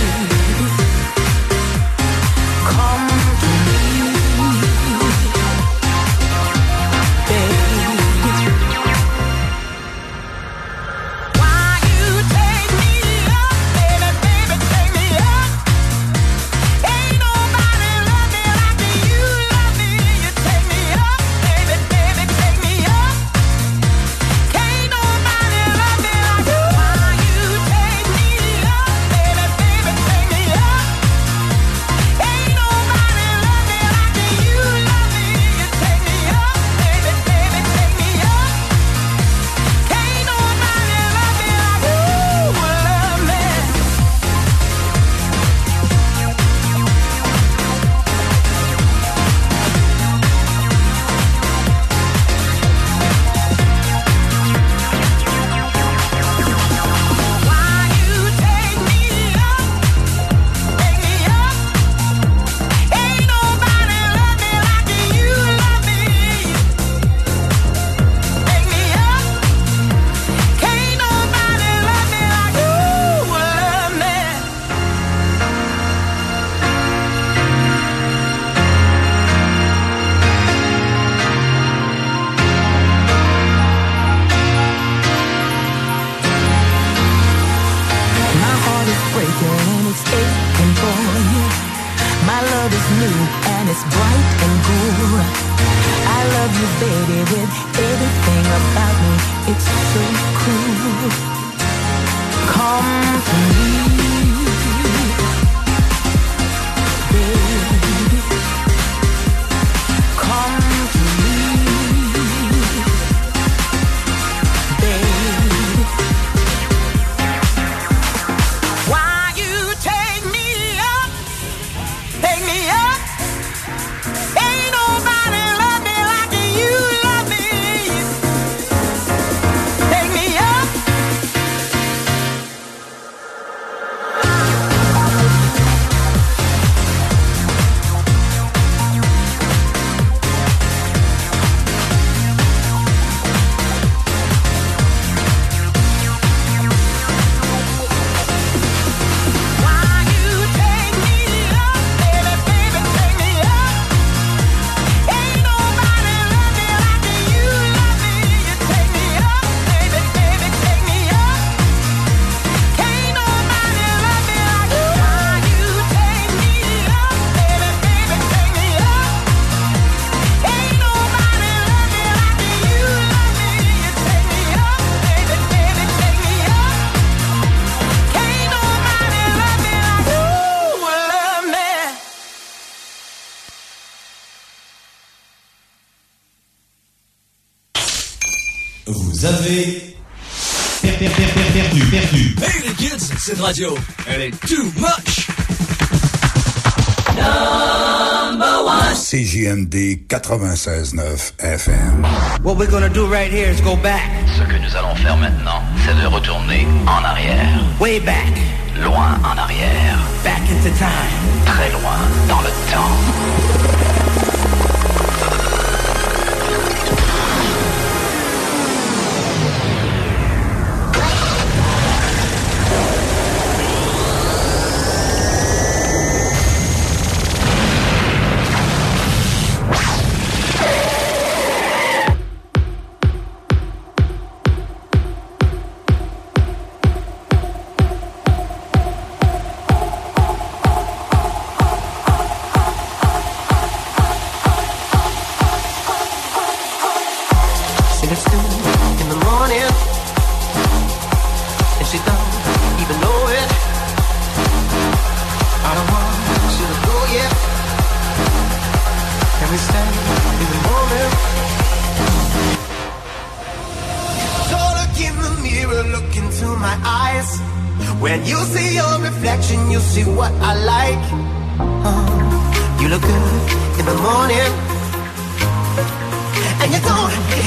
Cette radio, elle est too much! Number one! CJMD 96.9 FM. What we're gonna do right here is go back. Ce que nous allons faire maintenant, c'est de retourner en arrière. Way back. Loin en arrière. Back into time. Très loin dans le temps.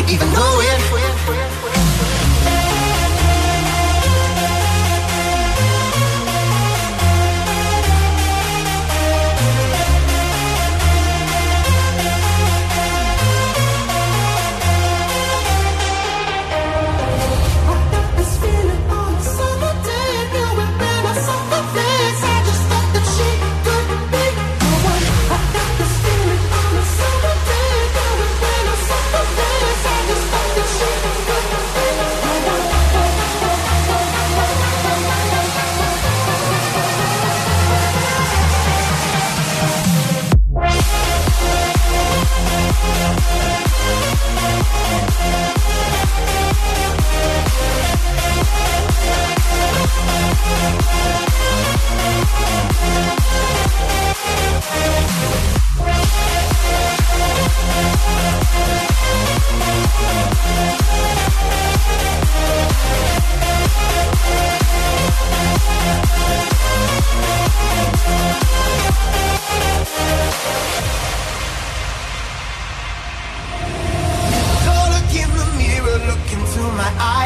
Even though it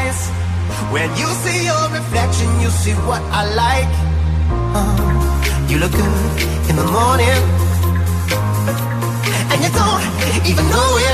eyes. When you see your reflection, you see what I like. You look good in the morning, and you don't even know it.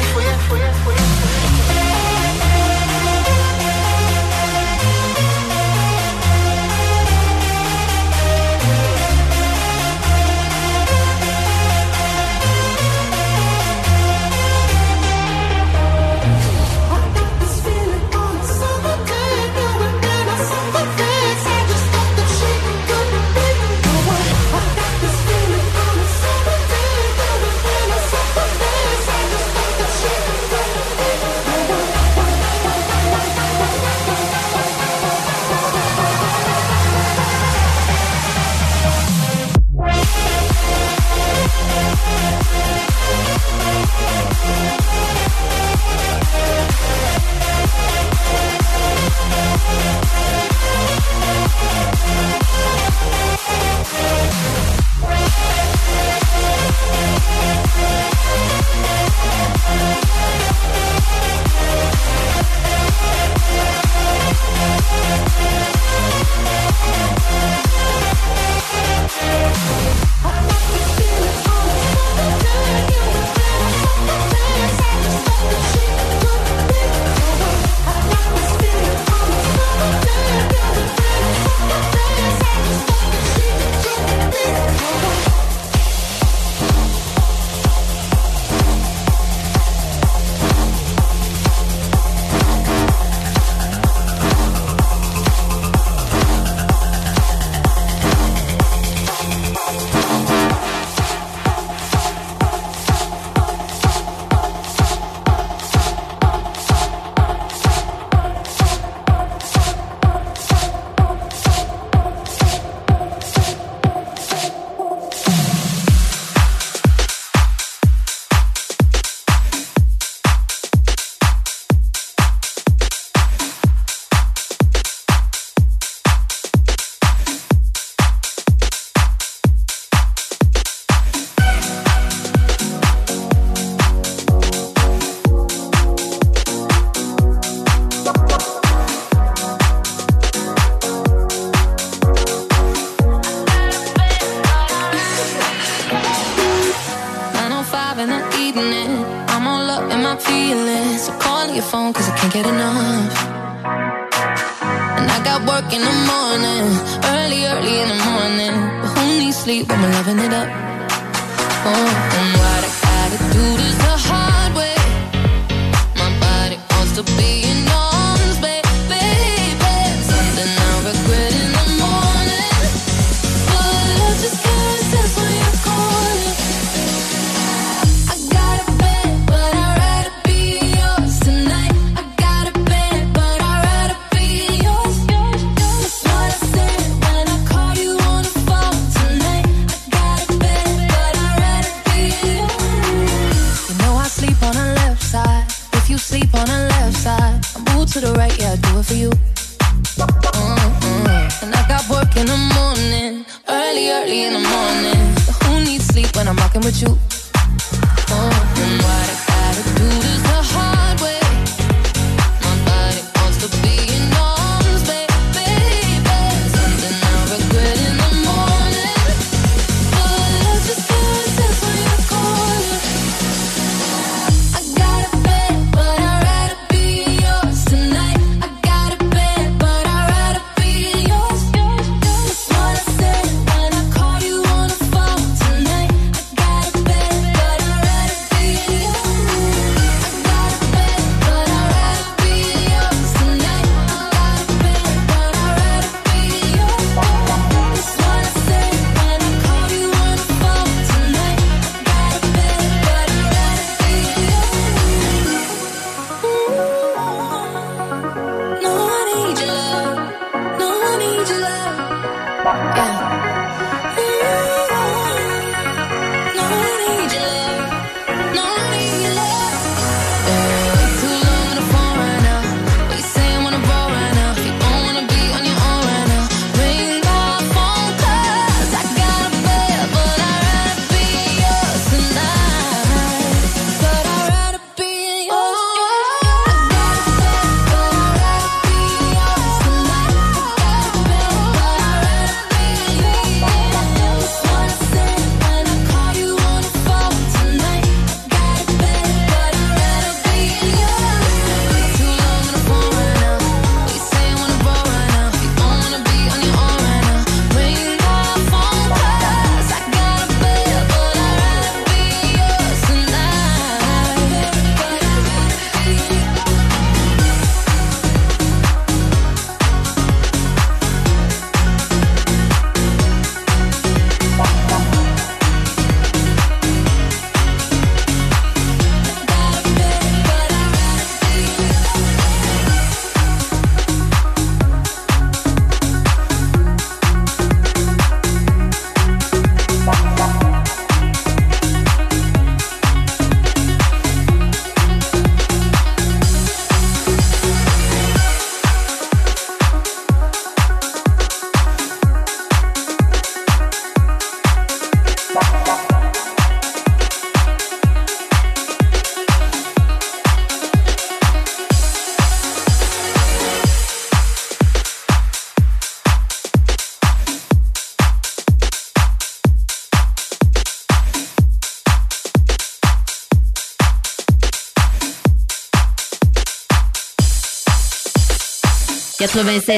96.9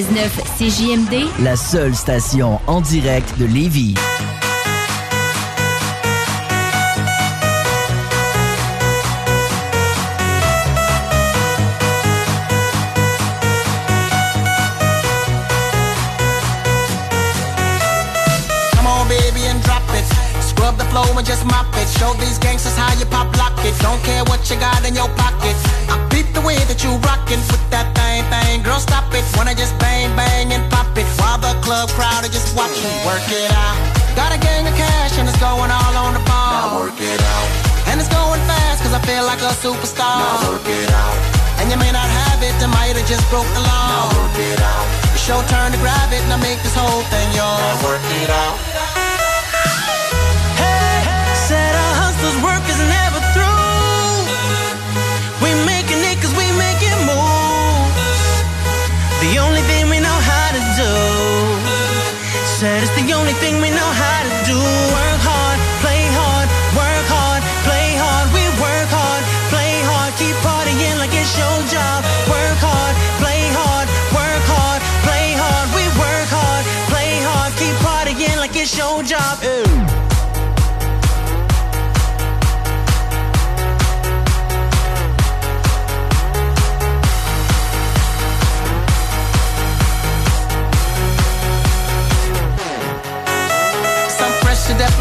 CJMD, la seule station en direct de Lévis. And just mop it. Show these gangsters how you pop lock it. Don't care what you got in your pocket. I beat the way that you rockin' with that thing, thing. Girl, stop it. Wanna just bang, bang and pop it while the club crowd are just watching. Work it out. Got a gang of cash and it's going all on the ball. Now work it out. And it's going fast 'cause I feel like a superstar. Now work it out. And you may not have it, I might have just broke the law. Now work it out. It's your turn to grab it and I make this whole thing yours. Now work it out. Work is never through. We making it 'cause we making moves. The only thing we know how to do. Said it's the only thing we know how to do. Work hard, play hard, work hard, play hard. We work hard, play hard. Keep partying like it's your job. Work hard, play hard, work hard, play hard. We work hard, play hard. Keep partying like it's your job. Ew.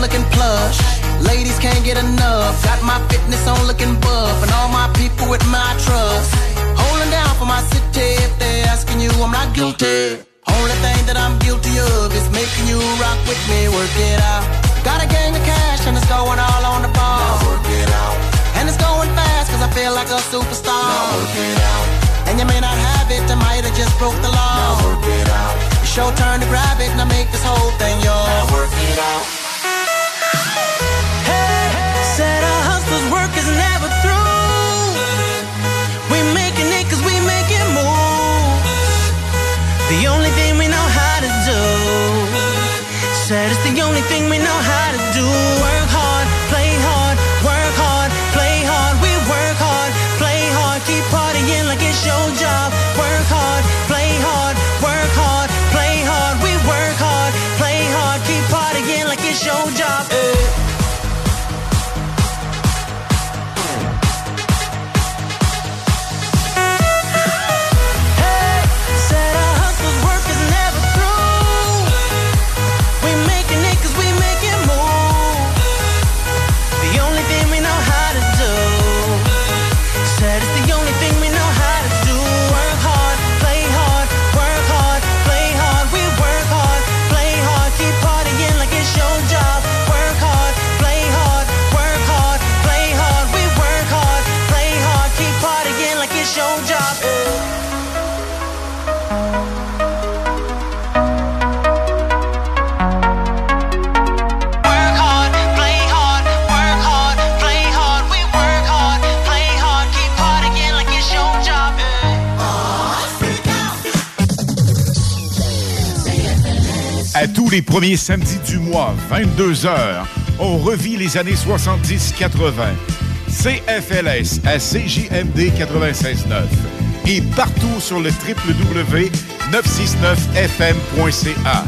Looking plush, ladies can't get enough. Got my fitness on looking buff, and all my people with my trust. Holding down for my city. If they're asking you, I'm not guilty. Only thing that I'm guilty of is making you rock with me. Work it out. Got a gang of cash and it's going all on the ball. Now work it out. And it's going fast 'cause I feel like a superstar. Now work it out. And you may not have it, I might have just broke the law. Now work it out. It's your turn to grab it and I make this whole thing yours. Now work it out. Said our hustler's work is never through. We making it 'cause we making moves. The only thing we know how to do. Said it's the only thing we know how to do. Work hard, play hard, work hard, play hard. We work hard, play hard. Keep partying like it's your job. Work hard, play hard, work hard, play hard. We work hard, play hard. Keep partying like it's your job. À tous les premiers samedis du mois, 22h, on revit les années 70-80. CFLS à CJMD 96.9 et partout sur le www.969fm.ca.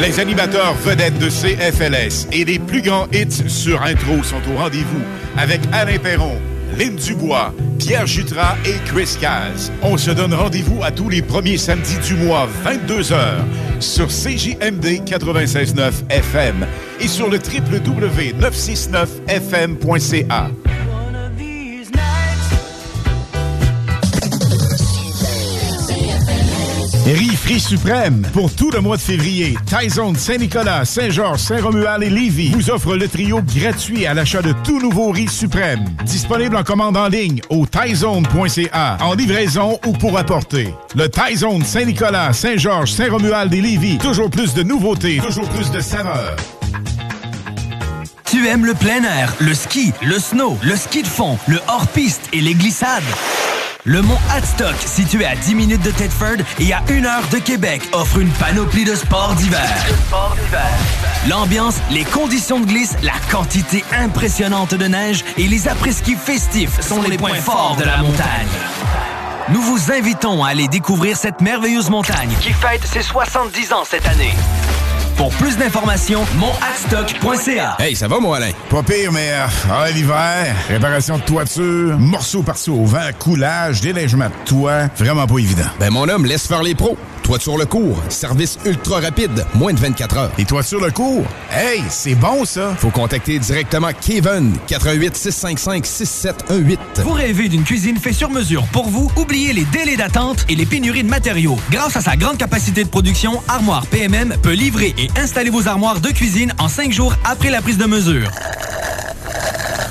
Les animateurs vedettes de CFLS et les plus grands hits sur intro sont au rendez-vous avec Alain Perron, Lynn Dubois, Pierre Jutras et Chris Caz. On se donne rendez-vous à tous les premiers samedis du mois, 22h, sur CJMD 96.9 FM et sur le www.969fm.ca. Riz-Fri Suprême, pour tout le mois de février, Thaï Zone, Saint-Nicolas, Saint-Georges, Saint-Romuald et Lévis vous offre le trio gratuit à l'achat de tout nouveau riz suprême. Disponible en commande en ligne au thaizone.ca, en livraison ou pour apporter. Le Thaï Zone, Saint-Nicolas, Saint-Georges, Saint-Romuald et Lévis, toujours plus de nouveautés, toujours plus de saveurs. Tu aimes le plein air, le ski, le snow, le ski de fond, le hors-piste et les glissades? Le Mont Adstock, situé à 10 minutes de Thetford et à 1 heure de Québec, offre une panoplie de sports d'hiver. L'ambiance, les conditions de glisse, la quantité impressionnante de neige et les après-ski festifs sont les points forts de la montagne. Nous vous invitons à aller découvrir cette merveilleuse montagne qui fête ses 70 ans cette année. Pour plus d'informations, monadstock.ca. Hey, ça va, moi, Alain? Pas pire, mais l'hiver, réparation de toiture, morceaux par-ci au vent, coulage, déneigement de toit, vraiment pas évident. Ben, mon homme, laisse faire les pros. Toiture Lecours, service ultra rapide, moins de 24 heures. Et Toiture Lecours? Hey, c'est bon, ça! Faut contacter directement Kevin, 418-655-6718. Vous rêvez d'une cuisine faite sur mesure pour vous? Oubliez les délais d'attente et les pénuries de matériaux. Grâce à sa grande capacité de production, Armoire PMM peut livrer et installez vos armoires de cuisine en 5 jours après la prise de mesure.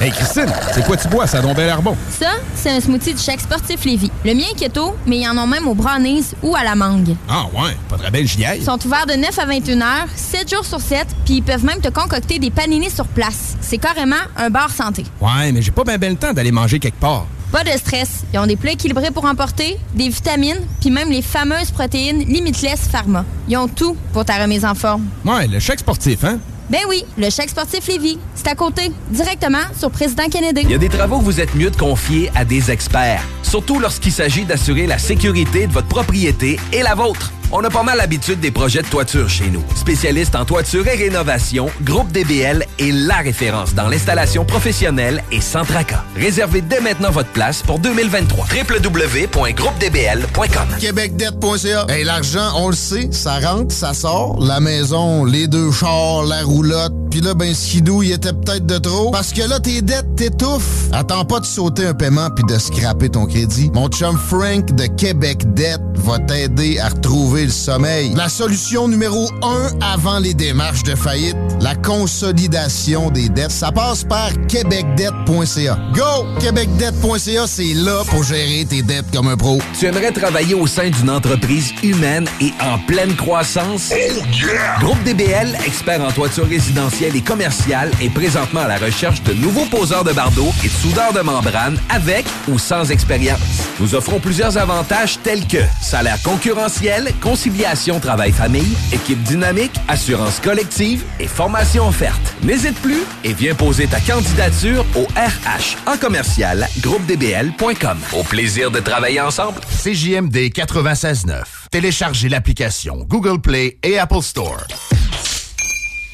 Hey Christine, c'est quoi tu bois? Ça donne bel air bon. Ça, c'est un smoothie de Chèque Sportif Lévis. Le mien est keto, mais ils en ont même au brownies ou à la mangue. Ah ouais, pas très belle giaille. Ils sont ouverts de 9 à 21h, 7 jours sur 7, puis ils peuvent même te concocter des paninis sur place. C'est carrément un bar santé. Ouais, mais j'ai pas bien le temps d'aller manger quelque part. Pas de stress. Ils ont des plats équilibrés pour emporter, des vitamines, puis même les fameuses protéines Limitless Pharma. Ils ont tout pour ta remise en forme. Ouais, le Chèque Sportif, hein? Ben oui, le Chèque Sportif Lévis. C'est à côté, directement sur Président Kennedy. Il y a des travaux que vous êtes mieux de confier à des experts, surtout lorsqu'il s'agit d'assurer la sécurité de votre propriété et la vôtre. On a pas mal l'habitude des projets de toiture chez nous. Spécialiste en toiture et rénovation, Groupe DBL est la référence dans l'installation professionnelle et sans tracas. Réservez dès maintenant votre place pour 2023. www.groupedbl.com. QuébecDette.ca. Hey, l'argent, on le sait, ça rentre, ça sort. La maison, les deux chars, la roulotte. Puis là, ben, skidou, il était peut-être de trop. Parce que là, tes dettes t'étouffent. Attends pas de sauter un paiement puis de scraper ton crédit. Mon chum Frank de QuébecDette va t'aider à retrouver le sommeil. La solution numéro 1 avant les démarches de faillite, la consolidation des dettes, ça passe par QuébecDette.ca. Go! QuébecDette.ca, c'est là pour gérer tes dettes comme un pro. Tu aimerais travailler au sein d'une entreprise humaine et en pleine croissance? Oh yeah! Groupe DBL, expert en toiture résidentielle et commerciale, est présentement à la recherche de nouveaux poseurs de bardeaux et de soudeurs de membrane avec ou sans expérience. Nous offrons plusieurs avantages tels que salaire concurrentiel, conciliation travail-famille, équipe dynamique, assurance collective et formation offerte. N'hésite plus et viens poser ta candidature au RH en commercial groupedbl.com. Au plaisir de travailler ensemble. CJMD 96.9. Téléchargez l'application Google Play et Apple Store.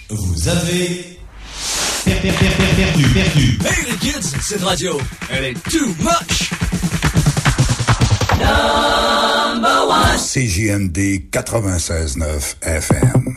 Vous avez perdu. Hey les kids, cette radio, elle est too much. Number one. CJMD 96.9 FM.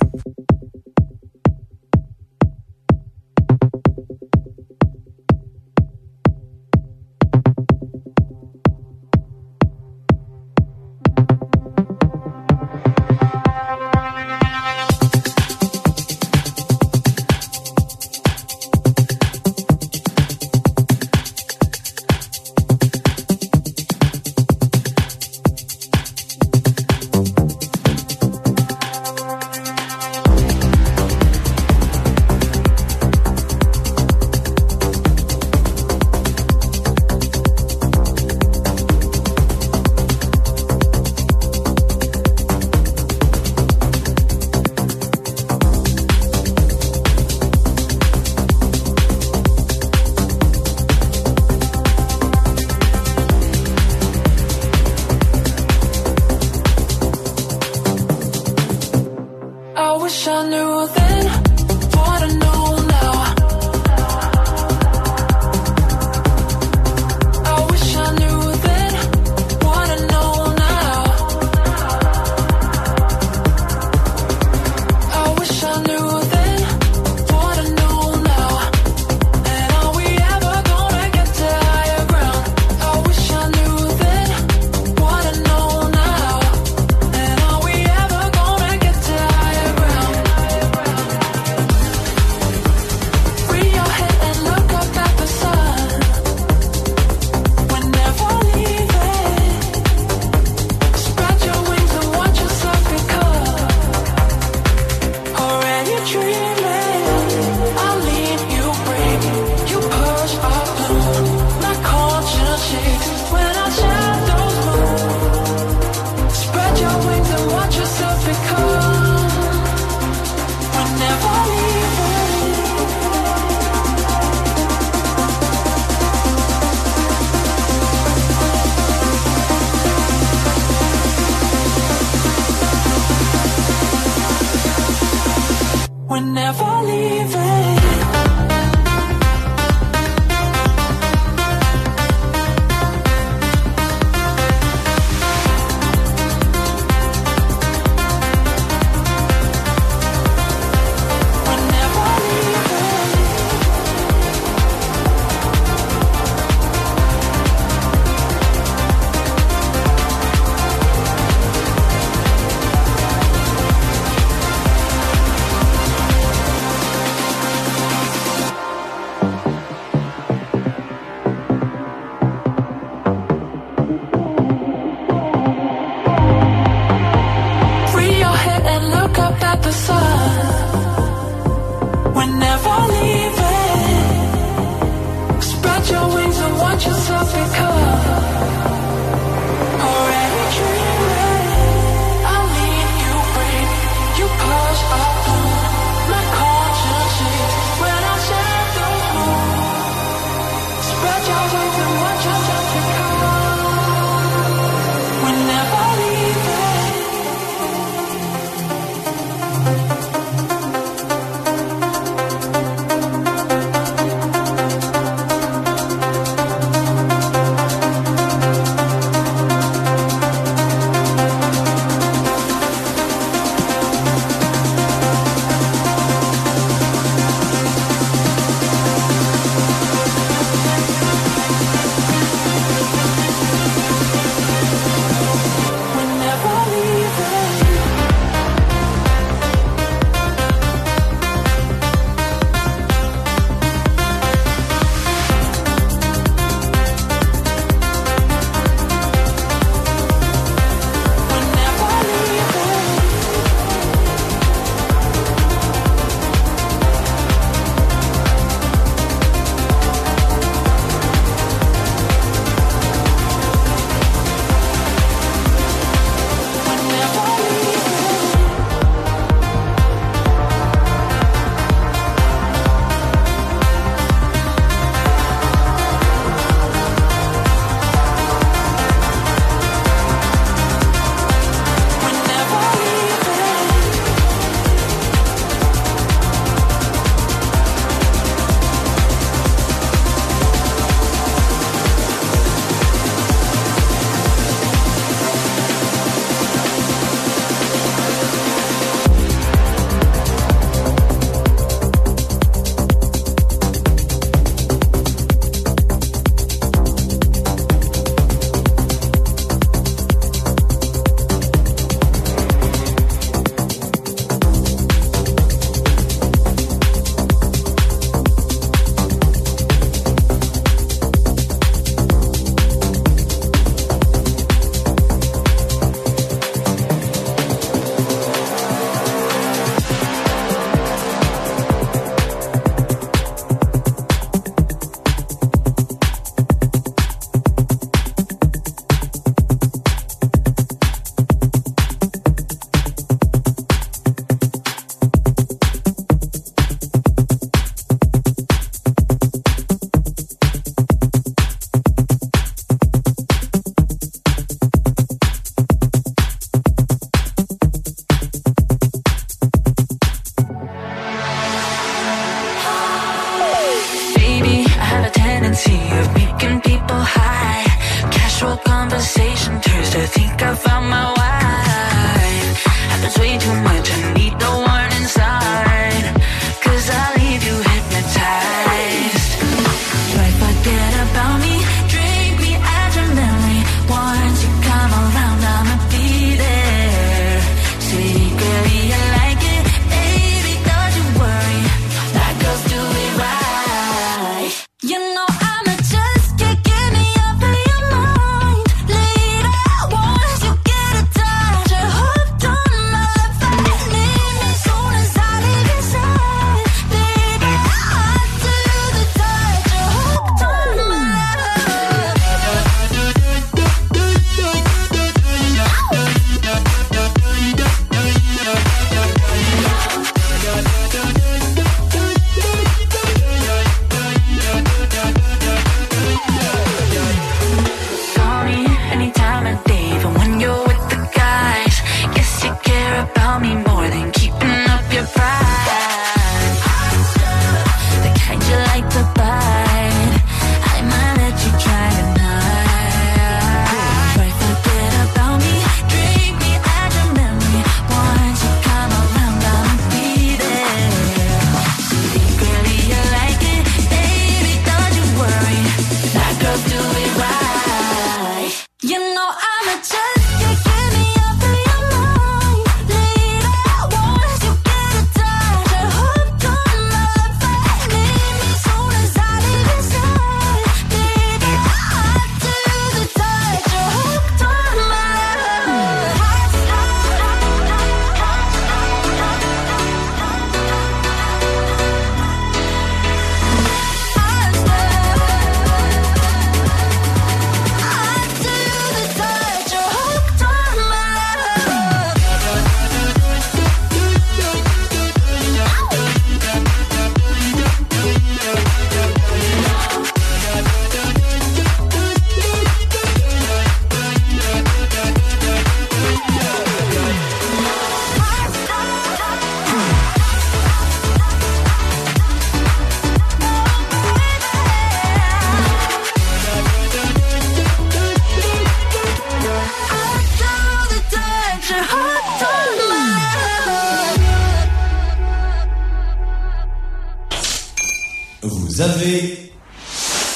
avez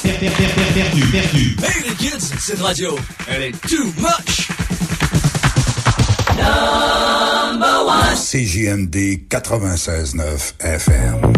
perdu. Hey les kids, cette radio, elle est too much. Number one. CJMD 96.9 FM.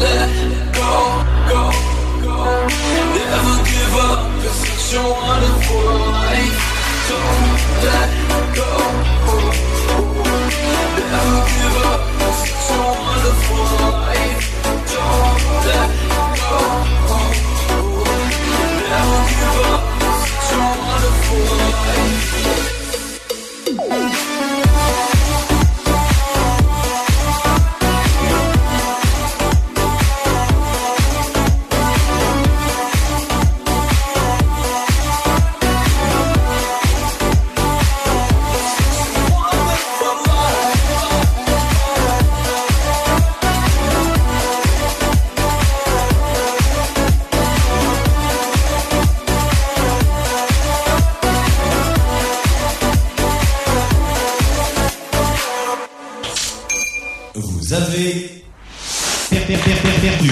let go, go, go. Never give up, cause it's your wonderful life. Don't let go, never give up, cause it's your wonderful life. Don't let go, never give up, cause it's your wonderful life.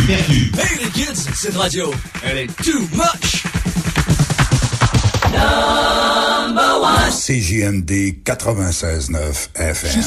Perdu. Hey les kids, cette radio, elle est too much. Number one. CJMD 96.9 FM.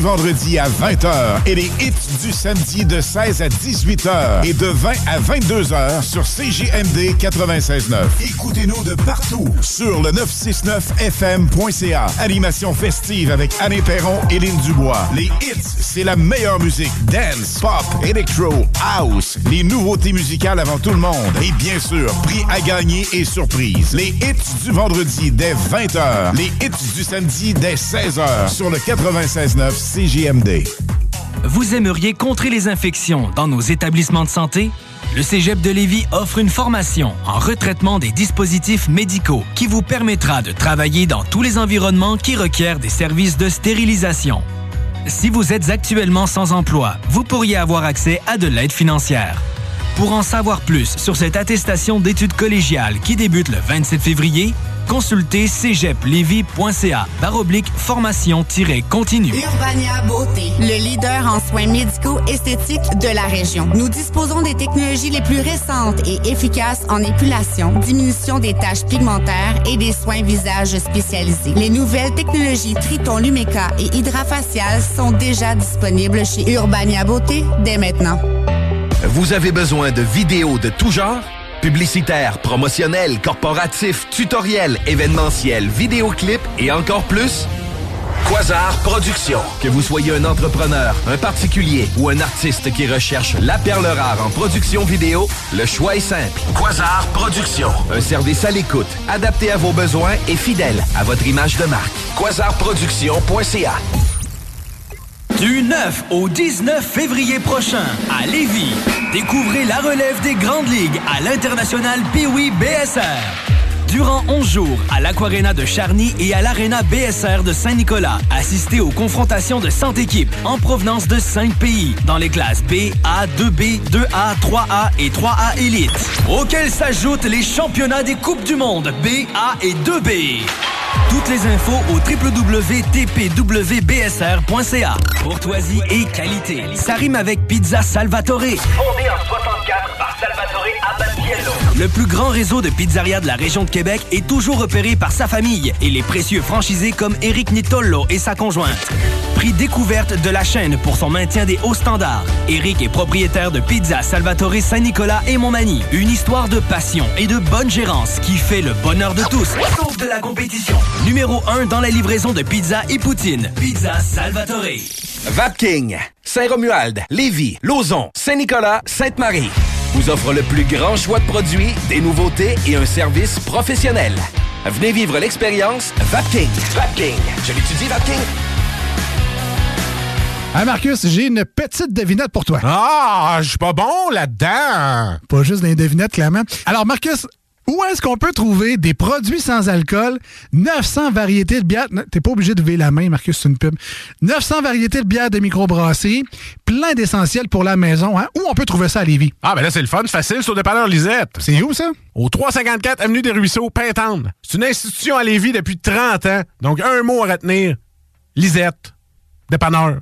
Vendredi à 20h et les hits du samedi de 16 à 18h et de 20 à 22h sur CJMD 96.9. Écoutez-nous de partout sur le 969fm.ca. Animation festive avec Alain Perron et Lynn Dubois. Les hits, c'est la meilleure musique. Dance, pop, electro, house. Les nouveautés musicales avant tout le monde. Et bien sûr, prix à gagner et surprise. Les hits du vendredi dès 20h. Les hits du samedi dès 16h sur le 96.9. CJMD. Vous aimeriez contrer les infections dans nos établissements de santé? Le Cégep de Lévis offre une formation en retraitement des dispositifs médicaux qui vous permettra de travailler dans tous les environnements qui requièrent des services de stérilisation. Si vous êtes actuellement sans emploi, vous pourriez avoir accès à de l'aide financière. Pour en savoir plus sur cette attestation d'études collégiales qui débute le 27 février, consultez cégep-lévis.ca/formation-continue. Urbania Beauté, le leader en soins médicaux esthétiques de la région. Nous disposons des technologies les plus récentes et efficaces en épilation, diminution des taches pigmentaires et des soins visage spécialisés. Les nouvelles technologies Triton Lumeca et Hydrafacial sont déjà disponibles chez Urbania Beauté dès maintenant. Vous avez besoin de vidéos de tout genre? Publicitaires, promotionnels, corporatifs, tutoriels, événementiels, vidéoclips et encore plus? Quasar Production. Que vous soyez un entrepreneur, un particulier ou un artiste qui recherche la perle rare en production vidéo, le choix est simple. Quasar Production. Un service à l'écoute, adapté à vos besoins et fidèle à votre image de marque. QuasarProduction.ca. Du 9 au 19 février prochain, à Lévis, découvrez la relève des Grandes Ligues à l'international Pee-Wee BSR. Durant 11 jours, à l'Aquarena de Charny et à l'Arena BSR de Saint-Nicolas, assistez aux confrontations de 100 équipes en provenance de 5 pays, dans les classes B, A, 2B, 2A, 3A et 3A Elite, auxquels s'ajoutent les championnats des Coupes du Monde B, A et 2B. Toutes les infos au www.tpwbsr.ca. Courtoisie et qualité. Ça rime avec Pizza Salvatore. Fondée en 64 par Salvatore Abatiello. Le plus grand réseau de pizzerias de la région de Québec est toujours repéré par sa famille et les précieux franchisés comme Éric Nittolo et sa conjointe. Prix découverte de la chaîne pour son maintien des hauts standards. Éric est propriétaire de Pizza Salvatore Saint-Nicolas et Montmagny. Une histoire de passion et de bonne gérance qui fait le bonheur de tous. Sauf de la compétition. Numéro 1 dans la livraison de pizza et poutine. Pizza Salvatore. VapKing, Saint-Romuald, Lévis, Lauson, Saint-Nicolas, Sainte-Marie vous offre le plus grand choix de produits, des nouveautés et un service professionnel. Venez vivre l'expérience VapKing. VapKing. Je l'étudie, VapKing. Hey Marcus, j'ai une petite devinette pour toi. Ah, je suis pas bon là-dedans. Pas juste des devinettes, clairement. Alors Marcus, où est-ce qu'on peut trouver des produits sans alcool, 900 variétés de bières... T'es pas obligé de lever la main, Marcus, c'est une pub. 900 variétés de bières de microbrasserie, plein d'essentiels pour la maison. Hein? Où on peut trouver ça à Lévis? Ah, ben là, c'est le fun, c'est facile, sur le dépanneur Lisette. C'est où, ça? Au 354 Avenue des Ruisseaux, Pintendre. C'est une institution à Lévis depuis 30 ans. Donc, un mot à retenir. Lisette. Dépanneur.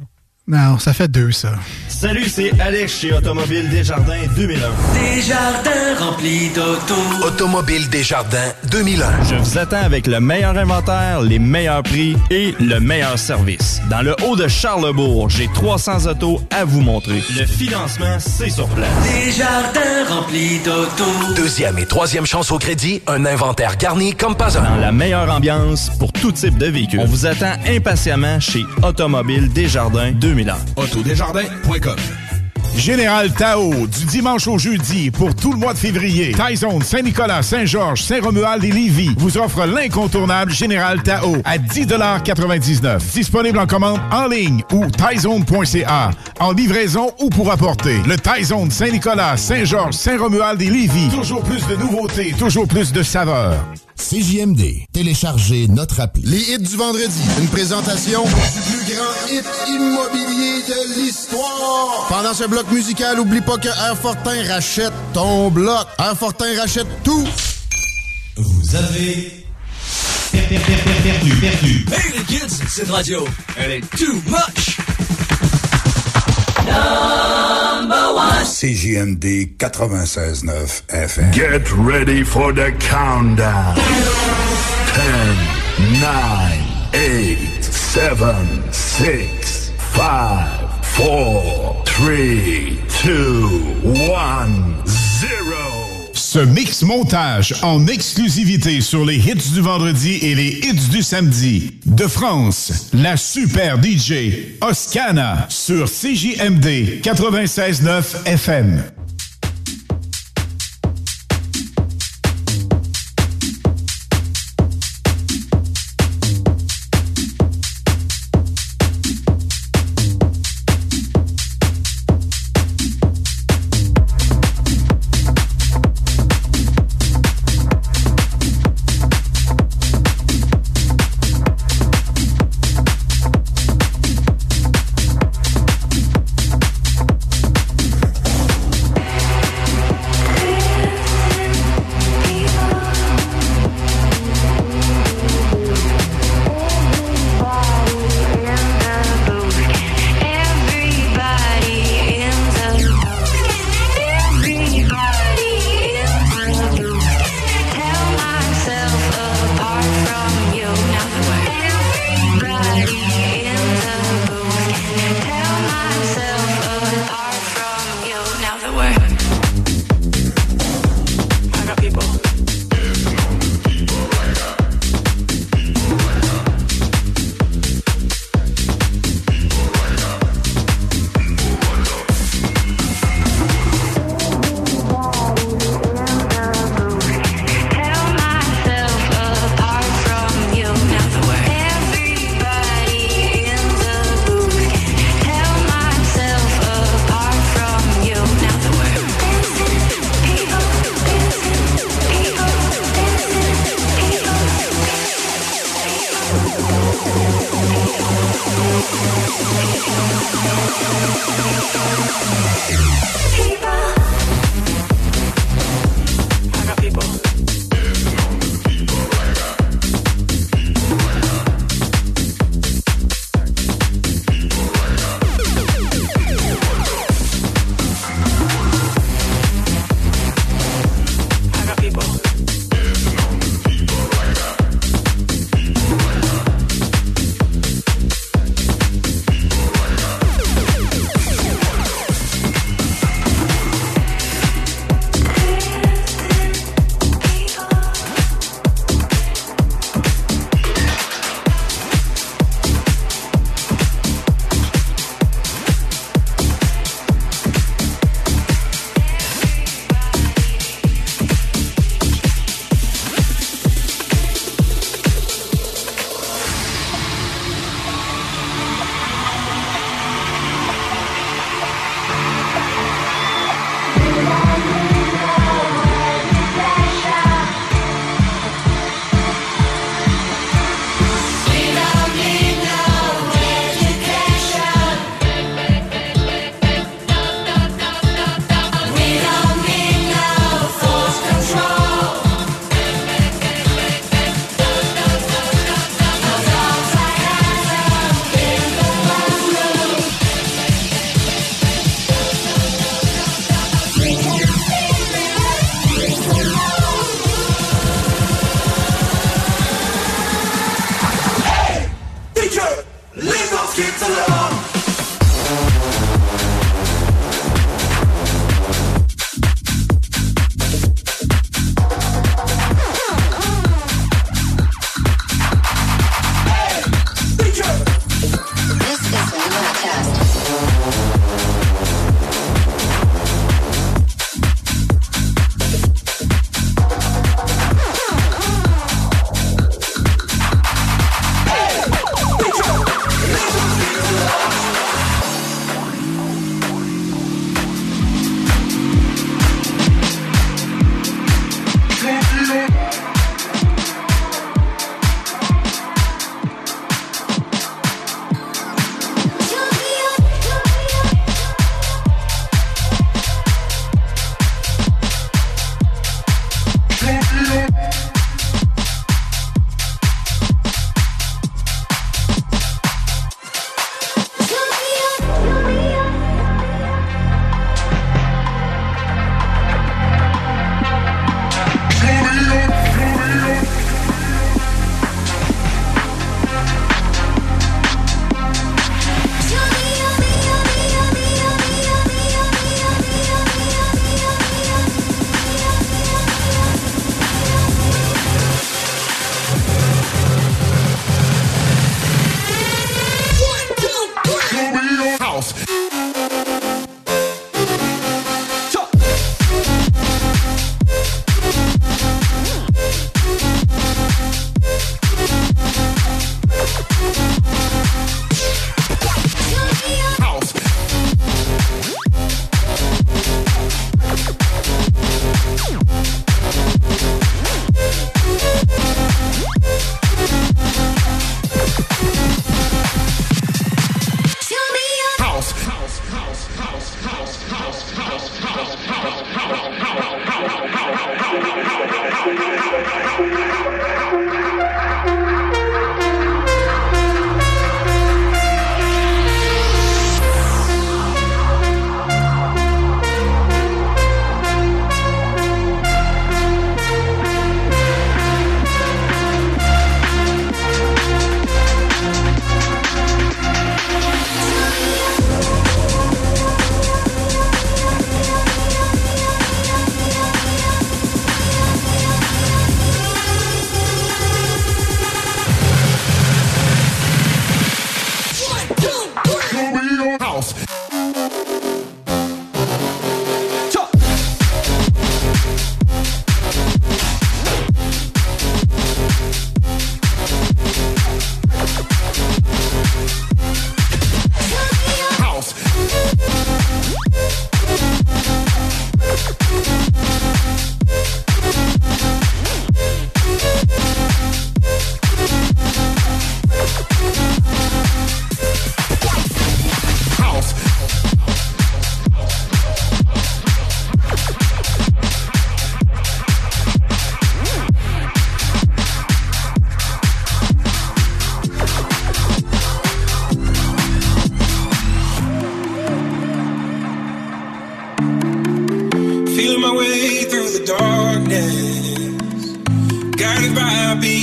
Non, ça fait deux, ça. Salut, c'est Alex chez Automobile Desjardins 2001. Desjardins remplis d'auto. Automobile Desjardins 2001. Je vous attends avec le meilleur inventaire, les meilleurs prix et le meilleur service. Dans le haut de Charlesbourg, j'ai 300 autos à vous montrer. Le financement, c'est sur place. Desjardins remplis d'auto. Deuxième et troisième chance au crédit, un inventaire garni comme pas un. Dans la meilleure ambiance pour tout type de véhicule. On vous attend impatiemment chez Automobile Desjardins 2001. Autodesjardins.com. Général Tao, du dimanche au jeudi, pour tout le mois de février. Thaï Zone, Saint-Nicolas, Saint-Georges, Saint-Romuald et Lévis vous offre l'incontournable Général Tao à 10,99 $. Disponible en commande en ligne ou thaizone.ca, en livraison ou pour apporter. Le Thaï Zone, Saint-Nicolas, Saint-Georges, Saint-Romuald et Lévis. Toujours plus de nouveautés, toujours plus de saveurs. CJMD. Téléchargez notre appli. Les hits du vendredi. Une présentation du plus grand hit immobilier de l'histoire. Pendant ce bloc musical, oublie pas que Air Fortin rachète ton bloc. Air Fortin rachète tout. Vous avez perdu. Hey les kids, cette radio, elle est too much. Number one. CJMD 96.9 FM. Get ready for the countdown. 10, 9, 8, 7, 6, 5, 4, 3, 2, 1, 0. Ce mix montage en exclusivité sur les hits du vendredi et les hits du samedi. De France, la super DJ Oscana sur CJMD 96.9 FM.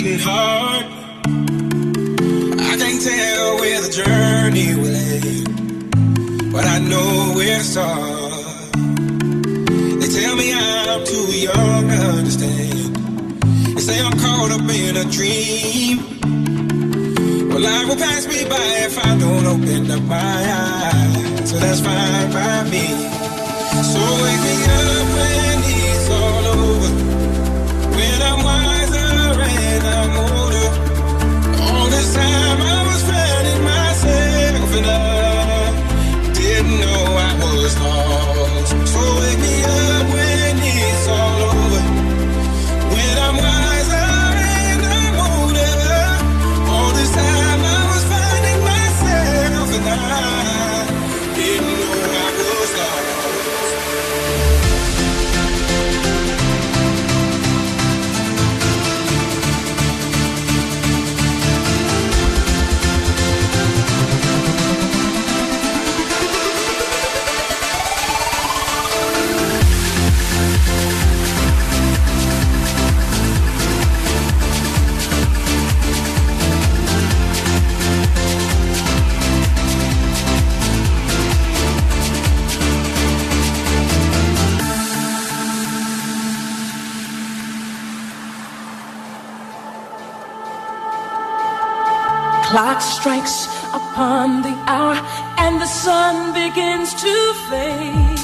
beating heart. I can't tell where the journey will end, but I know where to start. They tell me I'm too young to understand. They say I'm caught up in a dream. Well, life will pass me by if I don't open up my eyes. So that's fine by me. So wake me up when it's all over, when I'm wiser and I'm older. All this time I was finding myself and I didn't know I was lost. So wake me up when it's all over, when I'm wiser and I'm older. All this time I was finding myself and I didn't know I was lost. Clock strikes upon the hour and the sun begins to fade.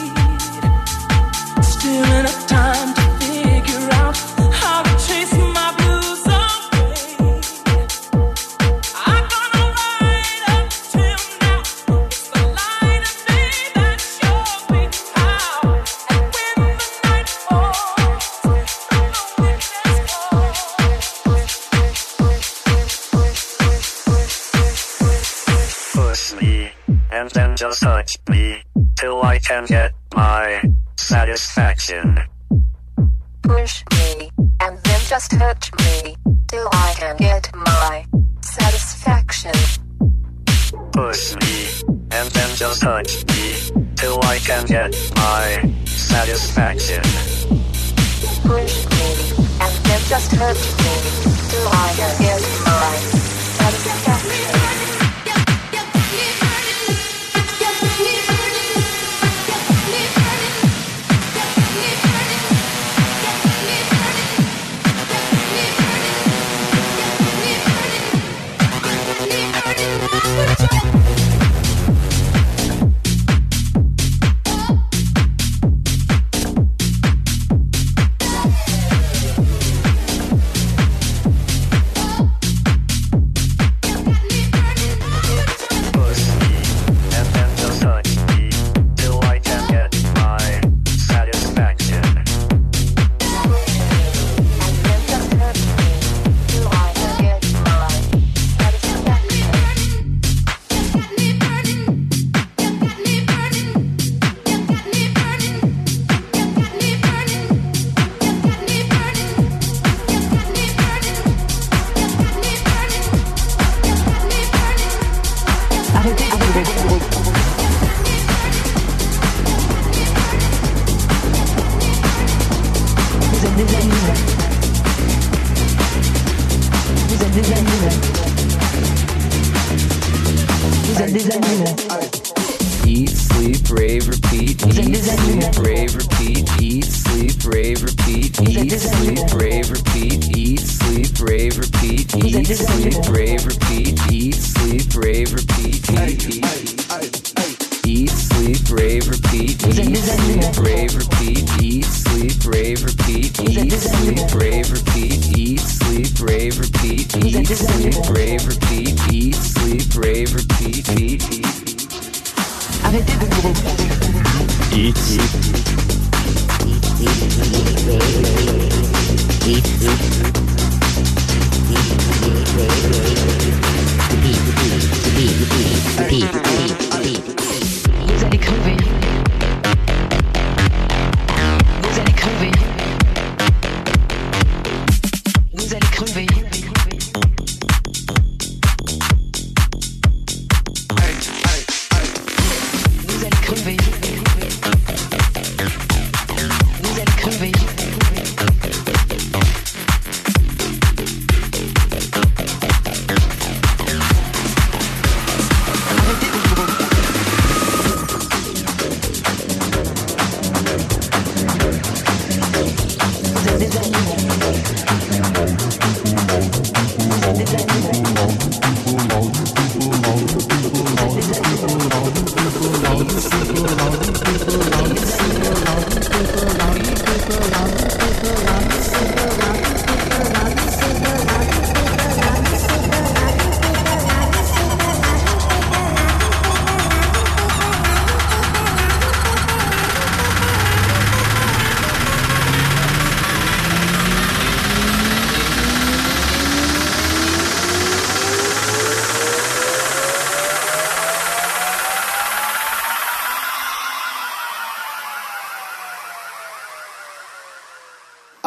Still enough time to figure out how to chase my blues away. I'm gonna ride up till now. It's the light of day that shows me how. And when the night falls, I'm the witness falls. And then just touch me till I can get my satisfaction. Push me and then just touch me till I can get my satisfaction. Push me and then just touch me till I can get my satisfaction. Push me and then just touch me till I can get my satisfaction. Vous allez crever.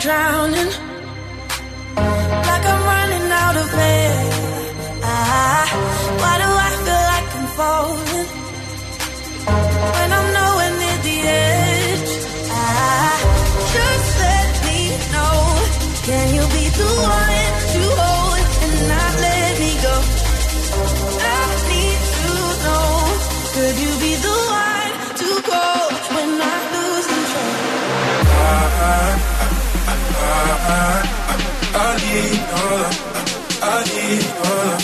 drowning, like I'm running out of air. Why do I feel like I'm falling when I'm nowhere near the edge? Just let me know. Can you be the one to hold and not let me go? I need to know. Could you be the one to go when I lose control? I need all of, I need all of,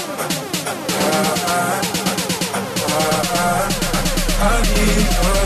I need all of, I need all of.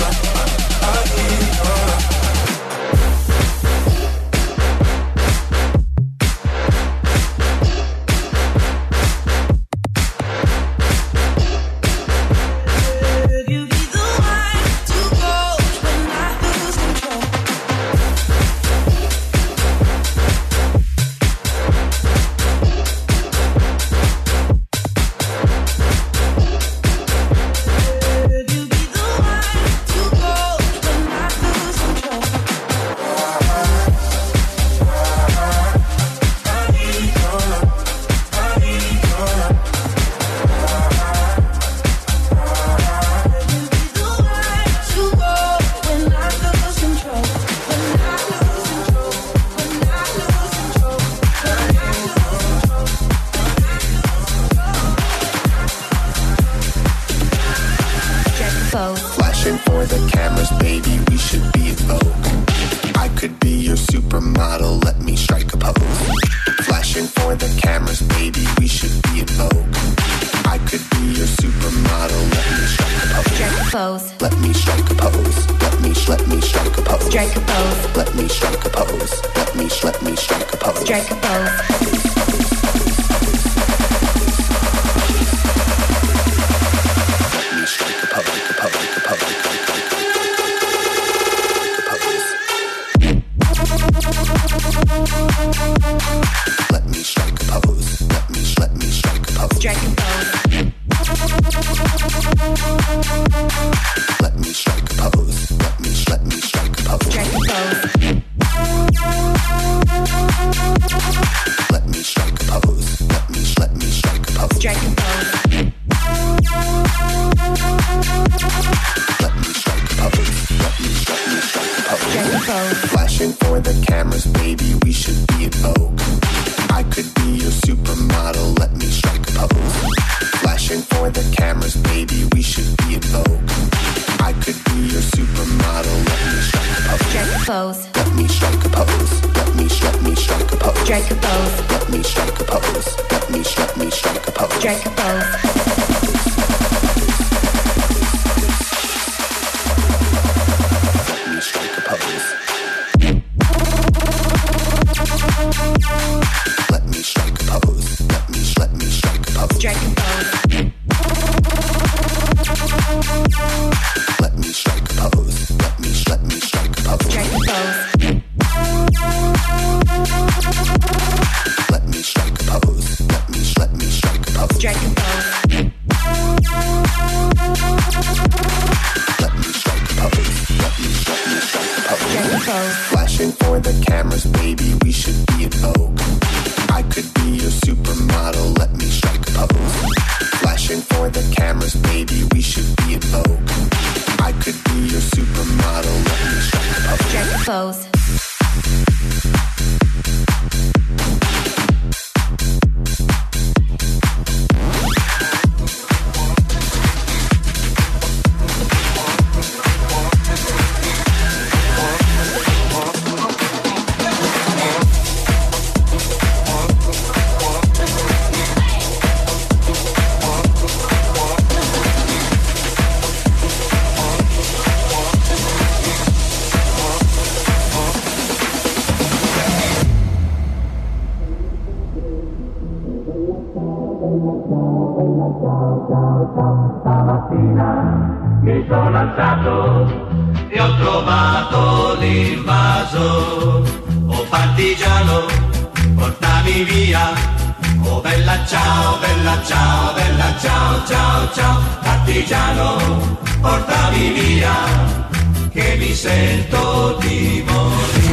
Che mi sento di morire.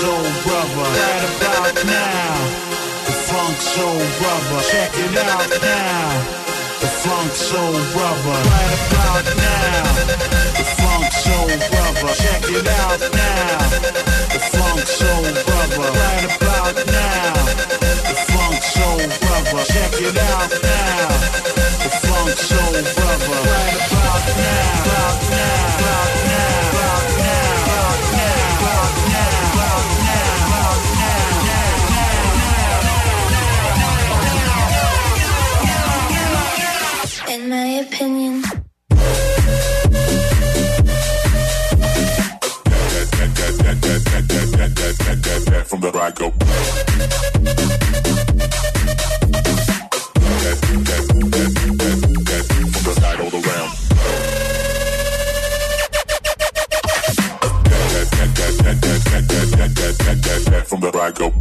soul brother, right about now. The funk soul brother, check it out now. The funk soul brother, right about now. The funk soul brother, check it out now. The funk soul brother, right about now. The funk soul brother, check it out now. The funk soul brother, right about now. About now, about now, about now, about now, about now. In my opinion. From the right go. From the side all around. From the right go.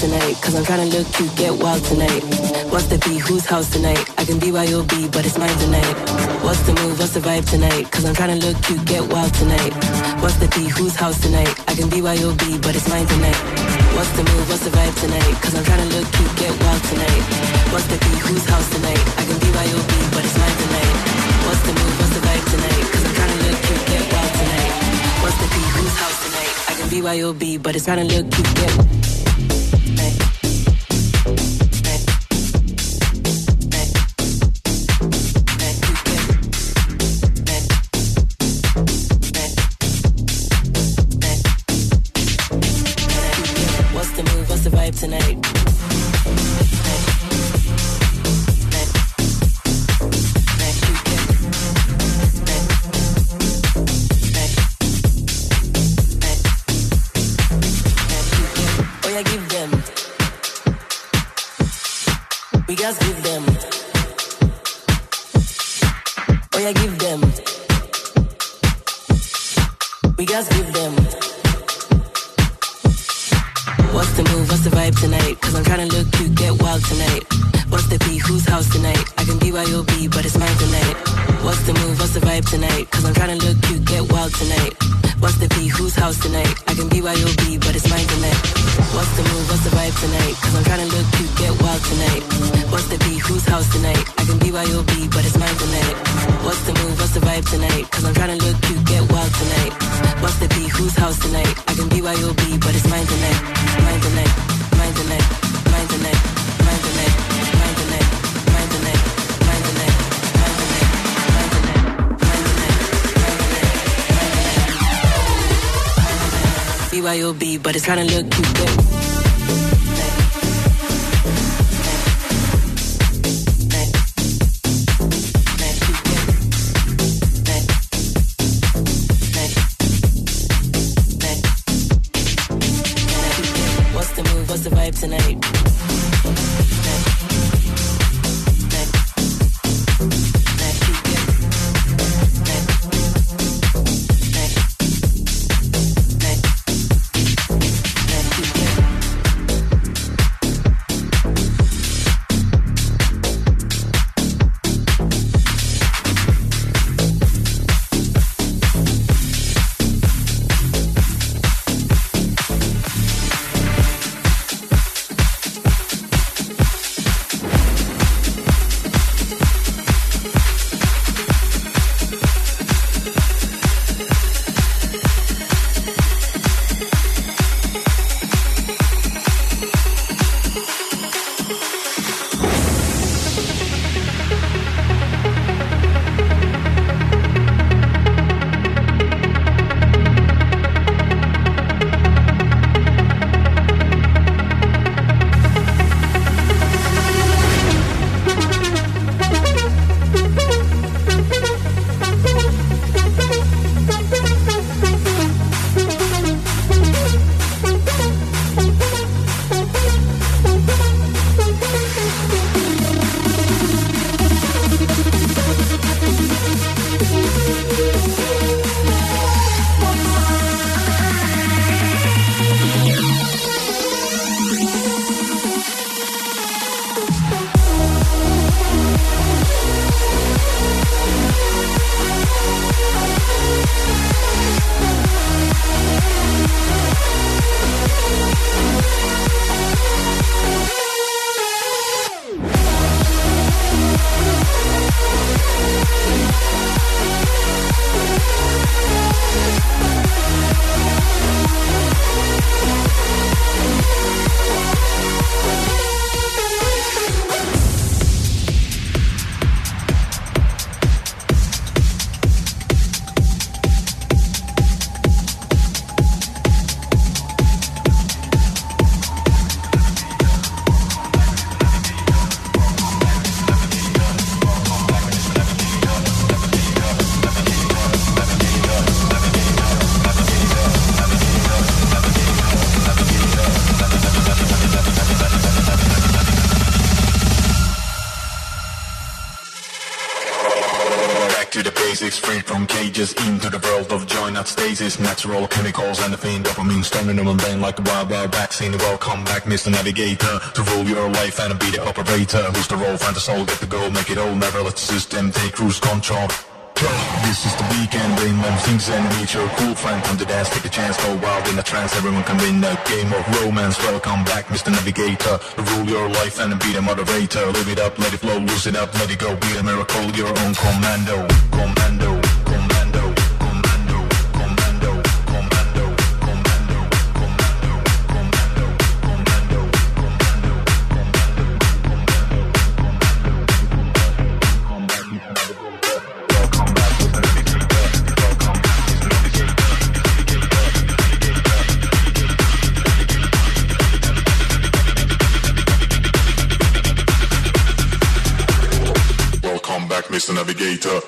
Tonight, cause I'm tryna look cute, get wild tonight. What's the beat, whose house tonight? I can be Y.O.B., but it's mine tonight. What's the move, what's the vibe tonight? Cause I'm tryna look cute, get wild tonight. What's the beat, whose house tonight? I can be Y.O.B., but it's mine tonight. What's the move, what's the vibe tonight? Cause I'm tryna look cute, get wild tonight. What's the beat, whose house tonight? I can be Y.O.B., but it's mine tonight. What's the move, what's the vibe tonight? Cause I'm tryna look cute, get wild tonight. What's the beat, whose house tonight? I can be Y.O.B., but it's tryna look cute, get wild. But it's trying to look cute, good. physics, free from cages, into the world of joy, not stasis, natural chemicals and the fiend, dopamine, storming the mundane like a barber, vaccine, welcome back, Mr. Navigator, to rule your life and be the operator, who's the role, find the soul, get the goal, make it all, never let the system take cruise control. This is the weekend, rain on things and nature. Cool friend, come to dance, take a chance, go wild in a trance. Everyone can win a game of romance. Welcome back, Mr. Navigator. Rule your life and be the moderator. Live it up, let it flow, lose it up, let it go. Be a miracle, your own commando. Commando, commando. Mr. Navigator.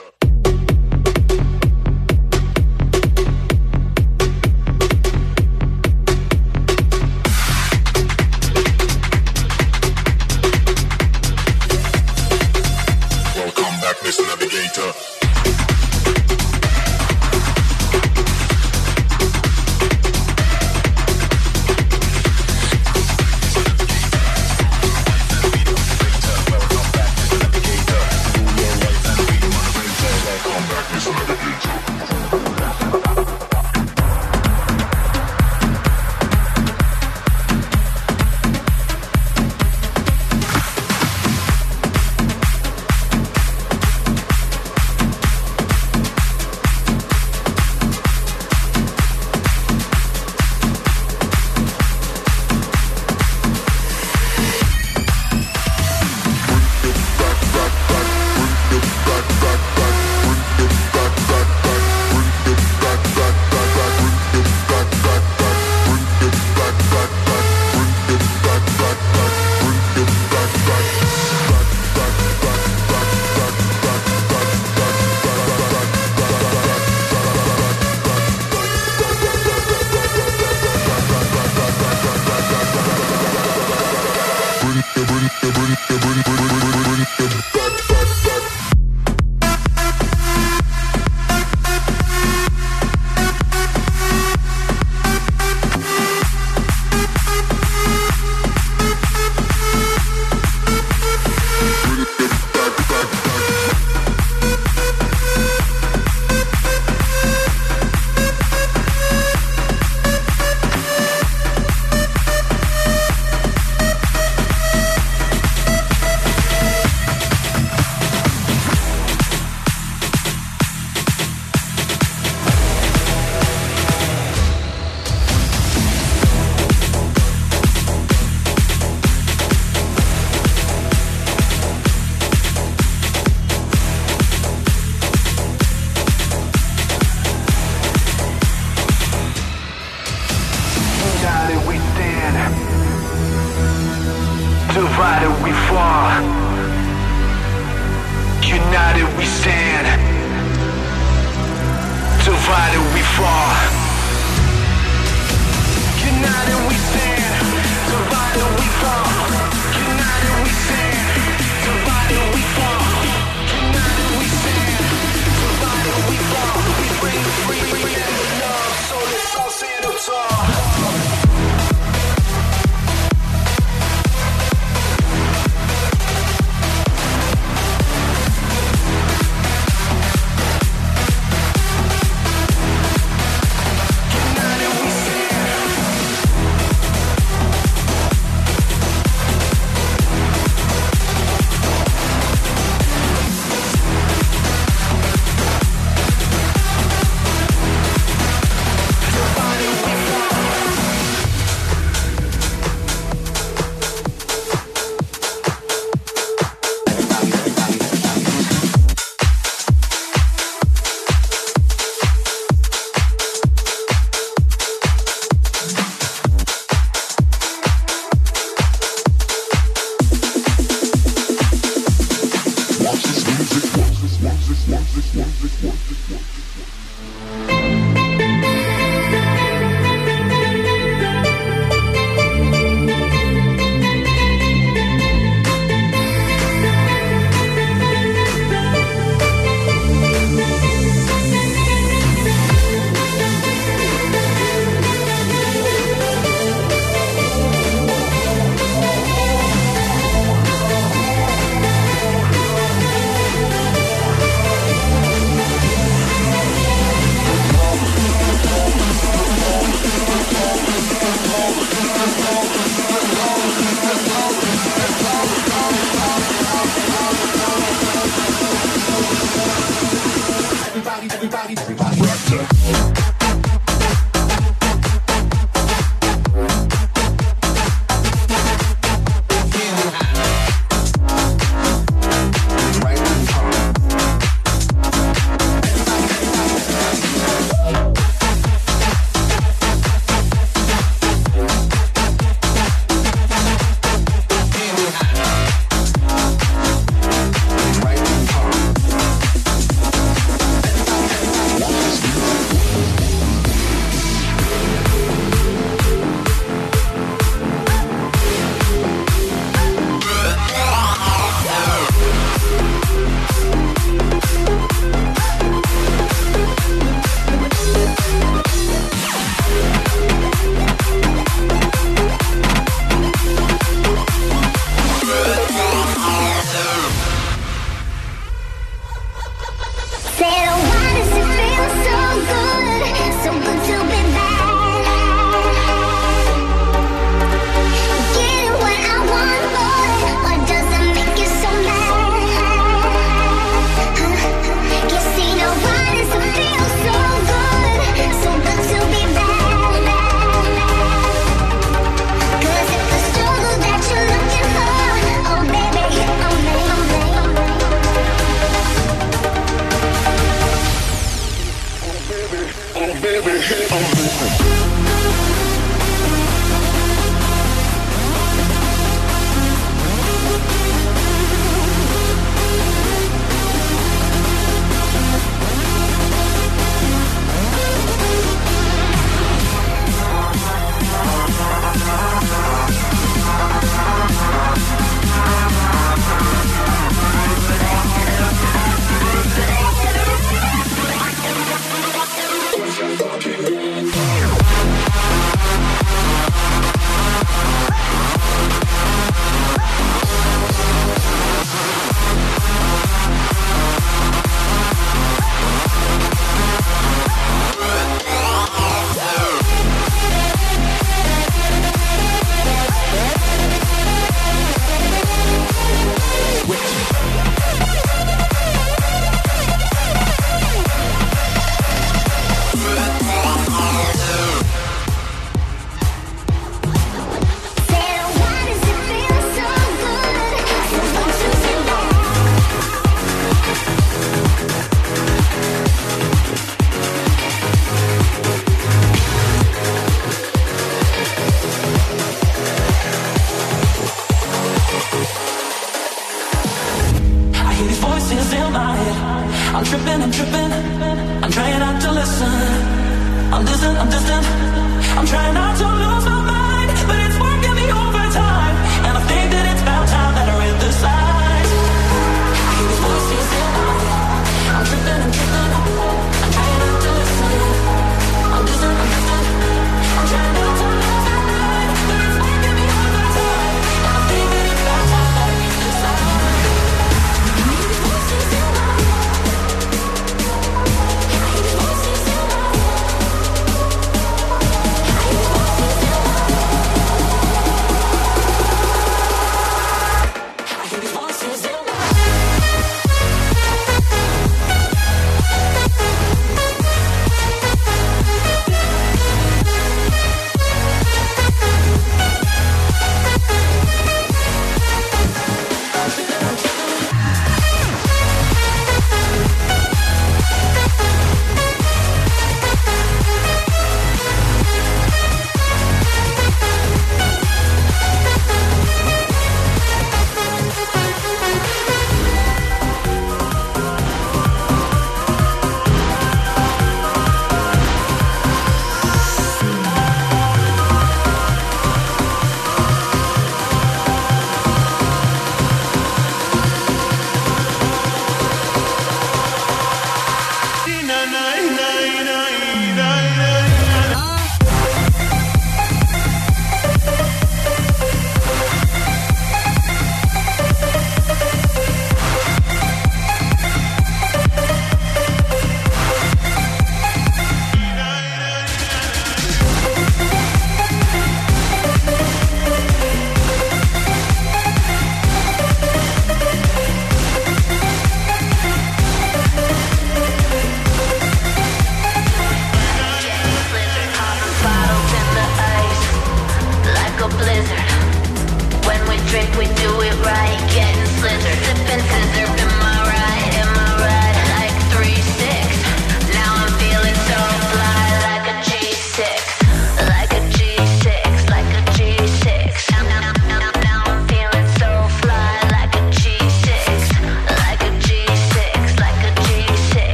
Welcome back, Mr. Navigator.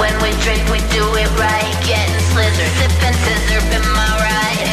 When we drink, we do it right. Getting slizzard, sipping scissor, been my ride.